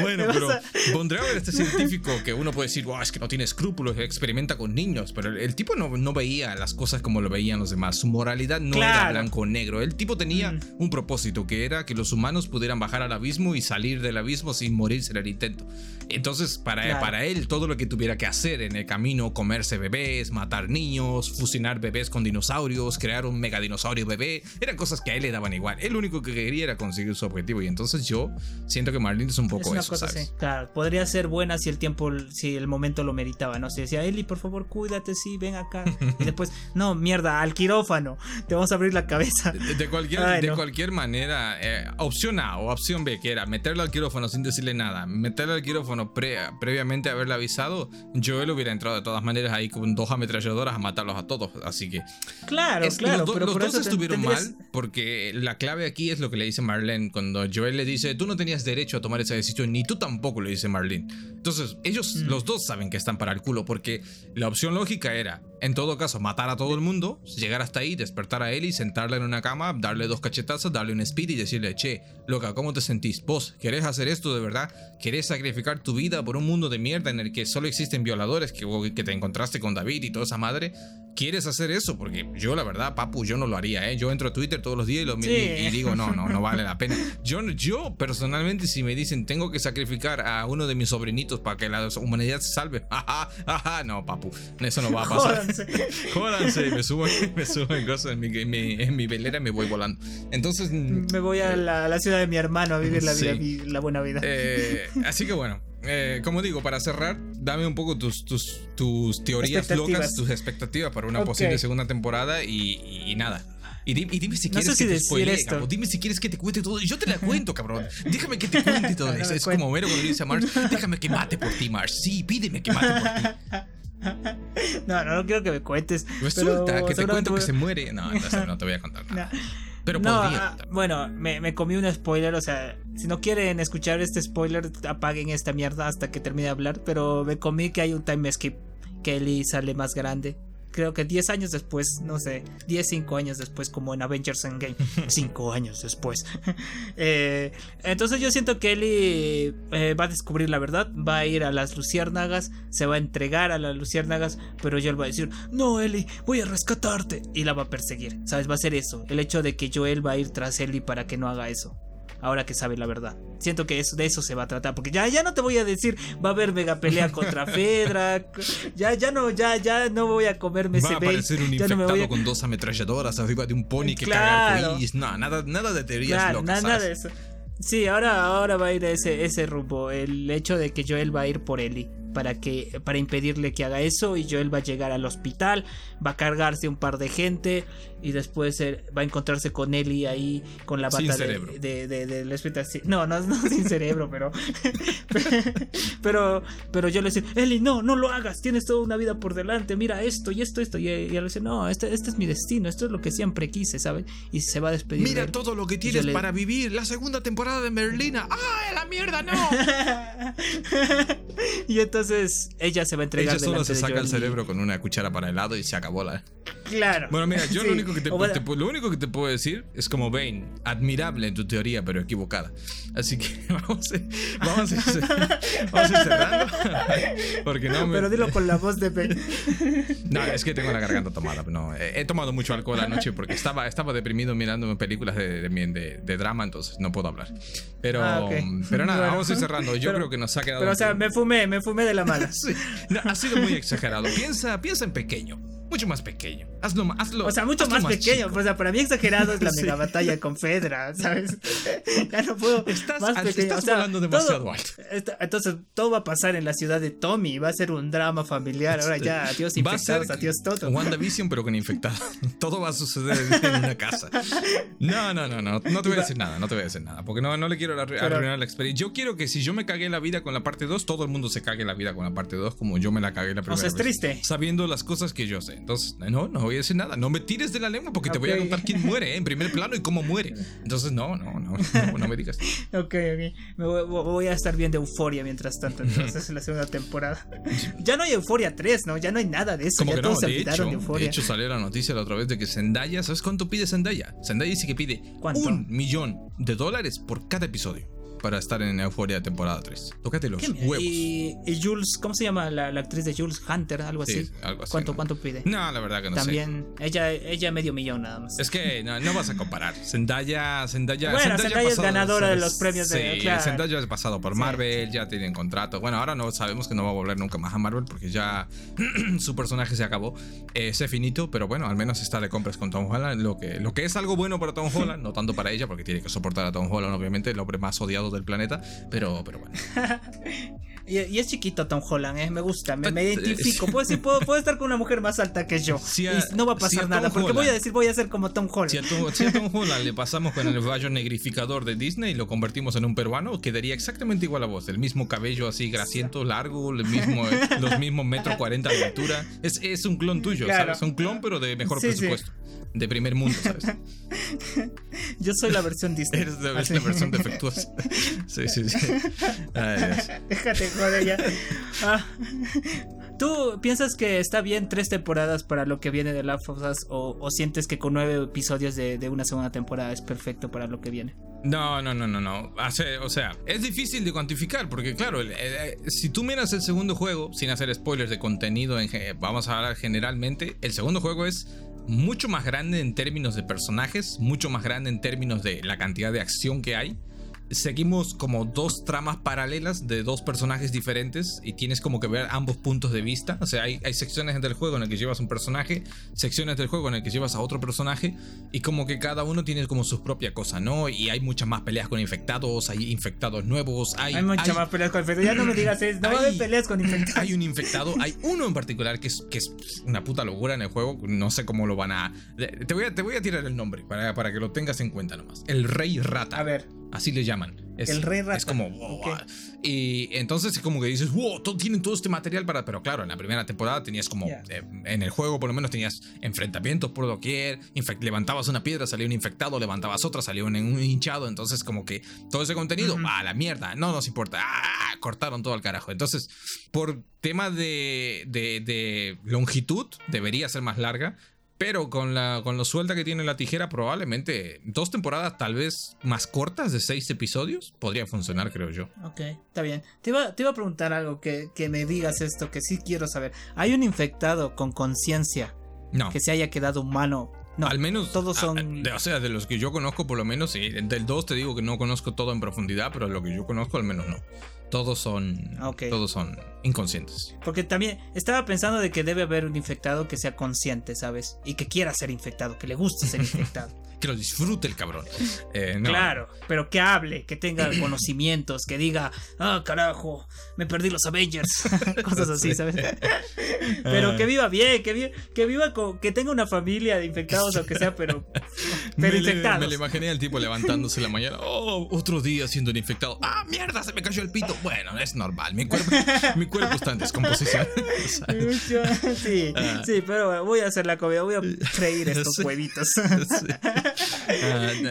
Bueno, pero Bondreau era este científico que uno puede decir, wow, es que no tiene escrúpulos, experimenta con niños. Pero el tipo no veía las cosas como lo veían los demás. Su moralidad no era blanco o negro. El tipo tenía un propósito, que era que los humanos pudieran bajar al abismo y salir del abismo sin morirse en el intento. Entonces, para él, todo lo que tuviera que hacer en el camino, comerse bebés, matar niños, fusionar bebés con dinosaurios, crear un megadinosaurio bebé, eran cosas que a él le daban igual. Él lo único que quería era conseguir su objetivo. Y entonces yo siento que Marlene es un poco es eso, ¿sabes? Sí. Claro, podría ser buena si el momento lo meritaba, ¿no? Si decía, Eli, por favor, cuídate, sí, ven acá. Y después, no, mierda, al quirófano, te vamos a abrir la cabeza. De cualquier manera. Era opción A o opción B, que era meterlo al quirófano sin decirle nada, meterlo al quirófano previamente haberle avisado. Joel hubiera entrado de todas maneras ahí con dos ametralladoras a matarlos a todos, así que claro, pero los dos estuvieron mal, porque la clave aquí es lo que le dice Marlene cuando Joel le dice, tú no tenías derecho a tomar esa decisión, ni tú tampoco, le dice Marlene. Entonces ellos los dos saben que están para el culo, porque la opción lógica era, en todo caso, matar a todo el mundo, llegar hasta ahí, despertar a Ellie, sentarla en una cama, darle dos cachetazos, darle un speed y decirle, che, loca, ¿cómo te sentís? ¿Vos querés hacer esto de verdad? ¿Querés sacrificar tu vida por un mundo de mierda en el que solo existen violadores, que te encontraste con David y toda esa madre? ¿Quieres hacer eso? Porque yo, la verdad, papu, yo no lo haría, ¿eh? Yo entro a Twitter todos los días y y digo, no vale la pena. Yo, personalmente, si me dicen, tengo que sacrificar a uno de mis sobrinitos para que la humanidad se salve, no, papu, eso no va a pasar. Jódanse, me subo en cosas en mi velera y me voy volando. Entonces me voy a la ciudad de mi hermano a vivir la vida, la buena vida. Así que bueno, como digo, para cerrar, dame un poco tus teorías locas, tus expectativas para una posible segunda temporada y nada. Y dime si quieres, no sé si que te spoilee, cabrón. Dime si quieres que te cuente todo. Yo te la cuento, cabrón. Déjame que te cuente todo. Es como Homero cuando dice a Marge, déjame que mate por ti, Marge. Sí, pídeme que mate por ti. No quiero que me cuentes. Resulta que te cuento que se muere. No, entonces no te voy a contar nada. Pero podría. Bueno, me comí un spoiler. O sea, si no quieren escuchar este spoiler, apaguen esta mierda hasta que termine de hablar. Pero me comí que hay un time skip, que Ellie sale más grande. Creo que 10 años después, no sé, 10, 5 años después, como en Avengers Endgame. 5 años después. Entonces yo siento que Ellie va a descubrir la verdad, va a ir a las luciérnagas, se va a entregar a las luciérnagas, pero Joel va a decir, no, Ellie, voy a rescatarte, y la va a perseguir, ¿sabes? Va a ser eso, el hecho de que Joel va a ir tras Ellie para que no haga eso. ahora que sabe la verdad. Siento que eso, de eso se va a tratar, porque ya no te voy a decir va a haber mega pelea contra Fedra, ya no voy a comerme ese bait. Va a aparecer un infectado con dos ametralladoras arriba de un pony que caga arcoíris. No, nada de teorías locas, nada de eso. Sí, ahora va a ir ese rumbo, el hecho de que Joel va a ir por Ellie para impedirle que haga eso, y Joel va a llegar al hospital, va a cargarse un par de gente y después va a encontrarse con Ellie ahí con la bata del hospital. No, sin cerebro, pero yo le decía, Ellie, no lo hagas, tienes toda una vida por delante, mira esto, y él le dice, no, este es mi destino, esto es lo que siempre quise, ¿sabes? Y se va a despedir. Mira de todo lo que tienes para vivir, la segunda temporada de Merlina, ¡ah, la mierda, no! Y entonces ella se va a entregar. Ella solo se saca el cerebro con una cuchara para helado y se acabó la... Claro. Bueno, mira, yo sí. lo único que te puedo decir es como Bane, admirable en tu teoría, pero equivocada. Así que vamos a ir cerrando. Porque no me... Pero dilo con la voz de Bane. No, es que tengo la garganta tomada. No, he tomado mucho alcohol anoche porque estaba deprimido mirándome películas de drama, entonces no puedo hablar. Pero, okay. Pero nada, bueno, vamos a ir cerrando. Yo creo que nos ha quedado... Pero, o sea, me fumé de la mala. Sí. No, ha sido muy exagerado. Piensa en pequeño. Mucho más pequeño. Hazlo. O sea, mucho más pequeño. Chico. O sea, para mí exagerado es la mega batalla con Fedra, ¿sabes? Ya no puedo. Estás volando demasiado alto. Entonces, todo va a pasar en la ciudad de Tommy. Va a ser un drama familiar. Ahora ya, adiós infectados, adiós todo. WandaVision, pero con infectados. Todo va a suceder en una casa. No. No te voy a decir nada. Porque no le quiero arruinar la experiencia. Yo quiero que si yo me cagué la vida con la parte 2, todo el mundo se cague la vida con la parte 2, como yo me la cagué la primera vez. O sea, es triste. Sabiendo las cosas que yo sé. Entonces, no voy a decir nada. No me tires de la lengua porque te voy a contar quién muere, en primer plano y cómo muere. Entonces, no me digas. Ok. Voy a estar viendo Euphoria mientras tanto. Entonces, en la segunda temporada. Ya no hay Euphoria 3, ¿no? Ya no hay nada de eso. Como ya que todos se olvidaron de Euphoria. De hecho, salió la noticia la otra vez de que Zendaya... ¿Sabes cuánto pide Zendaya? Zendaya dice que pide $1,000,000 por cada episodio para estar en Euphoria temporada 3. Tócate los huevos. Y Jules, ¿cómo se llama la actriz de Jules? Hunter, algo así. ¿Cuánto pide? No, la verdad que no también, sé. También, ella $500,000 nada más. Es que no vas a comparar. Zendaya. Bueno, Zendaya es ganadora de los premios de... Claro. Zendaya es pasado por Marvel, ya tienen contrato. Bueno, ahora no sabemos que no va a volver nunca más a Marvel porque ya su personaje se acabó. Es finito, pero bueno, al menos está de compras con Tom Holland, lo que es algo bueno para Tom Holland, no tanto para ella porque tiene que soportar a Tom Holland, obviamente, el hombre más odiado del planeta, pero bueno. Y es chiquito Tom Holland, me gusta, me identifico. Puedo estar con una mujer más alta que yo. Y no va a pasar nada, porque voy a ser como Tom Holland. Si a Tom Holland le pasamos con el rayo negrificador de Disney y lo convertimos en un peruano, quedaría exactamente igual a vos. El mismo cabello así grasiento, largo, los mismos 1.40 m de altura. Es un clon tuyo, claro. ¿Sabes? Un clon, pero de mejor presupuesto. De primer mundo, ¿sabes? Yo soy la versión Disney. Eres la versión defectuosa. Sí. Déjate, joder, ya. ¿Tú piensas que está bien 3 temporadas para lo que viene de The Last of Us? ¿O sientes que con 9 episodios de una segunda temporada es perfecto para lo que viene? No. O sea, es difícil de cuantificar porque, claro, si tú miras el segundo juego, sin hacer spoilers de contenido, vamos a hablar generalmente, el segundo juego es mucho más grande en términos de personajes, mucho más grande en términos de la cantidad de acción que hay. Seguimos como 2 tramas paralelas de 2 personajes diferentes y tienes como que ver ambos puntos de vista. O sea, hay secciones del juego en el que llevas un personaje, secciones del juego en el que llevas a otro personaje, y como que cada uno tiene como su propia cosa, ¿no? Y hay muchas más peleas con infectados, hay infectados nuevos, hay muchas más peleas con infectados. Ya no me digas eso, no va a haber peleas con infectados. Hay un infectado, hay uno en particular que es una puta locura en el juego. No sé cómo lo van a... Te voy a tirar el nombre para que lo tengas en cuenta nomás. El Rey Rata. A ver. Así le llaman. El Rey Rata. Es como... Wow, okay. Y entonces como que dices, wow, tienen todo este material para... Pero claro, en la primera temporada tenías como... Yeah. En el juego por lo menos tenías enfrentamientos por doquier. Levantabas una piedra, salía un infectado. Levantabas otra, salía un hinchado. Entonces como que todo ese contenido... Uh-huh. ¡Ah, la mierda! No nos importa. ¡Ah! Cortaron todo al carajo. Entonces, por tema de longitud, debería ser más larga. Pero con lo suelta que tiene la tijera, probablemente 2 temporadas tal vez más cortas de 6 episodios podría funcionar, creo yo. Ok, está bien. Te iba a preguntar algo que me digas esto, que sí quiero saber. ¿Hay un infectado con conciencia que se haya quedado humano No, al menos todos son... O sea, de los que yo conozco, por lo menos, sí. Del 2 te digo que no conozco todo en profundidad, pero lo que yo conozco, al menos no. Todos son, okay. Todos son inconscientes. Porque también estaba pensando de que debe haber un infectado que sea consciente, ¿sabes? Y que quiera ser infectado, que le guste ser infectado. Que lo disfrute el cabrón. No. Claro, pero que hable, que tenga conocimientos, que diga, ah, carajo, me perdí los Avengers. Cosas así, ¿sabes? Pero que viva bien, que viva con, que tenga una familia de infectados, aunque sea, pero infectados. Me lo imaginé al tipo levantándose en la mañana. Oh, otro día siendo un infectado. Ah, mierda, se me cayó el pito. Bueno, es normal, mi cuerpo está en descomposición. Sí, sí, pero voy a hacer la comida, voy a freír estos huevitos. Sí.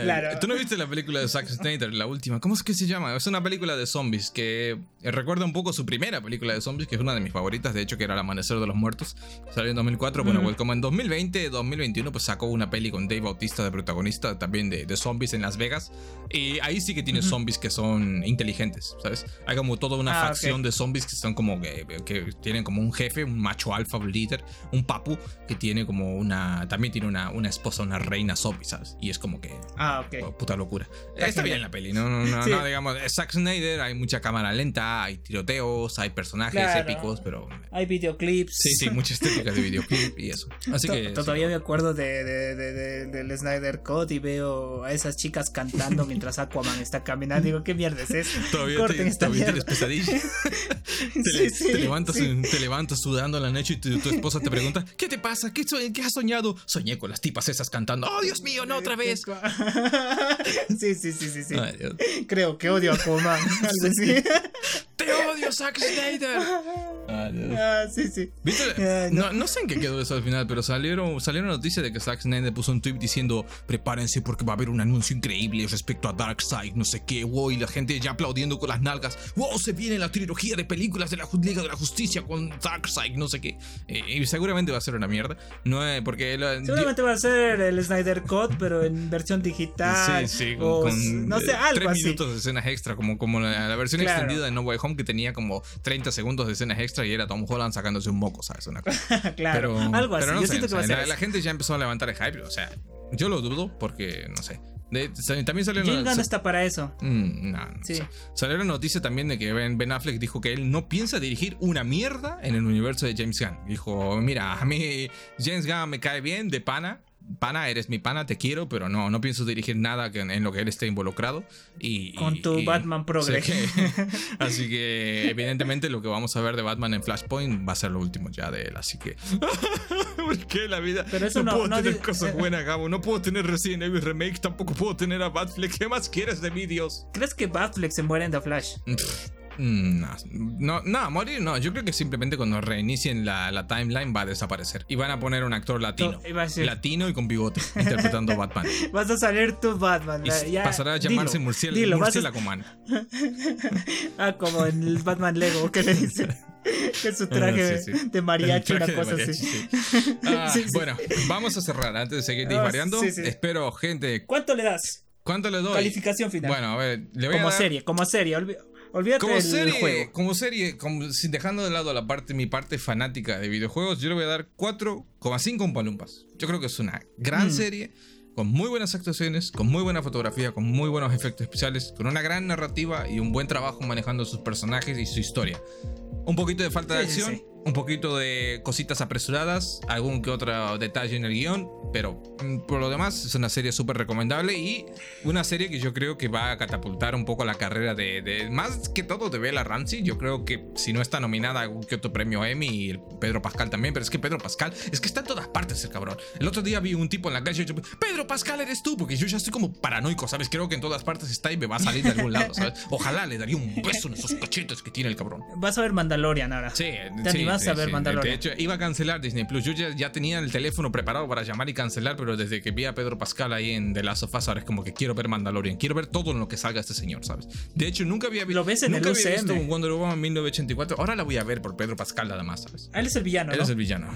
Claro. ¿Tú no viste la película de Zack Snyder, la última? ¿Cómo es que se llama? Es una película de zombies que recuerda un poco su primera película de zombies, que es una de mis favoritas, de hecho, que era El Amanecer de los Muertos. Salió en 2004, bueno, pues como en 2020, 2021, pues sacó una peli con Dave Bautista de protagonista, también de zombies en Las Vegas. Y ahí sí que tiene zombies que son inteligentes, ¿sabes? Hay como toda una facción de zombies que son como que tienen como un jefe, un macho alfa, un líder, un papu que tiene como una, también tiene una esposa, una reina zombie, ¿sabes? Y es como que puta locura. Está bien la peli, no, sí. No, digamos, Zack Snyder, hay mucha cámara lenta, hay tiroteos, hay personajes épicos, pero hay videoclips. Sí, mucha estética de videoclip y eso. Así que todavía me acuerdo del Snyder Cut y veo a esas chicas cantando mientras Aquaman está caminando, digo, qué mierda es eso. Corten esta mierda. Tienes pesadillas. Te levantas sudando en la noche y tu esposa te pregunta, ¿qué te pasa? ¿Qué has soñado? Soñé con las tipas esas cantando. ¡Oh, Dios mío, no otra vez! Sí. Ay, Dios. Creo que odio a Aquaman. Sí. ¡Te odio, Zack Snyder! Sí. No sé en qué quedó eso al final, pero salieron noticias de que Zack Snyder puso un tweet diciendo, prepárense porque va a haber un anuncio increíble respecto a Darkseid, no sé qué, wow, y la gente ya aplaudiendo con las nalgas. Wow, se viene la trilogía de películas de la Liga de la Justicia con Darkseid, no sé qué. Y seguramente va a ser una mierda. No, porque seguramente va a ser el Snyder Cut, pero en versión digital. Sí, o, con no sé, algo 3 así. 3 minutos de escenas extra, como la versión extendida de No Way Home, que tenía como 30 segundos de escenas extra y era Tom Holland sacándose un moco, ¿sabes? Una cosa. Claro, algo así. Pero no yo sé, siento que va a ser la gente ya empezó a levantar el hype, o sea, yo lo dudo porque, no sé. También salió James Gunn está para eso. Salió la noticia también de que Ben Affleck dijo que él no piensa dirigir una mierda en el universo de James Gunn. Dijo, mira, a mí James Gunn me cae bien de pana, eres mi pana, te quiero, pero no pienso dirigir nada en lo que él esté involucrado. Con tu Batman Progress. Así que, evidentemente, lo que vamos a ver de Batman en Flashpoint va a ser lo último ya de él, así que... Porque la vida... Pero eso no puedo tener cosas buenas, Gabo. No puedo tener Resident Evil Remake, tampoco puedo tener a Batfleck. ¿Qué más quieres de mí, Dios? ¿Crees que Batfleck se muere en The Flash? No, morir no. Yo creo que simplemente cuando reinicien la timeline va a desaparecer y van a poner un actor latino y con bigote interpretando Batman. Vas a salir tú Batman y pasará a llamarse Murciélago Man. Como en el Batman Lego que le dicen que su traje de mariachi, traje una cosa mariachi, así. Bueno, vamos a cerrar antes de seguir divariando. Espero, gente. ¿Cuánto le das? ¿Cuánto le doy? Calificación final. Bueno, a ver, le voy como serie, olvídate como serie, del juego. Dejando de lado mi parte fanática de videojuegos, yo le voy a dar 4,5 palumpas. Yo creo que es una gran serie, con muy buenas actuaciones, con muy buena fotografía, con muy buenos efectos especiales, con una gran narrativa y un buen trabajo manejando sus personajes y su historia. Un poquito de falta de acción, un poquito de cositas apresuradas, algún que otro detalle en el guión, pero por lo demás es una serie súper recomendable y una serie que yo creo que va a catapultar un poco la carrera de más que todo de Bella Ramsey. Yo creo que si no está nominada a algún que otro premio Emmy, y Pedro Pascal también, pero es que Pedro Pascal es que está en todas partes el cabrón. El otro día vi un tipo en la calle y yo, Pedro Pascal eres tú, porque yo ya estoy como paranoico, ¿sabes? Creo que en todas partes está y me va a salir de algún lado, ¿sabes? Ojalá le daría un beso en esos cachetes que tiene el cabrón. Vas a ver Mandalorian ahora. Sí. A ver, de hecho, iba a cancelar Disney Plus. Yo ya tenía el teléfono preparado para llamar y cancelar, pero desde que vi a Pedro Pascal ahí en The Last of Us, ahora es como que quiero ver Mandalorian. Quiero ver todo en lo que salga este señor, ¿sabes? De hecho, nunca había visto un Wonder Woman 1984. Ahora la voy a ver por Pedro Pascal nada más, ¿sabes? Él es el villano, ¿no? Él es el villano.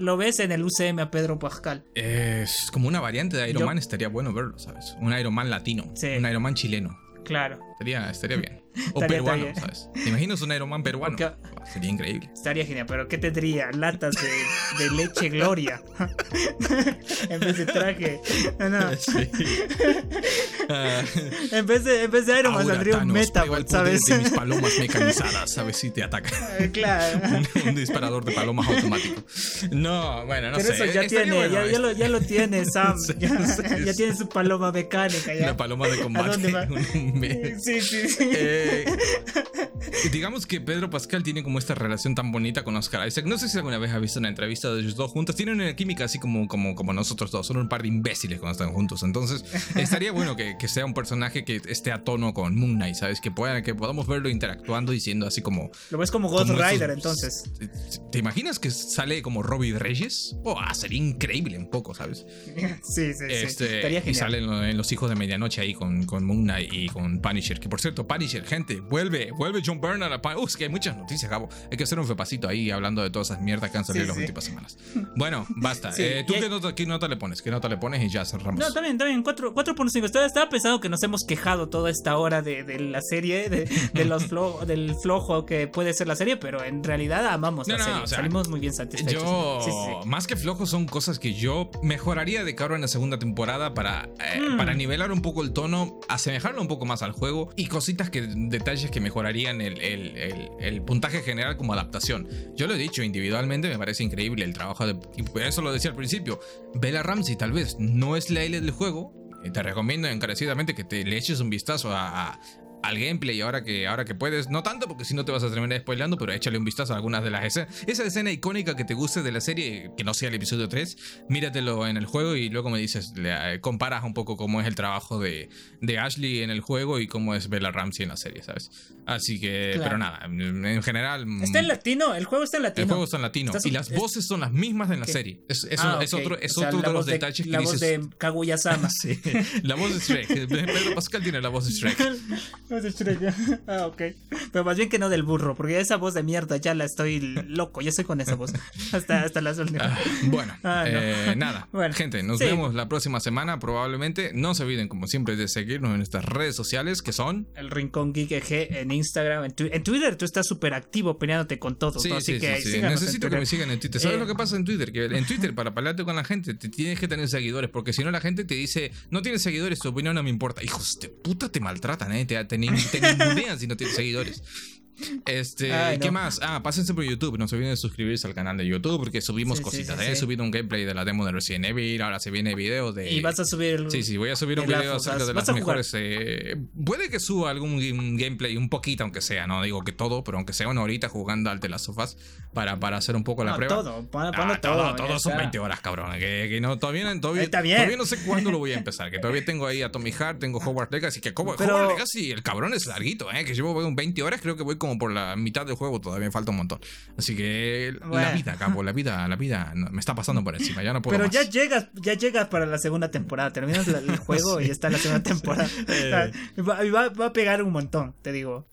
¿Lo ves en el UCM a Pedro Pascal? Es como una variante de Iron Man. Estaría bueno verlo, ¿sabes? Un Iron Man latino. Un Iron Man chileno. Claro. Estaría bien. O estaría, peruano, estaría. ¿Sabes? ¿Te imaginas un Iron Man peruano? Okay. Sería increíble. Estaría genial, pero ¿qué tendría? Latas de leche Gloria en vez de traje. No. Sí. En vez de Iron Man saldría un Metapod, ¿sabes? De mis palomas mecanizadas, ¿sabes? Si te atacan. Claro. un disparador de palomas automático. No, bueno, no pero sé. Pero eso ya tiene, bueno, ya lo tiene Sam. Sí, ya tiene su paloma mecánica. Ya. Una paloma de combate. Sí. Digamos que Pedro Pascal tiene como esta relación tan bonita con Oscar Isaac. No sé si alguna vez has visto una entrevista de ellos dos juntos. Tienen una química así como nosotros dos. Son un par de imbéciles cuando están juntos. Entonces estaría bueno que sea un personaje que esté a tono con Moon Knight, ¿sabes? Que podamos verlo interactuando y siendo así como... Lo ves como Ghost Rider, entonces. ¿Te imaginas que sale como Robbie Reyes? Sería increíble un poco, ¿sabes? Sí, estaría genial. Y salen en Los Hijos de Medianoche ahí con Moon Knight y con Punisher. Que por cierto, Punisher, gente, vuelve John Bernard a Punisher. Es que hay muchas noticias, Gabo. Hay que hacer un repasito ahí hablando de todas esas mierdas que han salido las últimas semanas. Bueno, basta. Sí. ¿Tú qué nota le pones? ¿Qué nota le pones? Y ya cerramos. No, también, 4.5. Estaba pensando que nos hemos quejado toda esta hora de la serie, del flojo que puede ser la serie, pero en realidad amamos la serie. O sea, salimos muy bien satisfechos. Más que flojo son cosas que yo mejoraría de cara en la segunda temporada para nivelar un poco el tono, asemejarlo un poco más al juego y cositas detalles que mejorarían el puntaje general como adaptación. Yo lo he dicho individualmente, me parece increíble el trabajo de... Eso lo decía al principio. Bella Ramsey tal vez no es la L del juego. Te recomiendo encarecidamente que te le eches un vistazo al gameplay ahora que puedes. No tanto, porque si no te vas a terminar spoileando, pero échale un vistazo a algunas de las escenas. Esa escena icónica que te guste de la serie, que no sea el episodio 3, míratelo en el juego y luego me dices, comparas un poco cómo es el trabajo de Ashley en el juego y cómo es Bella Ramsey en la serie, ¿sabes? Así que, claro. Pero nada, en general... Está en latino, el juego está en latino. El juego está en latino y las voces son las mismas de en la serie. Es otro de los detalles que dices... La voz de Kaguya-sama. Sí, la voz de Shrek. Pedro Pascal tiene la voz de Shrek. Okay. Pero más bien que no del burro, porque esa voz de mierda ya la estoy loco, ya estoy con esa voz hasta las últimas. Nada, bueno, gente, nos vemos la próxima semana probablemente. No se olviden como siempre de seguirnos en nuestras redes sociales, que son El Rincón Geek EG en Instagram, en Twitter tú estás súper activo peleándote con todo, ¿no? Así que necesito que me sigan en Twitter. ¿Sabes lo que pasa en Twitter? Que en Twitter para pelearte con la gente te tienes que tener seguidores, porque si no la gente te dice no tienes seguidores, tu opinión no me importa. Hijos de puta, te maltratan, te ningunean si no tienes seguidores. ¿Qué más? Pásense por YouTube. No se olviden de suscribirse al canal de YouTube, porque subimos cositas. He subido un gameplay de la demo de Resident Evil. Ahora se viene video de... Y vas a subir... voy a subir un video acerca de las mejores... Puede que suba algún gameplay, un poquito, aunque sea. No digo que todo, pero aunque sea una horita jugando al The Last of Us para hacer un poco la prueba. Todo son 20 horas, cabrón. Que no, todavía no sé cuándo lo voy a empezar. Que todavía tengo ahí a Tommy Hart, tengo Hogwarts Legacy. Hogwarts Legacy, el cabrón es larguito, que llevo 20 horas, creo que voy como por la mitad del juego, todavía me falta un montón. Así que la vida me está pasando por encima, ya no puedo. Pero más. ya llegas para la segunda temporada, terminas el juego y está la segunda temporada. Va a pegar un montón, te digo.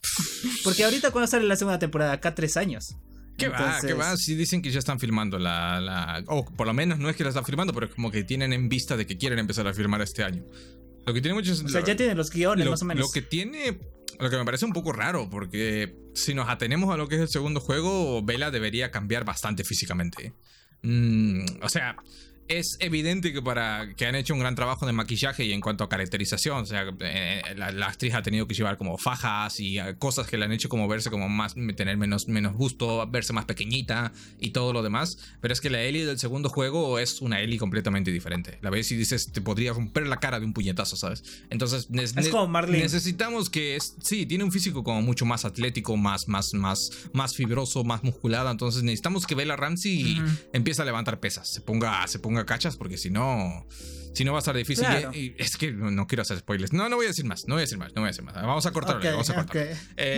Porque ahorita cuando sale la segunda temporada, acá 3 años. ¿Qué va? Sí, dicen que ya están filmando por lo menos no es que la están filmando, pero es como que tienen en vista de que quieren empezar a filmar este año. Lo que tiene muchos... O sea, ya tienen los guiones, más o menos. Lo que me parece un poco raro, porque si nos atenemos a lo que es el segundo juego, Bella debería cambiar bastante físicamente. O sea, es evidente que han hecho un gran trabajo de maquillaje y en cuanto a caracterización. O sea, la actriz ha tenido que llevar como fajas y cosas que le han hecho como verse como más, tener menos busto, verse más pequeñita y todo lo demás. Pero es que la Ellie del segundo juego es una Ellie completamente diferente. La ves y dices, te podría romper la cara de un puñetazo, ¿sabes? Entonces, es como Marlene. Necesitamos que... tiene un físico como mucho más atlético, más fibroso, más musculado. Entonces necesitamos que Bella Ramsey empiece a levantar pesas, se ponga cachas, porque si no va a estar difícil. Claro. Y es que no quiero hacer spoilers. No voy a decir más, vamos a cortarlo.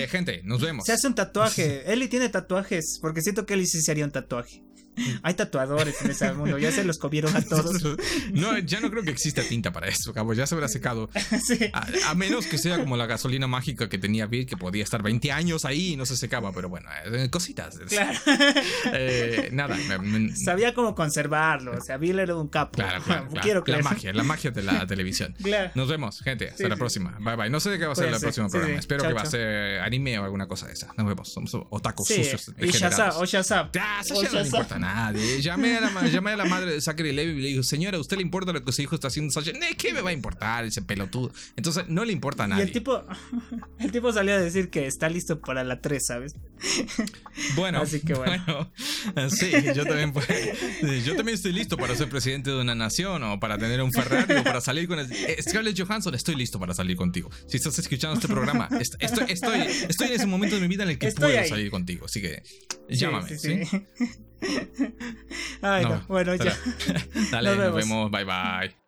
Gente, nos vemos. Se hace un tatuaje. Ellie tiene tatuajes, porque siento que Ellie sí se haría un tatuaje. Hay tatuadores en ese mundo, ya se los comieron a todos. No, ya no creo que exista tinta para eso, cabo, ya se habrá secado. Sí. A menos que sea como la gasolina mágica que tenía Bill, que podía estar 20 años ahí y no se secaba, pero bueno, cositas. Claro. Nada. Sabía cómo conservarlo, o sea, Bill era un capo. Claro. La magia de la televisión. Claro. Nos vemos, gente, hasta la próxima. Bye, bye. No sé de qué va a ser el próximo programa, espero que va a ser anime o alguna cosa de esa. Nos vemos, somos otakus sucios degenerados. Y Shazam. No importa a nadie. Llamé a la madre de Zachary Levi y le dijo: señora, ¿a usted le importa lo que su hijo está haciendo? ¿Qué me va a importar ese pelotudo? Entonces no le importa a nadie. Y el tipo salió a decir que está listo para la 3, ¿sabes? Bueno, así que bueno. Sí, yo también estoy listo para ser presidente de una nación, o para tener un Ferrari, o para salir con Scarlett Johansson. Estoy listo para salir contigo. Si estás escuchando este programa, estoy en ese momento de mi vida en el que puedo salir contigo. Así que llámame, ¿sí? Ay, no. Bueno, ya. Dale, nos vemos. Bye, bye.